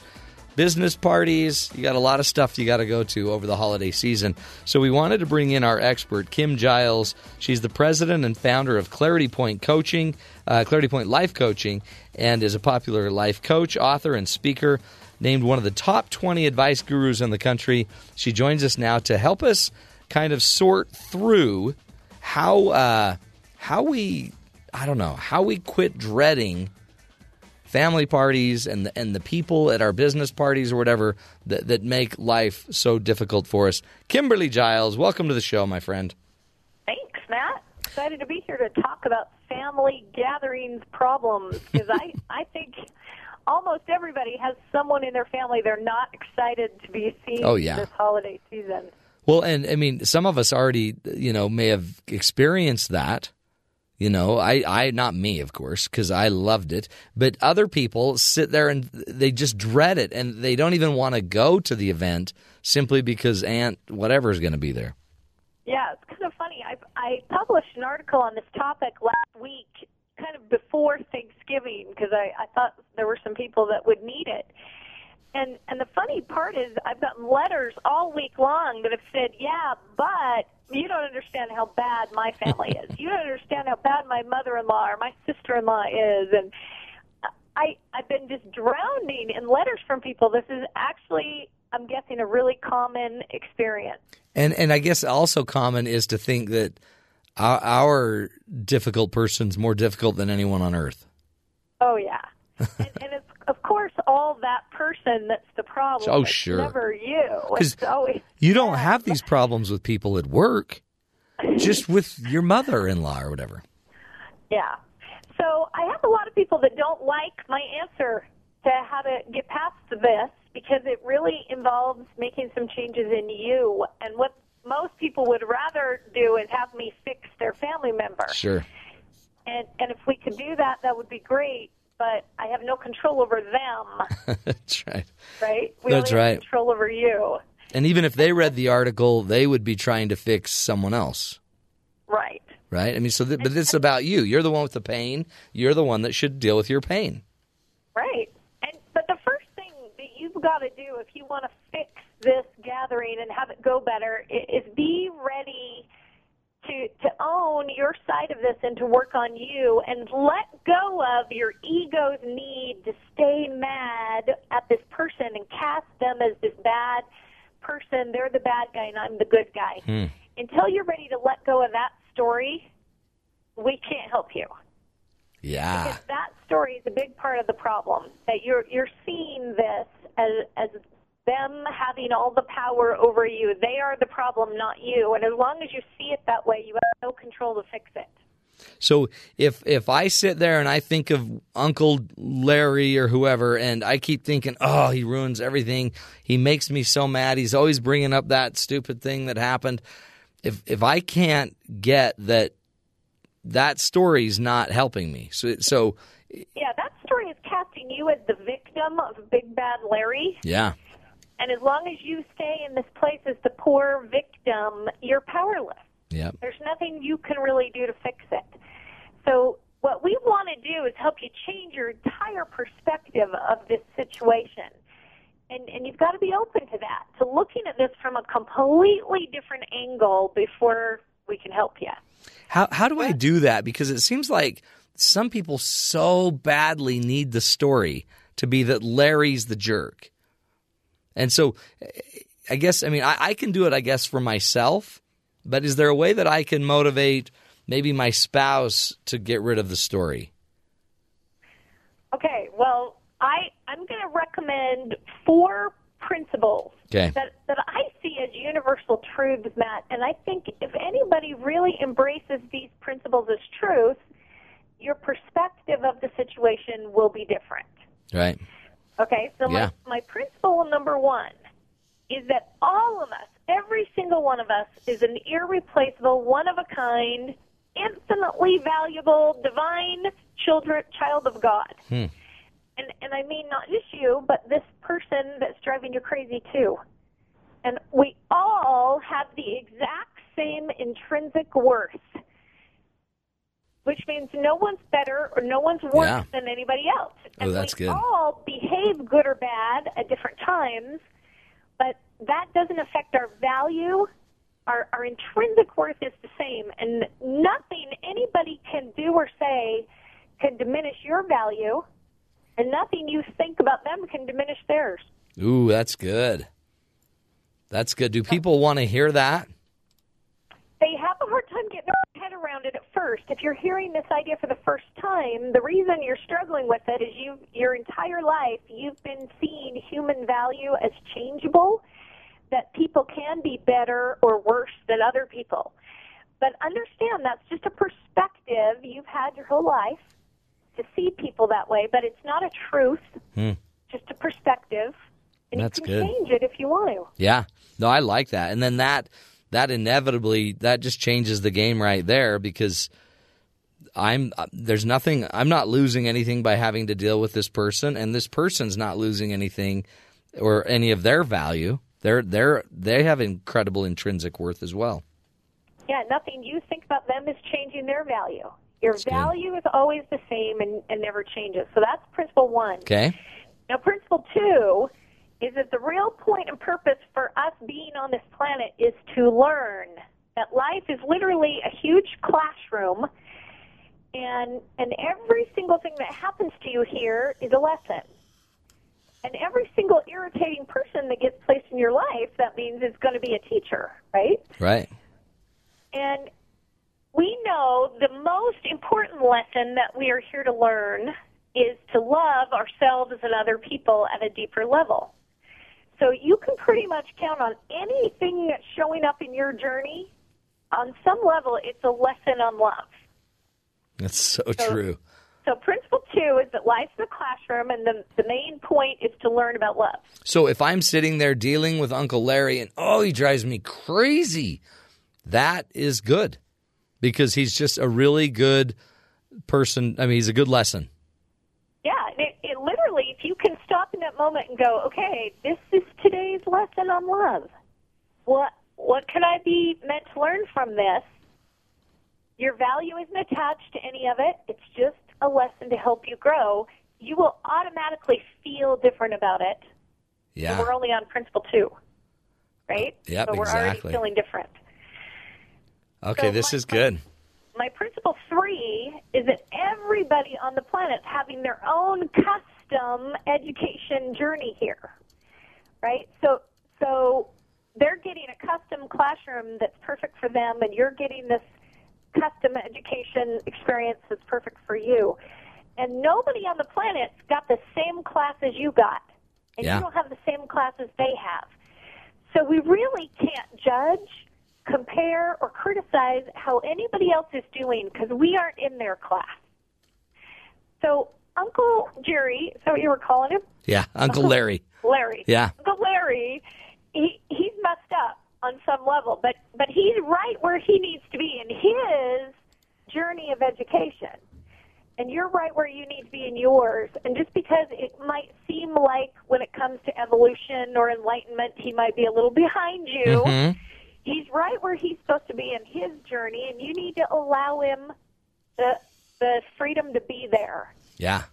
business parties. You got a lot of stuff you got to go to over the holiday season. So we wanted to bring in our expert, Kim Giles. She's the president and founder of Clarity Point Coaching, uh, Clarity Point Life Coaching, and is a popular life coach, author, and speaker, named one of the top twenty advice gurus in the country. She joins us now to help us kind of sort through how uh, how we, I don't know, how we quit dreading family parties and the, and the people at our business parties or whatever that, that make life so difficult for us. Kimberly Giles, welcome to the show, my friend. Thanks, Matt. Excited to be here to talk about family gatherings problems because I, I think almost everybody has someone in their family they're not excited to be seeing oh, yeah. this holiday season. Well, and I mean, some of us already, you know, may have experienced that. You know, I, I not me, of course, because I loved it. But other people sit there and they just dread it, and they don't even want to go to the event simply because Aunt whatever is going to be there. Yeah, it's kind of funny. I I published an article on this topic last week, kind of before Thanksgiving, because I, I thought there were some people that would need it. And and the funny part is I've gotten letters all week long that have said, yeah, but you don't understand how bad my family is. You don't understand how bad my mother-in-law or my sister-in-law is. And I, I've been just drowning in letters from people. This is actually, I'm guessing, a really common experience. And and I guess also common is to think that our, our difficult person's more difficult than anyone on earth. Oh, yeah. and, and it's, of course, all that person that's the problem. Oh, sure. It's never you. It's always you don't have these problems with people at work, just with your mother-in-law or whatever. Yeah. So I have a lot of people that don't like my answer to how to get past this because it really involves making some changes in you. And what most people would rather do is have me fix their family member. Sure. And, and if we could do that, that would be great. But I have no control over them. That's right. Right? We That's only have right. control over you. And even if they read the article, they would be trying to fix someone else. Right. Right? I mean, so, th- but this is about you. You're the one with the pain. You're the one that should deal with your pain. Right. And but the first thing that you've got to do if you want to fix this gathering and have it go better is be ready To, to own your side of this and to work on you and let go of your ego's need to stay mad at this person and cast them as this bad person. They're the bad guy and I'm the good guy. Hmm. Until you're ready to let go of that story, we can't help you. Yeah. Because that story is a big part of the problem, that you're you're seeing this as as them having all the power over you. They are the problem, not you. And as long as you see it that way, you have no control to fix it. So if if I sit there and I think of Uncle Larry or whoever, and I keep thinking, oh, he ruins everything. He makes me so mad. He's always bringing up that stupid thing that happened. If if I can't get that, that story's not helping me. So so yeah, that story is casting you as the victim of Big Bad Larry. Yeah. And as long as you stay in this place as the poor victim, you're powerless. Yep. There's nothing you can really do to fix it. So what we want to do is help you change your entire perspective of this situation. And, and you've got to be open to that, to looking at this from a completely different angle before we can help you. How, how do I do that? Because it seems like some people so badly need the story to be that Larry's the jerk. And so I guess, I mean, I, I can do it, I guess, for myself. But is there a way that I can motivate maybe my spouse to get rid of the story? Okay, well, I, I'm going to recommend four principles okay. that, that I see as universal truths, Matt. And I think if anybody really embraces these principles as truth, your perspective of the situation will be different. Right. Okay, so yeah. my, my principle number one is that all of us, every single one of us, is an irreplaceable, one-of-a-kind, infinitely valuable, divine children, child of God. Hmm. And, and I mean not just you, but this person that's driving you crazy too. And we all have the exact same intrinsic worth, which means no one's better or no one's worse yeah. than anybody else. And oh, that's we good. all behave good or bad at different times, but that doesn't affect our value. Our, our intrinsic worth is the same, and nothing anybody can do or say can diminish your value, and nothing you think about them can diminish theirs. Ooh, that's good. That's good. Do people want to hear that? They have a hard time getting their head around it at first. If you're hearing this idea for the first time, the reason you're struggling with it is you, your entire life you've been seeing human value as changeable, that people can be better or worse than other people. But understand that's just a perspective you've had your whole life to see people that way, but it's not a truth, hmm. just a perspective. And that's you can good. change it if you want to. Yeah. No, I like that. And then that that inevitably, that just changes the game right there, because I'm there's nothing, I'm not losing anything by having to deal with this person, and this person's not losing anything or any of their value. They're they're they have incredible intrinsic worth as well. Yeah, nothing you think about them is changing their value. Your that's value good. is always the same and, and never changes. So that's principle one. Okay. Now, principle two is that the real point and purpose for us being on this planet is to learn that life is literally a huge classroom, and and every single thing that happens to you here is a lesson. And every single irritating person that gets placed in your life, that means is going to be a teacher, right? Right. And we know the most important lesson that we are here to learn is to love ourselves and other people at a deeper level. So you can pretty much count on anything that's showing up in your journey. On some level, it's a lesson on love. That's so, so true. So principle two is that life's in the classroom, and the, the main point is to learn about love. So if I'm sitting there dealing with Uncle Larry and, oh, he drives me crazy, that is good, because he's just a really good person. I mean, he's a good lesson. Yeah, it, it literally, if you can stop in that moment and go, okay, this is today's lesson on love. What, what can I be meant to learn from this? Your value isn't attached to any of it. It's just a lesson to help you grow. You will automatically feel different about it. Yeah. We're only on principle two, right? Yep, so we're exactly. already feeling different. Okay, so this my, is good. My, my principle three is that everybody on the planet is having their own custom education journey here, right? So, so they're getting a custom classroom that's perfect for them, and you're getting this custom education experience that's perfect for you. and nobody on the planet's got the same class as you got. And yeah. you don't have the same class as they have. So we really can't judge, compare, or criticize how anybody else is doing because we aren't in their class. So Uncle Jerry, is that what you were calling him? Yeah, Uncle Larry. Larry. Yeah. Uncle Larry, he, he's messed up on some level, but, but he's right where he needs to be in his journey of education. And you're right where you need to be in yours. And just because it might seem like when it comes to evolution or enlightenment, he might be a little behind you, mm-hmm. he's right where he's supposed to be in his journey, and you need to allow him the the freedom to be there. Yeah.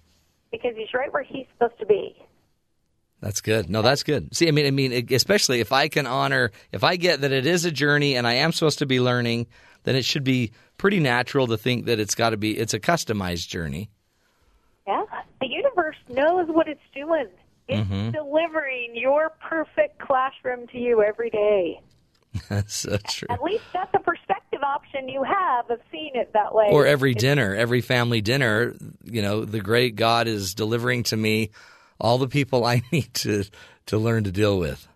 Because he's right where he's supposed to be. That's good. No, that's good. See, I mean, I mean, especially if I can honor, if I get that it is a journey and I am supposed to be learning, then it should be pretty natural to think that it's got to be, it's a customized journey. Yeah. The universe knows what it's doing. It's mm-hmm. delivering your perfect classroom to you every day. That's so true. At least that's a perspective option you have of seeing it that way. Or every it's, dinner, every family dinner, you know, the great God is delivering to me all the people I need to, to learn to deal with.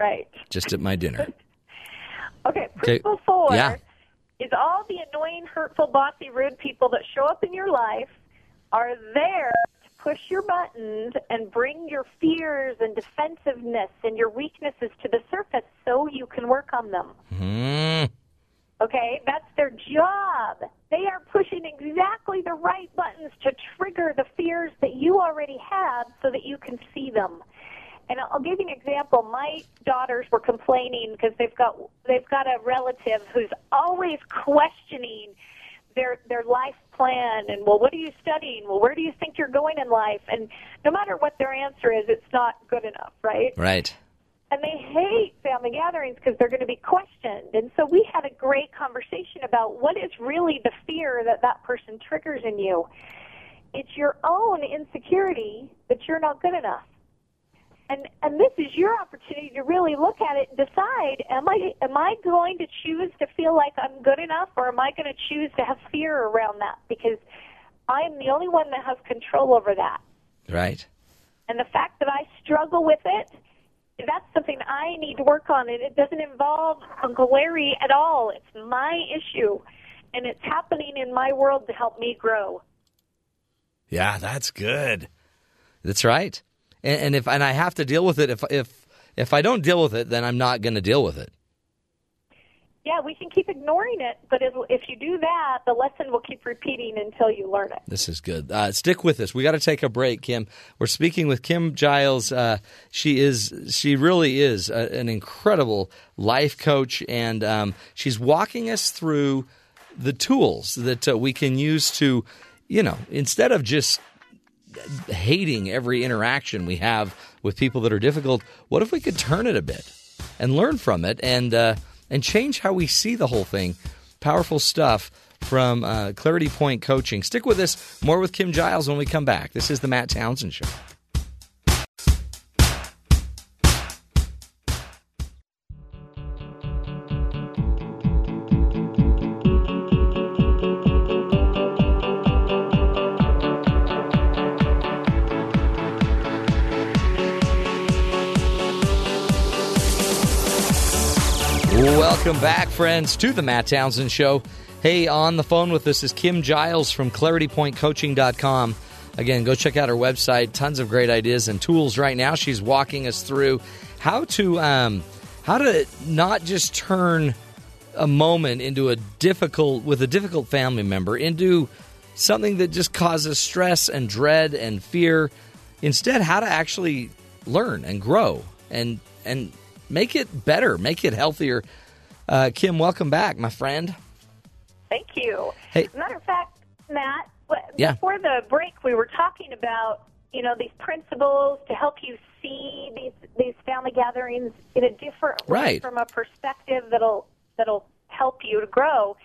Right. Just at my dinner. Okay, principle okay. four yeah. is all the annoying, hurtful, bossy, rude people that show up in your life are there to push your buttons and bring your fears and defensiveness and your weaknesses to the surface so you can work on them. Mm. Okay, that's their job. They are pushing exactly the right buttons to trigger the fears that you already have so that you can see them. And I'll give you an example. My daughters were complaining because they've got they've got a relative who's always questioning their their life plan and, well, what are you studying? Well, where do you think you're going in life? And no matter what their answer is, it's not good enough, right? Right. And they hate family gatherings because they're going to be questioned. And so we had a great conversation about what is really the fear that that person triggers in you. It's your own insecurity that you're not good enough. And and this is your opportunity to really look at it and decide, am I am I going to choose to feel like I'm good enough, or am I going to choose to have fear around that? Because I'm the only one that has control over that. Right. And the fact that I struggle with it, that's something I need to work on. And it doesn't involve Uncle Larry at all. It's my issue. And it's happening in my world to help me grow. Yeah, that's good. That's right. And if and I have to deal with it, if if if I don't deal with it, then I'm not going to deal with it. Yeah, we can keep ignoring it, but if, if you do that, the lesson will keep repeating until you learn it. This is good. Uh, stick with us. We got to take a break, Kim. We're speaking with Kim Giles. Uh, she is she really is a, an incredible life coach, and um, she's walking us through the tools that uh, we can use to, you know, instead of just hating every interaction we have with people that are difficult, what if we could turn it a bit and learn from it and uh, and change how we see the whole thing? Powerful stuff from uh, Clarity Point Coaching. Stick with us. More with Kim Giles when we come back. This is the Matt Townsend Show. Welcome back, friends, to the Matt Townsend Show. Hey, on the phone with us is Kim Giles from clarity point coaching dot com. Again, go check out her website. Tons of great ideas and tools right now. She's walking us through how to um, how to not just turn a moment into a difficult with a difficult family member into something that just causes stress and dread and fear. Instead, how to actually learn and grow and and make it better, make it healthier. Uh, Kim, welcome back, my friend. Thank you. Hey. Matter of fact, Matt, yeah. before the break, we were talking about, you know, these principles to help you see these these family gatherings in a different right. way, from a perspective that'll that'll help you to grow.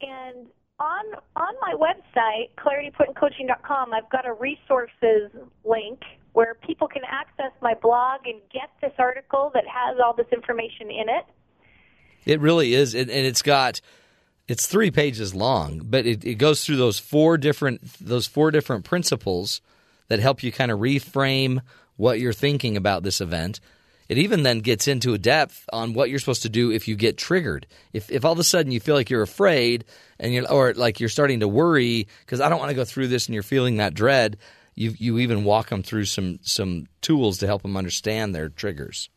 And on on my website, clarity point coaching dot com, I've got a resources link where people can access my blog and get this article that has all this information in it. It really is, and it's got It's three pages long, but it, it goes through those four different those four different principles that help you kind of reframe what you're thinking about this event. It even then gets into a depth on what you're supposed to do if you get triggered. If if all of a sudden you feel like you're afraid and you're or like you're starting to worry because I don't want to go through this and you're feeling that dread, you you even walk them through some some tools to help them understand their triggers.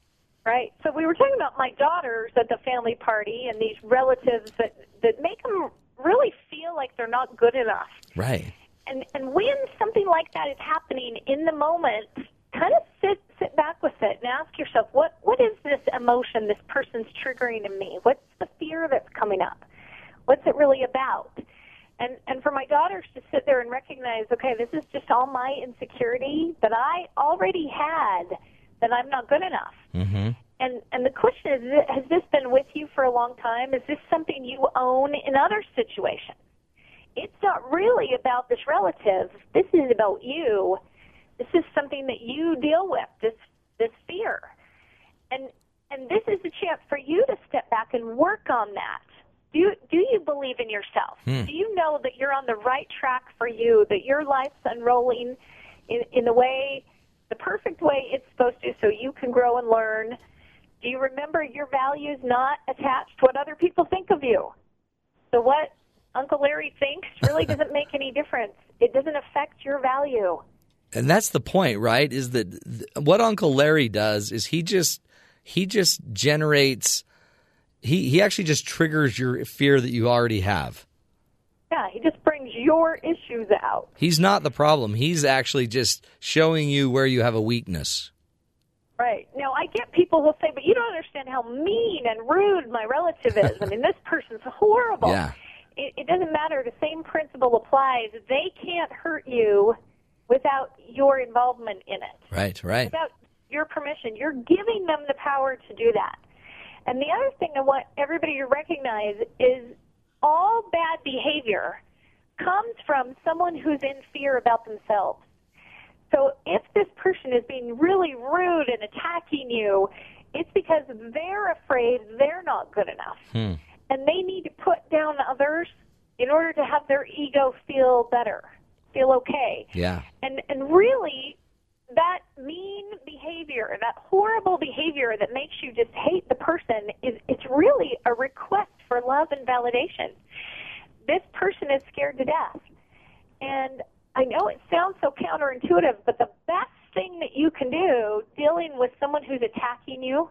Right. So we were talking about my daughters at the family party and these relatives that, that make them really feel like they're not good enough. Right. And and when something like that is happening in the moment, kind of sit sit back with it and ask yourself, what, what is this emotion this person's triggering in me? What's the fear that's coming up? What's it really about? And and for my daughters to sit there and recognize, okay, this is just all my insecurity that I already had, that I'm not good enough. Mm-hmm. And and the question is, has this been with you for a long time? Is this something you own in other situations? It's not really about this relative. This is about you. This is something that you deal with, this this fear. And and this is the chance for you to step back and work on that. Do you, do you believe in yourself? Mm. Do you know that you're on the right track for you, that your life's unrolling in, in the way, the perfect way it's supposed to, so you can grow and learn? Do you remember your values not attached to what other people think of you? So what Uncle Larry thinks really doesn't make any difference. It doesn't affect your value. And that's the point, right, is that th- what Uncle Larry does is he just he just generates he, – he actually just triggers your fear that you already have. Yeah, he just brings your issues out. He's not the problem. He's actually just showing you where you have a weakness. Right. Now, I get people who say, but you don't understand how mean and rude my relative is. I mean, this person's horrible. Yeah. It, it doesn't matter. The same principle applies. They can't hurt you without your involvement in it. Right, right. Without your permission. You're giving them the power to do that. And the other thing I want everybody to recognize is all bad behavior comes from someone who's in fear about themselves. So if this person is being really rude and attacking you, it's because they're afraid they're not good enough. Hmm. And they need to put down others in order to have their ego feel better. Feel okay. Yeah. And and really, that mean behavior, that horrible behavior that makes you just hate the person, is it's really a request for love and validation. This person is scared to death. And I know it sounds so counterintuitive, but the best thing that you can do dealing with someone who's attacking you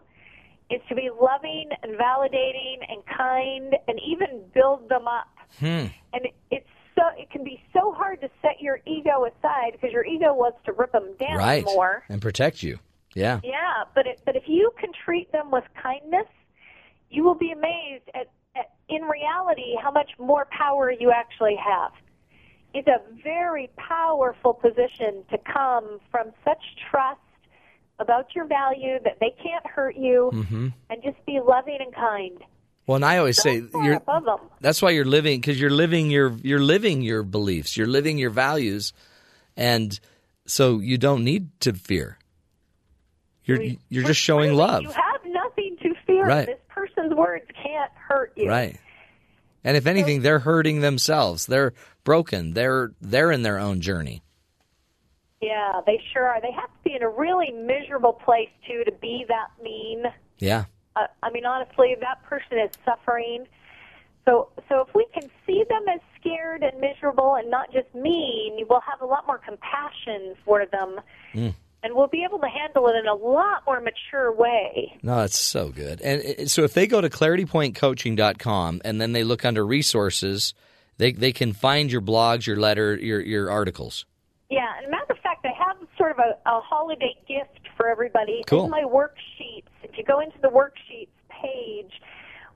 is to be loving and validating and kind and even build them up. Hmm. And it's So it can be so hard to set your ego aside because your ego wants to rip them down right. more. And protect you. Yeah. Yeah, but it, but if you can treat them with kindness, you will be amazed at, at, in reality, how much more power you actually have. It's a very powerful position to come from such trust about your value that they can't hurt you mm-hmm. and just be loving and kind. Well, and I always say you're, that's why you're living because you're living your you're living your beliefs, you're living your values, and so you don't need to fear. You're we, you're just showing really, love. You have nothing to fear. Right. This person's words can't hurt you. Right. And if anything, they're hurting themselves. They're broken. They're they're in their own journey. Yeah, they sure are. They have to be in a really miserable place too to be that mean. Yeah. Uh, I mean, honestly, that person is suffering. So so if we can see them as scared and miserable and not just mean, we'll have a lot more compassion for them. Mm. And we'll be able to handle it in a lot more mature way. No, that's so good. And so if they go to clarity point coaching dot com and then they look under resources, they they can find your blogs, your letter, your, your articles. Yeah. And matter of fact, I have sort of a, a holiday gift for everybody. Cool. In my worksheets, if you go into the worksheets page,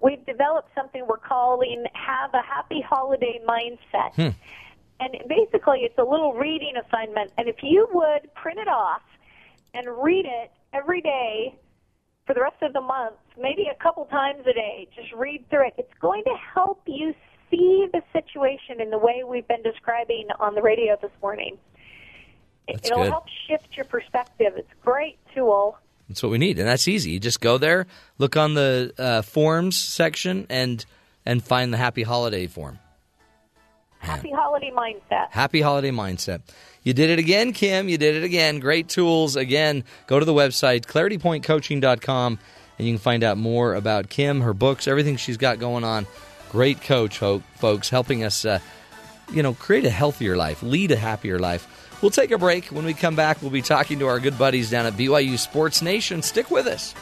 we've developed something we're calling Have a Happy Holiday Mindset. Hmm. And basically, it's a little reading assignment. And if you would print it off and read it every day for the rest of the month, maybe a couple times a day, just read through it. It's going to help you see the situation in the way we've been describing on the radio this morning. That's It'll good. Help shift your perspective. It's a great tool. That's what we need, and that's easy. You just go there, look on the uh, forms section, and and find the happy holiday for him. Happy Man. holiday mindset. Happy holiday mindset. You did it again, Kim. You did it again. Great tools. Again, go to the website, clarity point coaching dot com, and you can find out more about Kim, her books, everything she's got going on. Great coach, folks, helping us uh, you know, create a healthier life, lead a happier life. We'll take a break. When we come back, we'll be talking to our good buddies down at B Y U Sports Nation. Stick with us.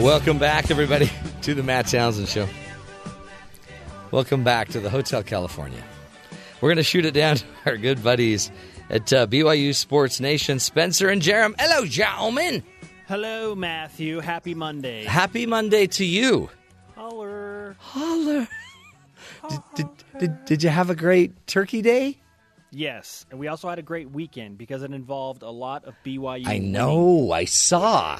Welcome back, everybody, to the Matt Townsend Show. Welcome back to the Hotel California. We're going to shoot it down to our good buddies at uh, B Y U Sports Nation, Spencer and Jerem. Hello, gentlemen. Hello, Matthew. Happy Monday. Happy Monday to you. Holler. Holler. Holler. Did, did, did, did you have a great turkey day? Yes, and we also had a great weekend because it involved a lot of B Y U. I know. Winning. I saw.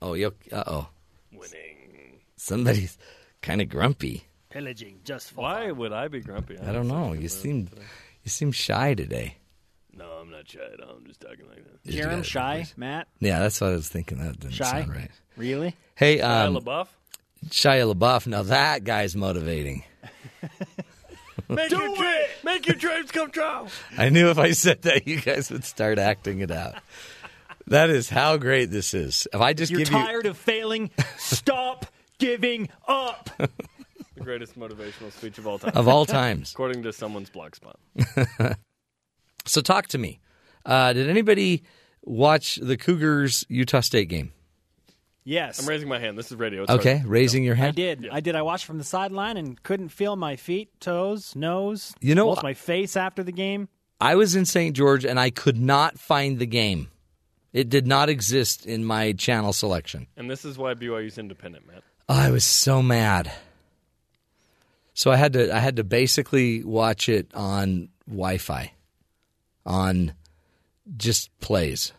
Oh, yo, uh-oh. Winning. Somebody's kind of grumpy. Pillaging just for Why would I be grumpy? I, I don't know. You seem today. you seem shy today. No, I'm not shy at all. I'm just talking like that. Jerem shy, place. Matt? Yeah, that's what I was thinking. That didn't shy? sound right. Really? Hey, um, Shia LaBeouf? Shia LaBeouf. Now that guy's motivating. Make, your tra- make your dreams come true. I knew if I said that, you guys would start acting it out. That is how great this is. If I just You're give tired you... of failing, stop giving up. The greatest motivational speech of all time. Of all times. According to someone's blog spot. So talk to me. Uh, did anybody watch the Cougars-Utah State game? Yes. I'm raising my hand. This is radio. It's okay, hard. raising no. your hand. I did. Yeah. I did. I watched from the sideline and couldn't feel my feet, toes, nose, you know, both my face after the game. I was in Saint George, and I could not find the game. It did not exist in my channel selection. And this is why B Y U's independent, Matt. Oh, I was so mad. So I had to I had to basically watch it on Wi-Fi, on just plays.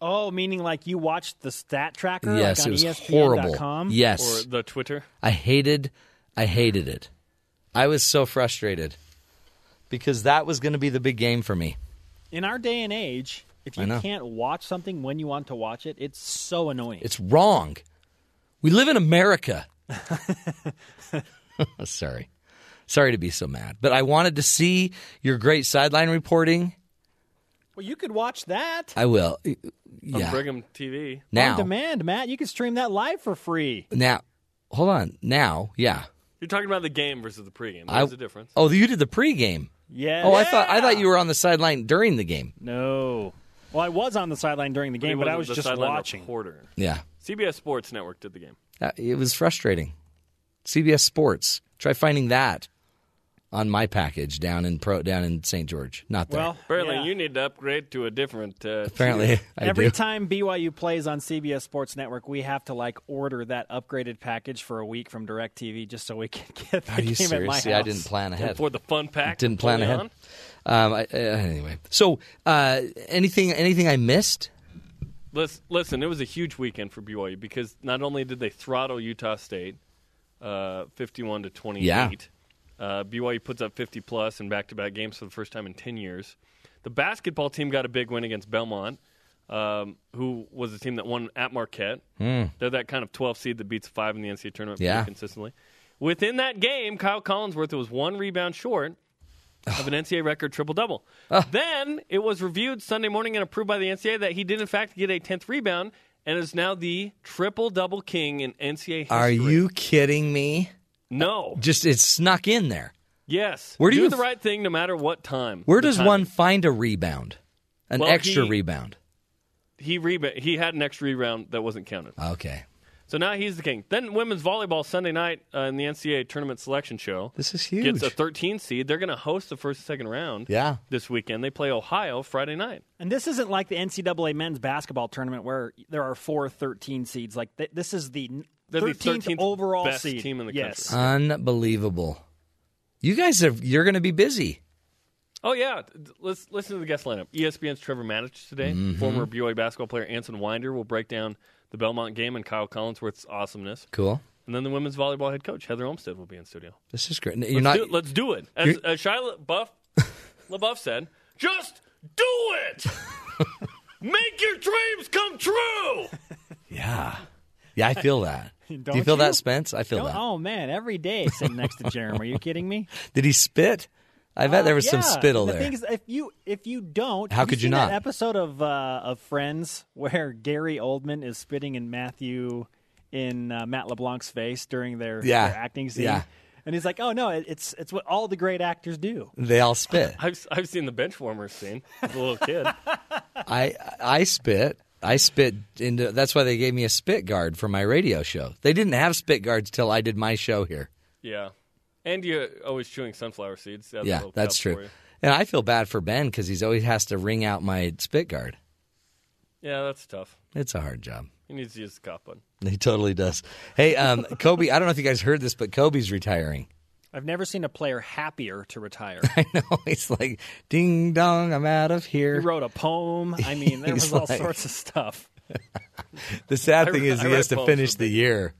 Oh, meaning like you watched the stat tracker? Yes, like on it was E S P N dot com? Horrible. Yes. Or the Twitter? I hated, I hated it. I was so frustrated because that was going to be the big game for me. In our day and age... If you can't watch something when you want to watch it, it's so annoying. It's wrong. We live in America. Sorry. Sorry to be so mad. But I wanted to see your great sideline reporting. Well, you could watch that. I will. Yeah. On Brigham T V. Now. On demand, Matt. You can stream that live for free. Now. Hold on. Now. Yeah. You're talking about the game versus the pregame. There's a difference. Oh, you did the pregame. Yeah. Oh, I yeah. thought I thought you were on the sideline during the game. No. Well, I was on the sideline during the game, but I was just watching. Reporter. Yeah. C B S Sports Network did the game. Uh, it was frustrating. C B S Sports. Try finding that on my package down in Pro, down in Saint George. Not there. Well, apparently yeah. you need to upgrade to a different. Uh, apparently, I every do. time B Y U plays on C B S Sports Network, we have to like order that upgraded package for a week from DirecTV just so we can get the Are game you serious? at my See, house. I didn't plan ahead for the fun pack. Didn't plan ahead. On. Um, I, uh, anyway, so uh, anything anything I missed? Listen, listen, it was a huge weekend for B Y U because not only did they throttle Utah State, uh, fifty-one to twenty-eight. Yeah. Uh, B Y U puts up fifty-plus in back-to-back games for the first time in ten years. The basketball team got a big win against Belmont, um, who was a team that won at Marquette. Mm. They're that kind of twelve seed that beats five in the N C A A tournament yeah. pretty consistently. Within that game, Kyle Collinsworth was one rebound short of an N C A A record triple-double. Oh. Then it was reviewed Sunday morning and approved by the N C A A that he did, in fact, get a tenth rebound and is now the triple-double king in N C A A history. Are you kidding me? No. Just it snuck in there. Yes. Where do, do you the f- right thing no matter what time. Where does time. one find a rebound? An well, extra he, rebound? He reba- He had an extra rebound that wasn't counted. Okay. So now he's the king. Then women's volleyball Sunday night uh, in the N C A A tournament selection show. This is huge. Gets a thirteen seed. They're going to host the first and second round yeah. this weekend. They play Ohio Friday night. And this isn't like the N C A A men's basketball tournament where there are four thirteen seeds. Like th- This is the... thirteenth overall best seed. Team in the yes. country. Unbelievable. You guys are you're going to be busy. Oh, yeah. Let's listen to the guest lineup. E S P N's Trevor Maddich today. Mm-hmm. Former B Y U basketball player Anson Winder will break down the Belmont game and Kyle Collinsworth's awesomeness. Cool. And then the women's volleyball head coach, Heather Olmstead, will be in studio. This is great. You're let's, not, do it. let's do it. As, as Shia LaBeouf, LaBeouf said, just do it! Make your dreams come true! Yeah. Yeah, I feel that. Don't do you feel you? that, Spence? I feel Don't, that. Oh, man, every day sitting next to Jeremy. Are you kidding me? Did he spit? I bet uh, there was yeah. some spittle the there. The thing is, if you if you don't, how you could you not? That episode of uh, of Friends where Gary Oldman is spitting in Matthew in uh, Matt LeBlanc's face during their, yeah. their acting scene, yeah. and he's like, "Oh no, it, it's it's what all the great actors do. They all spit." I've I've seen the benchwarmers scene as a little kid. I I spit. I spit into. That's why they gave me a spit guard for my radio show. They didn't have spit guards till I did my show here. Yeah. And you're always chewing sunflower seeds. That's yeah, that's true. And I feel bad for Ben because he's always has to wring out my spit guard. Yeah, that's tough. It's a hard job. He needs to use the cop button. He totally does. Hey, um, Kobe, I don't know if you guys heard this, but Kobe's retiring. I've never seen a player happier to retire. I know. He's like, ding dong, I'm out of here. He wrote a poem. I mean, there was all like... sorts of stuff. The sad thing I, is I he has to finish the year.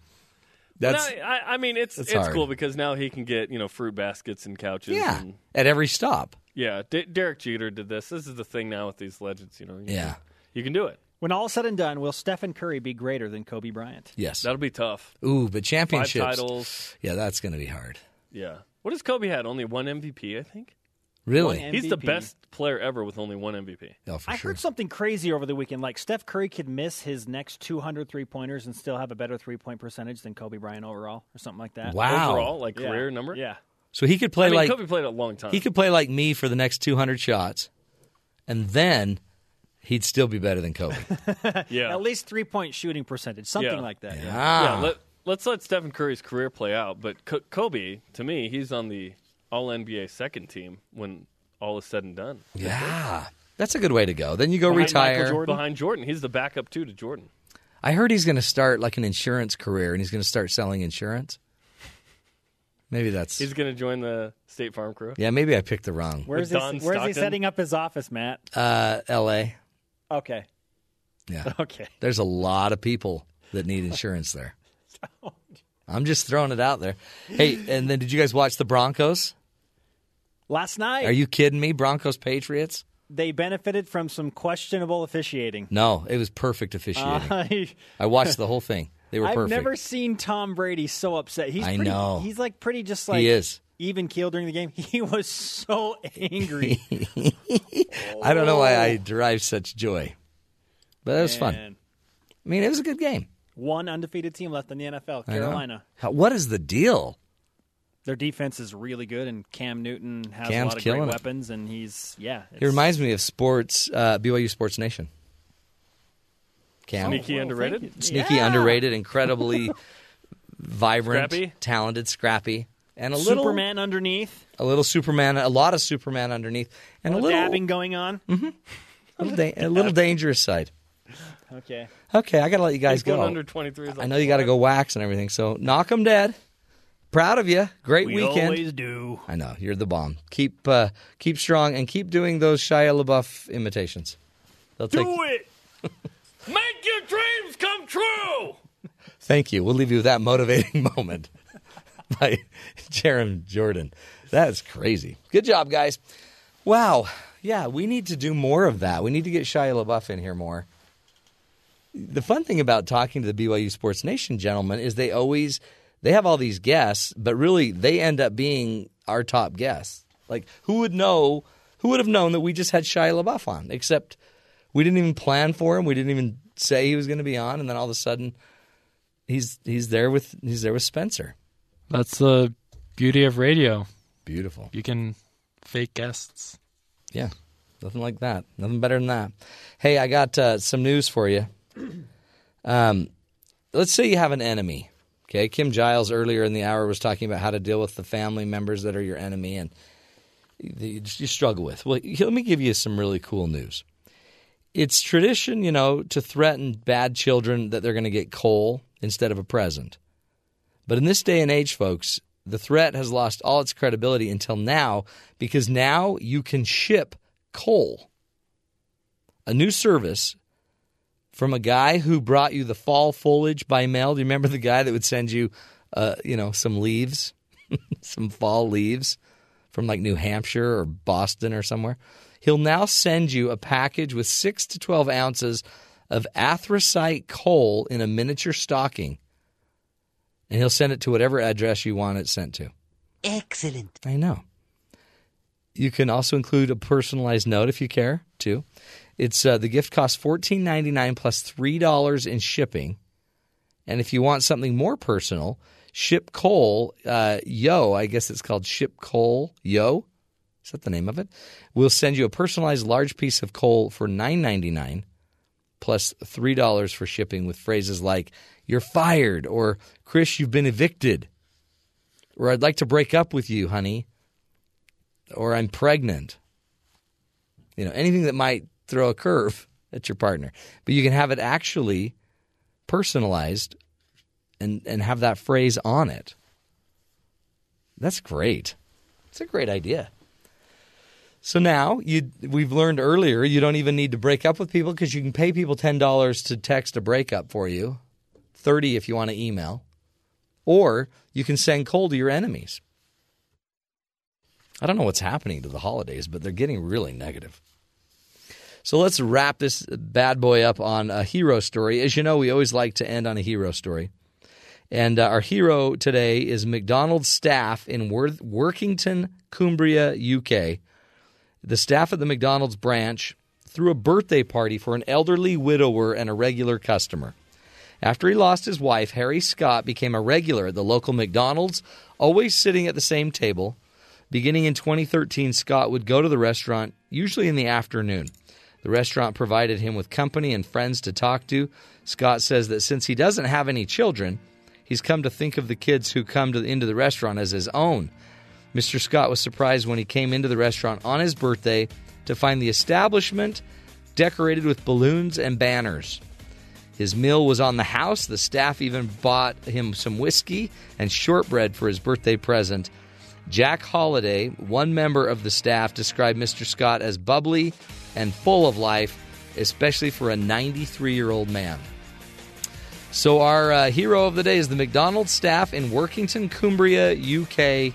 That's, no, I, I mean, it's it's hard. Cool because now he can get, you know, fruit baskets and couches. Yeah, and, at every stop. Yeah, D- Derek Jeter did this. This is the thing now with these legends, you know. You yeah. Can, you can do it. When all is said and done, will Stephen Curry be greater than Kobe Bryant? Yes. That'll be tough. Ooh, but championships. Five titles. Yeah, that's going to be hard. Yeah. What has Kobe had? Only one M V P, I think? Really? He's the best player ever with only one M V P. Oh, for I sure. heard something crazy over the weekend. Like, Steph Curry could miss his next two hundred three-pointers and still have a better three-point percentage than Kobe Bryant overall or something like that. Wow. Overall, like yeah. career number? Yeah. So he could play I mean, like... Kobe played a long time. He could play like me for the next two hundred shots, and then he'd still be better than Kobe. yeah. At least three-point shooting percentage, something yeah. like that. Yeah. yeah. yeah let, let's let Stephen Curry's career play out, but Co- Kobe, to me, he's on the... All N B A second team when all is said and done. Yeah. That's a good way to go. Then you go Behind retire. Jordan. Behind Jordan. He's the backup, too, to Jordan. I heard he's going to start like an insurance career, and he's going to start selling insurance. Maybe that's... He's going to join the State Farm crew? Yeah, maybe I picked the wrong. Where's, he, where's he setting up his office, Matt? Uh, L A Okay. Yeah. Okay. There's a lot of people that need insurance there. I'm just throwing it out there. Hey, and then did you guys watch the Broncos? Last night. Are you kidding me? Broncos, Patriots? They benefited from some questionable officiating. No, it was perfect officiating. Uh, I watched the whole thing. They were I've perfect. I've never seen Tom Brady so upset. He's I pretty, know. He's like pretty just like he is. Even keel during the game. He was so angry. oh. I don't know why I derived such joy. But it was Man. fun. I mean, it was a good game. One undefeated team left in the N F L, Carolina. How, what is the deal? Their defense is really good, and Cam Newton has Cam's a lot of great weapons, and he's, yeah. He reminds me of sports, uh, B Y U Sports Nation. Cam. Sneaky oh, well, underrated? Sneaky yeah. underrated, incredibly vibrant, scrappy. talented, scrappy. And a Superman little Superman underneath. A little Superman, a lot of Superman underneath. And a little, a little dabbing going on. Mm-hmm. A little, da- a little dangerous side. Okay. Okay, I got to let you guys go. Under twenty-three is I know you got to go wax and everything, so knock them dead. Proud of you. Great we weekend. We always do. I know. You're the bomb. Keep uh, keep strong and keep doing those Shia LaBeouf imitations. They'll do take... it. Make your dreams come true. Thank you. We'll leave you with that motivating moment by Jerem Jordan. That's crazy. Good job, guys. Wow. Yeah, we need to do more of that. We need to get Shia LaBeouf in here more. The fun thing about talking to the B Y U Sports Nation gentlemen is they always – they have all these guests, but really they end up being our top guests. Like who would know – who would have known that we just had Shia LaBeouf on? Except we didn't even plan for him. We didn't even say he was going to be on, and then all of a sudden he's he's there with he's there with Spencer. That's the beauty of radio. Beautiful. You can fake guests. Yeah, nothing like that. Nothing better than that. Hey, I got uh, some news for you. Um, let's say you have an enemy. Okay, Kim Giles earlier in the hour was talking about how to deal with the family members that are your enemy and you struggle with. Well, let me give you some really cool news. It's tradition, you know, to threaten bad children that they're going to get coal instead of a present. But in this day and age, folks, The threat has lost all its credibility until now, because now you can ship coal. A new service from a guy who brought you the fall foliage by mail. Do you remember the guy that would send you, uh, you know, some leaves, some fall leaves from like New Hampshire or Boston or somewhere? He'll now send you a package with six to twelve ounces of anthracite coal in a miniature stocking. And he'll send it to whatever address you want it sent to. Excellent. I know. You can also include a personalized note if you care, too. It's uh, the gift costs fourteen ninety-nine plus three dollars in shipping. And if you want something more personal, Ship Coal, uh, Yo, I guess it's called Ship Coal, Yo. Is that the name of it? We'll send you a personalized large piece of coal for nine ninety-nine plus three dollars for shipping, with phrases like, "You're fired," or "Chris, you've been evicted," or "I'd like to break up with you, honey," or "I'm pregnant." You know, anything that might throw a curve at your partner. But you can have it actually personalized and, and have that phrase on it. That's great. It's a great idea. So now, you, we've learned earlier, you don't even need to break up with people, because you can pay people ten dollars to text a breakup for you, thirty dollars if you want to email, or you can send coal to your enemies. I don't know what's happening to the holidays, but they're getting really negative. So let's wrap this bad boy up on a hero story. As you know, we always like to end on a hero story. And uh, our hero today is McDonald's staff in Worth- Workington, Cumbria, U K. The staff at the McDonald's branch threw a birthday party for an elderly widower and a regular customer. After he lost his wife, Harry Scott became a regular at the local McDonald's, always sitting at the same table. Beginning in twenty thirteen, Scott would go to the restaurant, usually in the afternoon. The restaurant provided him with company and friends to talk to. Scott says that since he doesn't have any children, he's come to think of the kids who come to, into the restaurant as his own. Mister Scott was surprised when he came into the restaurant on his birthday to find the establishment decorated with balloons and banners. His meal was on the house. The staff even bought him some whiskey and shortbread for his birthday present. Jack Holliday, one member of the staff, described Mister Scott as bubbly and full of life, especially for a ninety-three-year-old man. So our uh, hero of the day is the McDonald's staff in Workington, Cumbria, U K.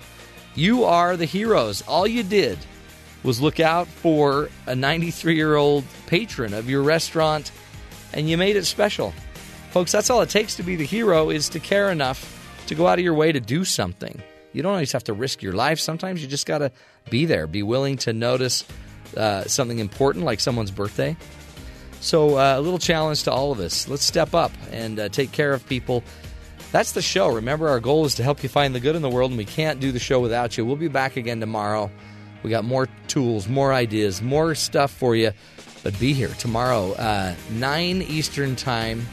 You are the heroes. All you did was look out for a ninety-three-year-old patron of your restaurant, and you made it special. Folks, that's all it takes to be the hero, is to care enough to go out of your way to do something. You don't always have to risk your life. Sometimes you just got to be there, be willing to notice uh, something important like someone's birthday. So uh, a little challenge to all of us. Let's step up and uh, take care of people. That's the show. Remember, our goal is to help you find the good in the world, and we can't do the show without you. We'll be back again tomorrow. We got more tools, more ideas, more stuff for you. But be here tomorrow, uh, nine Eastern time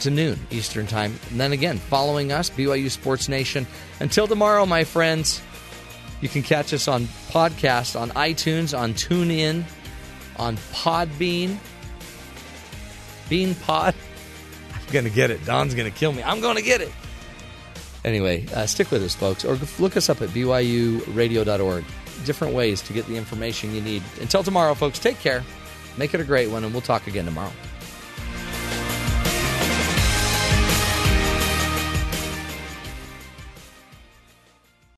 to noon Eastern time. And then again, following us, B Y U Sports Nation. Until tomorrow, my friends, you can catch us on podcast, on iTunes, on TuneIn, on Podbean, BeanPod. Going to get it. Don's going to kill me. I'm going to get it. Anyway, uh, stick with us, folks, or look us up at B Y U radio dot org. Different ways to get the information you need. Until tomorrow, folks, take care. Make it a great one, and we'll talk again tomorrow.